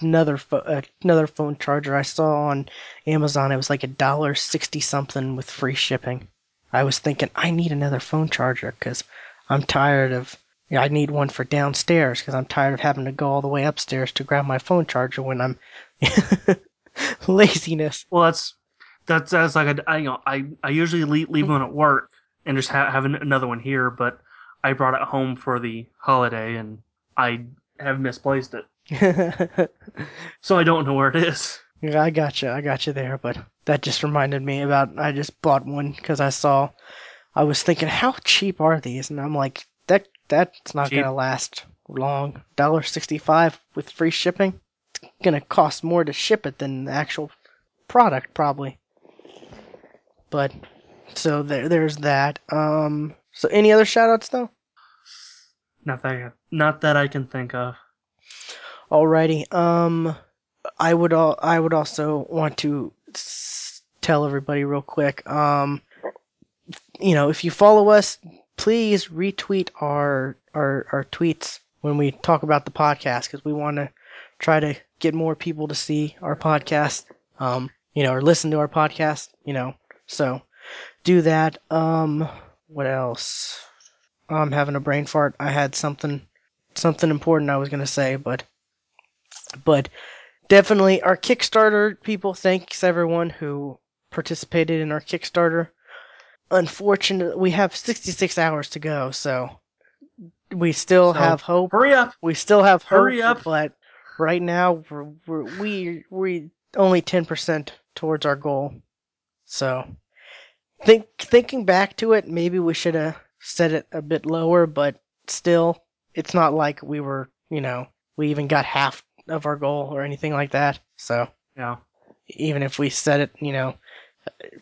another phone charger. I saw on Amazon it was like $1.60 something with free shipping. I was thinking, I need another phone charger because I'm tired of... I need one for downstairs because I'm tired of having to go all the way upstairs to grab my phone charger when I'm... laziness. Well, that's like I usually leave one at work and just have another one here, but I brought it home for the holiday and I have misplaced it, so I don't know where it is. Yeah, I got you there, but that just reminded me about I just bought one because I was thinking, how cheap are these? And I'm like, that's not cheap. Gonna last long. $1.65 with free shipping. It's gonna cost more to ship it than the actual product probably. But so there's that. So any other shout outs though? Not that I can think of. Alrighty. I would also want to tell everybody real quick, if you follow us, please retweet our tweets when we talk about the podcast, because we want to try to get more people to see our podcast, or listen to our podcast, so do that. What else? I'm having a brain fart. I had something important I was going to say, but definitely our Kickstarter people, thanks everyone who participated in our Kickstarter. Unfortunately, we have 66 hours to go, so we still have hope. Hurry up! We still have hope. Hurry up! But right now, we're only 10% towards our goal. So, thinking back to it, maybe we should have set it a bit lower, but still, it's not like we were, we even got half of our goal or anything like that. So, yeah. Even if we set it,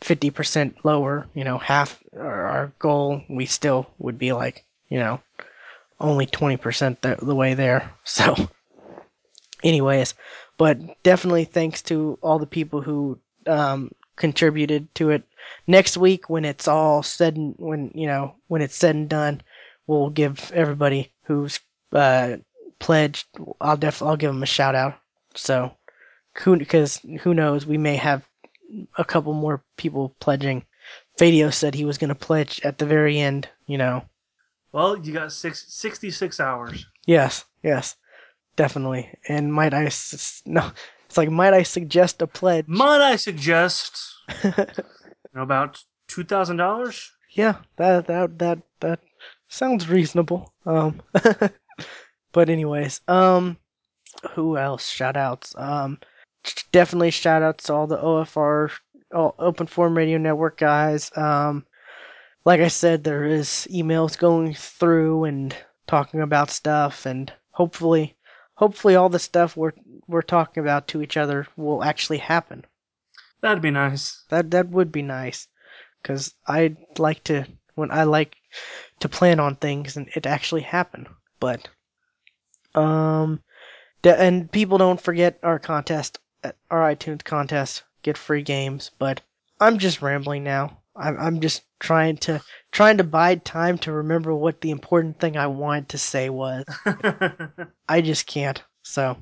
50% lower, half our goal, we still would be like, only 20% the way there. So, anyways, but definitely thanks to all the people who contributed to it. Next week, when it's all said and when it's said and done, we'll give everybody who's pledged. I'll give them a shout out. So, because who knows, we may have a couple more people pledging. Fadio said he was going to pledge at the very end, Well, you got 66 hours. Yes, definitely. And might I suggest a pledge? Might I suggest about $2,000? Yeah, that sounds reasonable. But anyways, who else? Shout outs. Definitely shout out to all the OFR, all Open Forum Radio Network guys. Like I said, there is emails going through and talking about stuff, and hopefully all the stuff we're talking about to each other will actually happen. That'd be nice. That would be nice, because I like to plan on things and it actually happen. But and people, don't forget our contest. Our iTunes contest, get free games, but I'm just rambling now. I'm just trying to bide time to remember what the important thing I wanted to say was. I just can't. So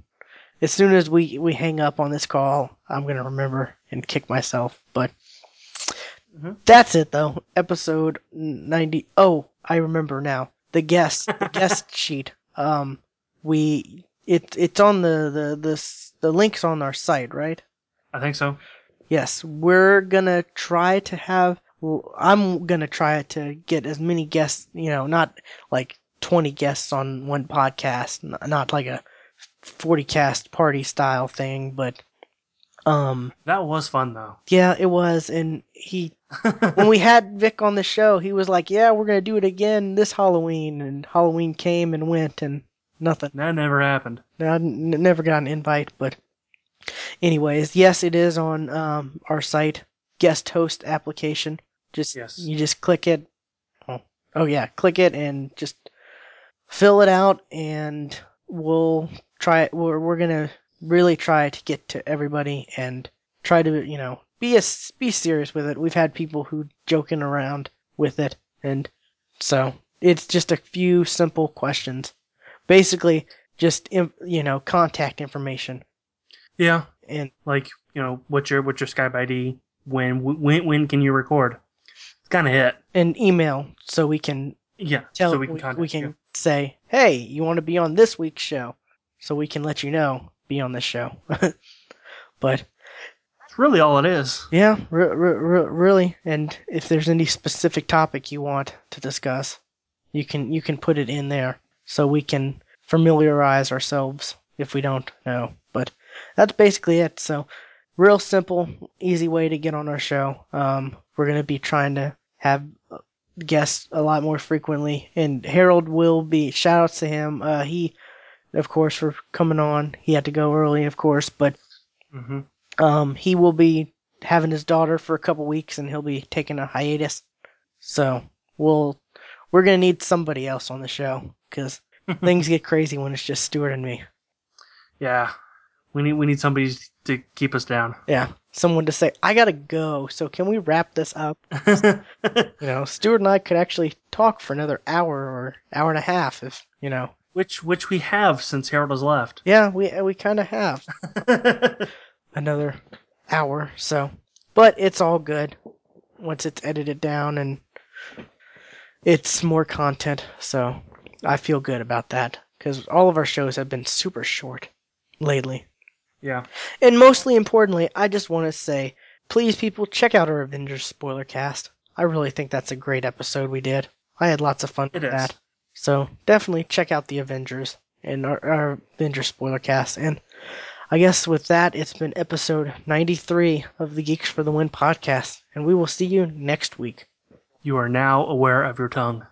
as soon as we hang up on this call, I'm going to remember and kick myself. But That's it though. Episode 90. Oh, I remember now. The guest sheet. It's on the links on our site, right? I think so. Yes, we're gonna try to have. I'm gonna try to get as many guests. Not like 20 guests on one podcast, not like a 40 cast party style thing, but that was fun though. Yeah, it was. And when we had Vic on the show, he was like, "Yeah, we're gonna do it again this Halloween," and Halloween came and went, and Nothing. That never happened. I never got an invite, but anyways, yes, it is on our site, guest host application. You just click it. Click it and just fill it out, and we'll try it. We're gonna really try to get to everybody and try to be serious with it. We've had people who joking around with it, and so it's just a few simple questions. Basically, just contact information. Yeah, and what's your Skype ID? When can you record? It's kind of it. An email, so we can say, hey, you want to be on this week's show, so we can let you know be on this show. But that's really all it is. Yeah, really. And if there's any specific topic you want to discuss, you can put it in there. So we can familiarize ourselves if we don't know. But that's basically it. So real simple, easy way to get on our show. We're going to be trying to have guests a lot more frequently. And Harold will be, shout outs to him. He, of course, for coming on. He had to go early, of course. But he will be having his daughter for a couple weeks, and he'll be taking a hiatus. So we're going to need somebody else on the show, because things get crazy when it's just Stuart and me. Yeah. We need somebody to keep us down. Yeah. Someone to say, I gotta go, so can we wrap this up? Stuart and I could actually talk for another hour or hour and a half if. Which we have since Harold has left. Yeah, we kind of have. Another hour, so. But it's all good once it's edited down, and it's more content, so I feel good about that, because all of our shows have been super short lately. Yeah. And mostly importantly, I just want to say, please, people, check out our Avengers spoiler cast. I really think that's a great episode we did. I had lots of fun with that. So definitely check out the Avengers and our Avengers spoiler cast. And I guess with that, it's been episode 93 of the Geeks for the Win podcast, and we will see you next week. You are now aware of your tongue.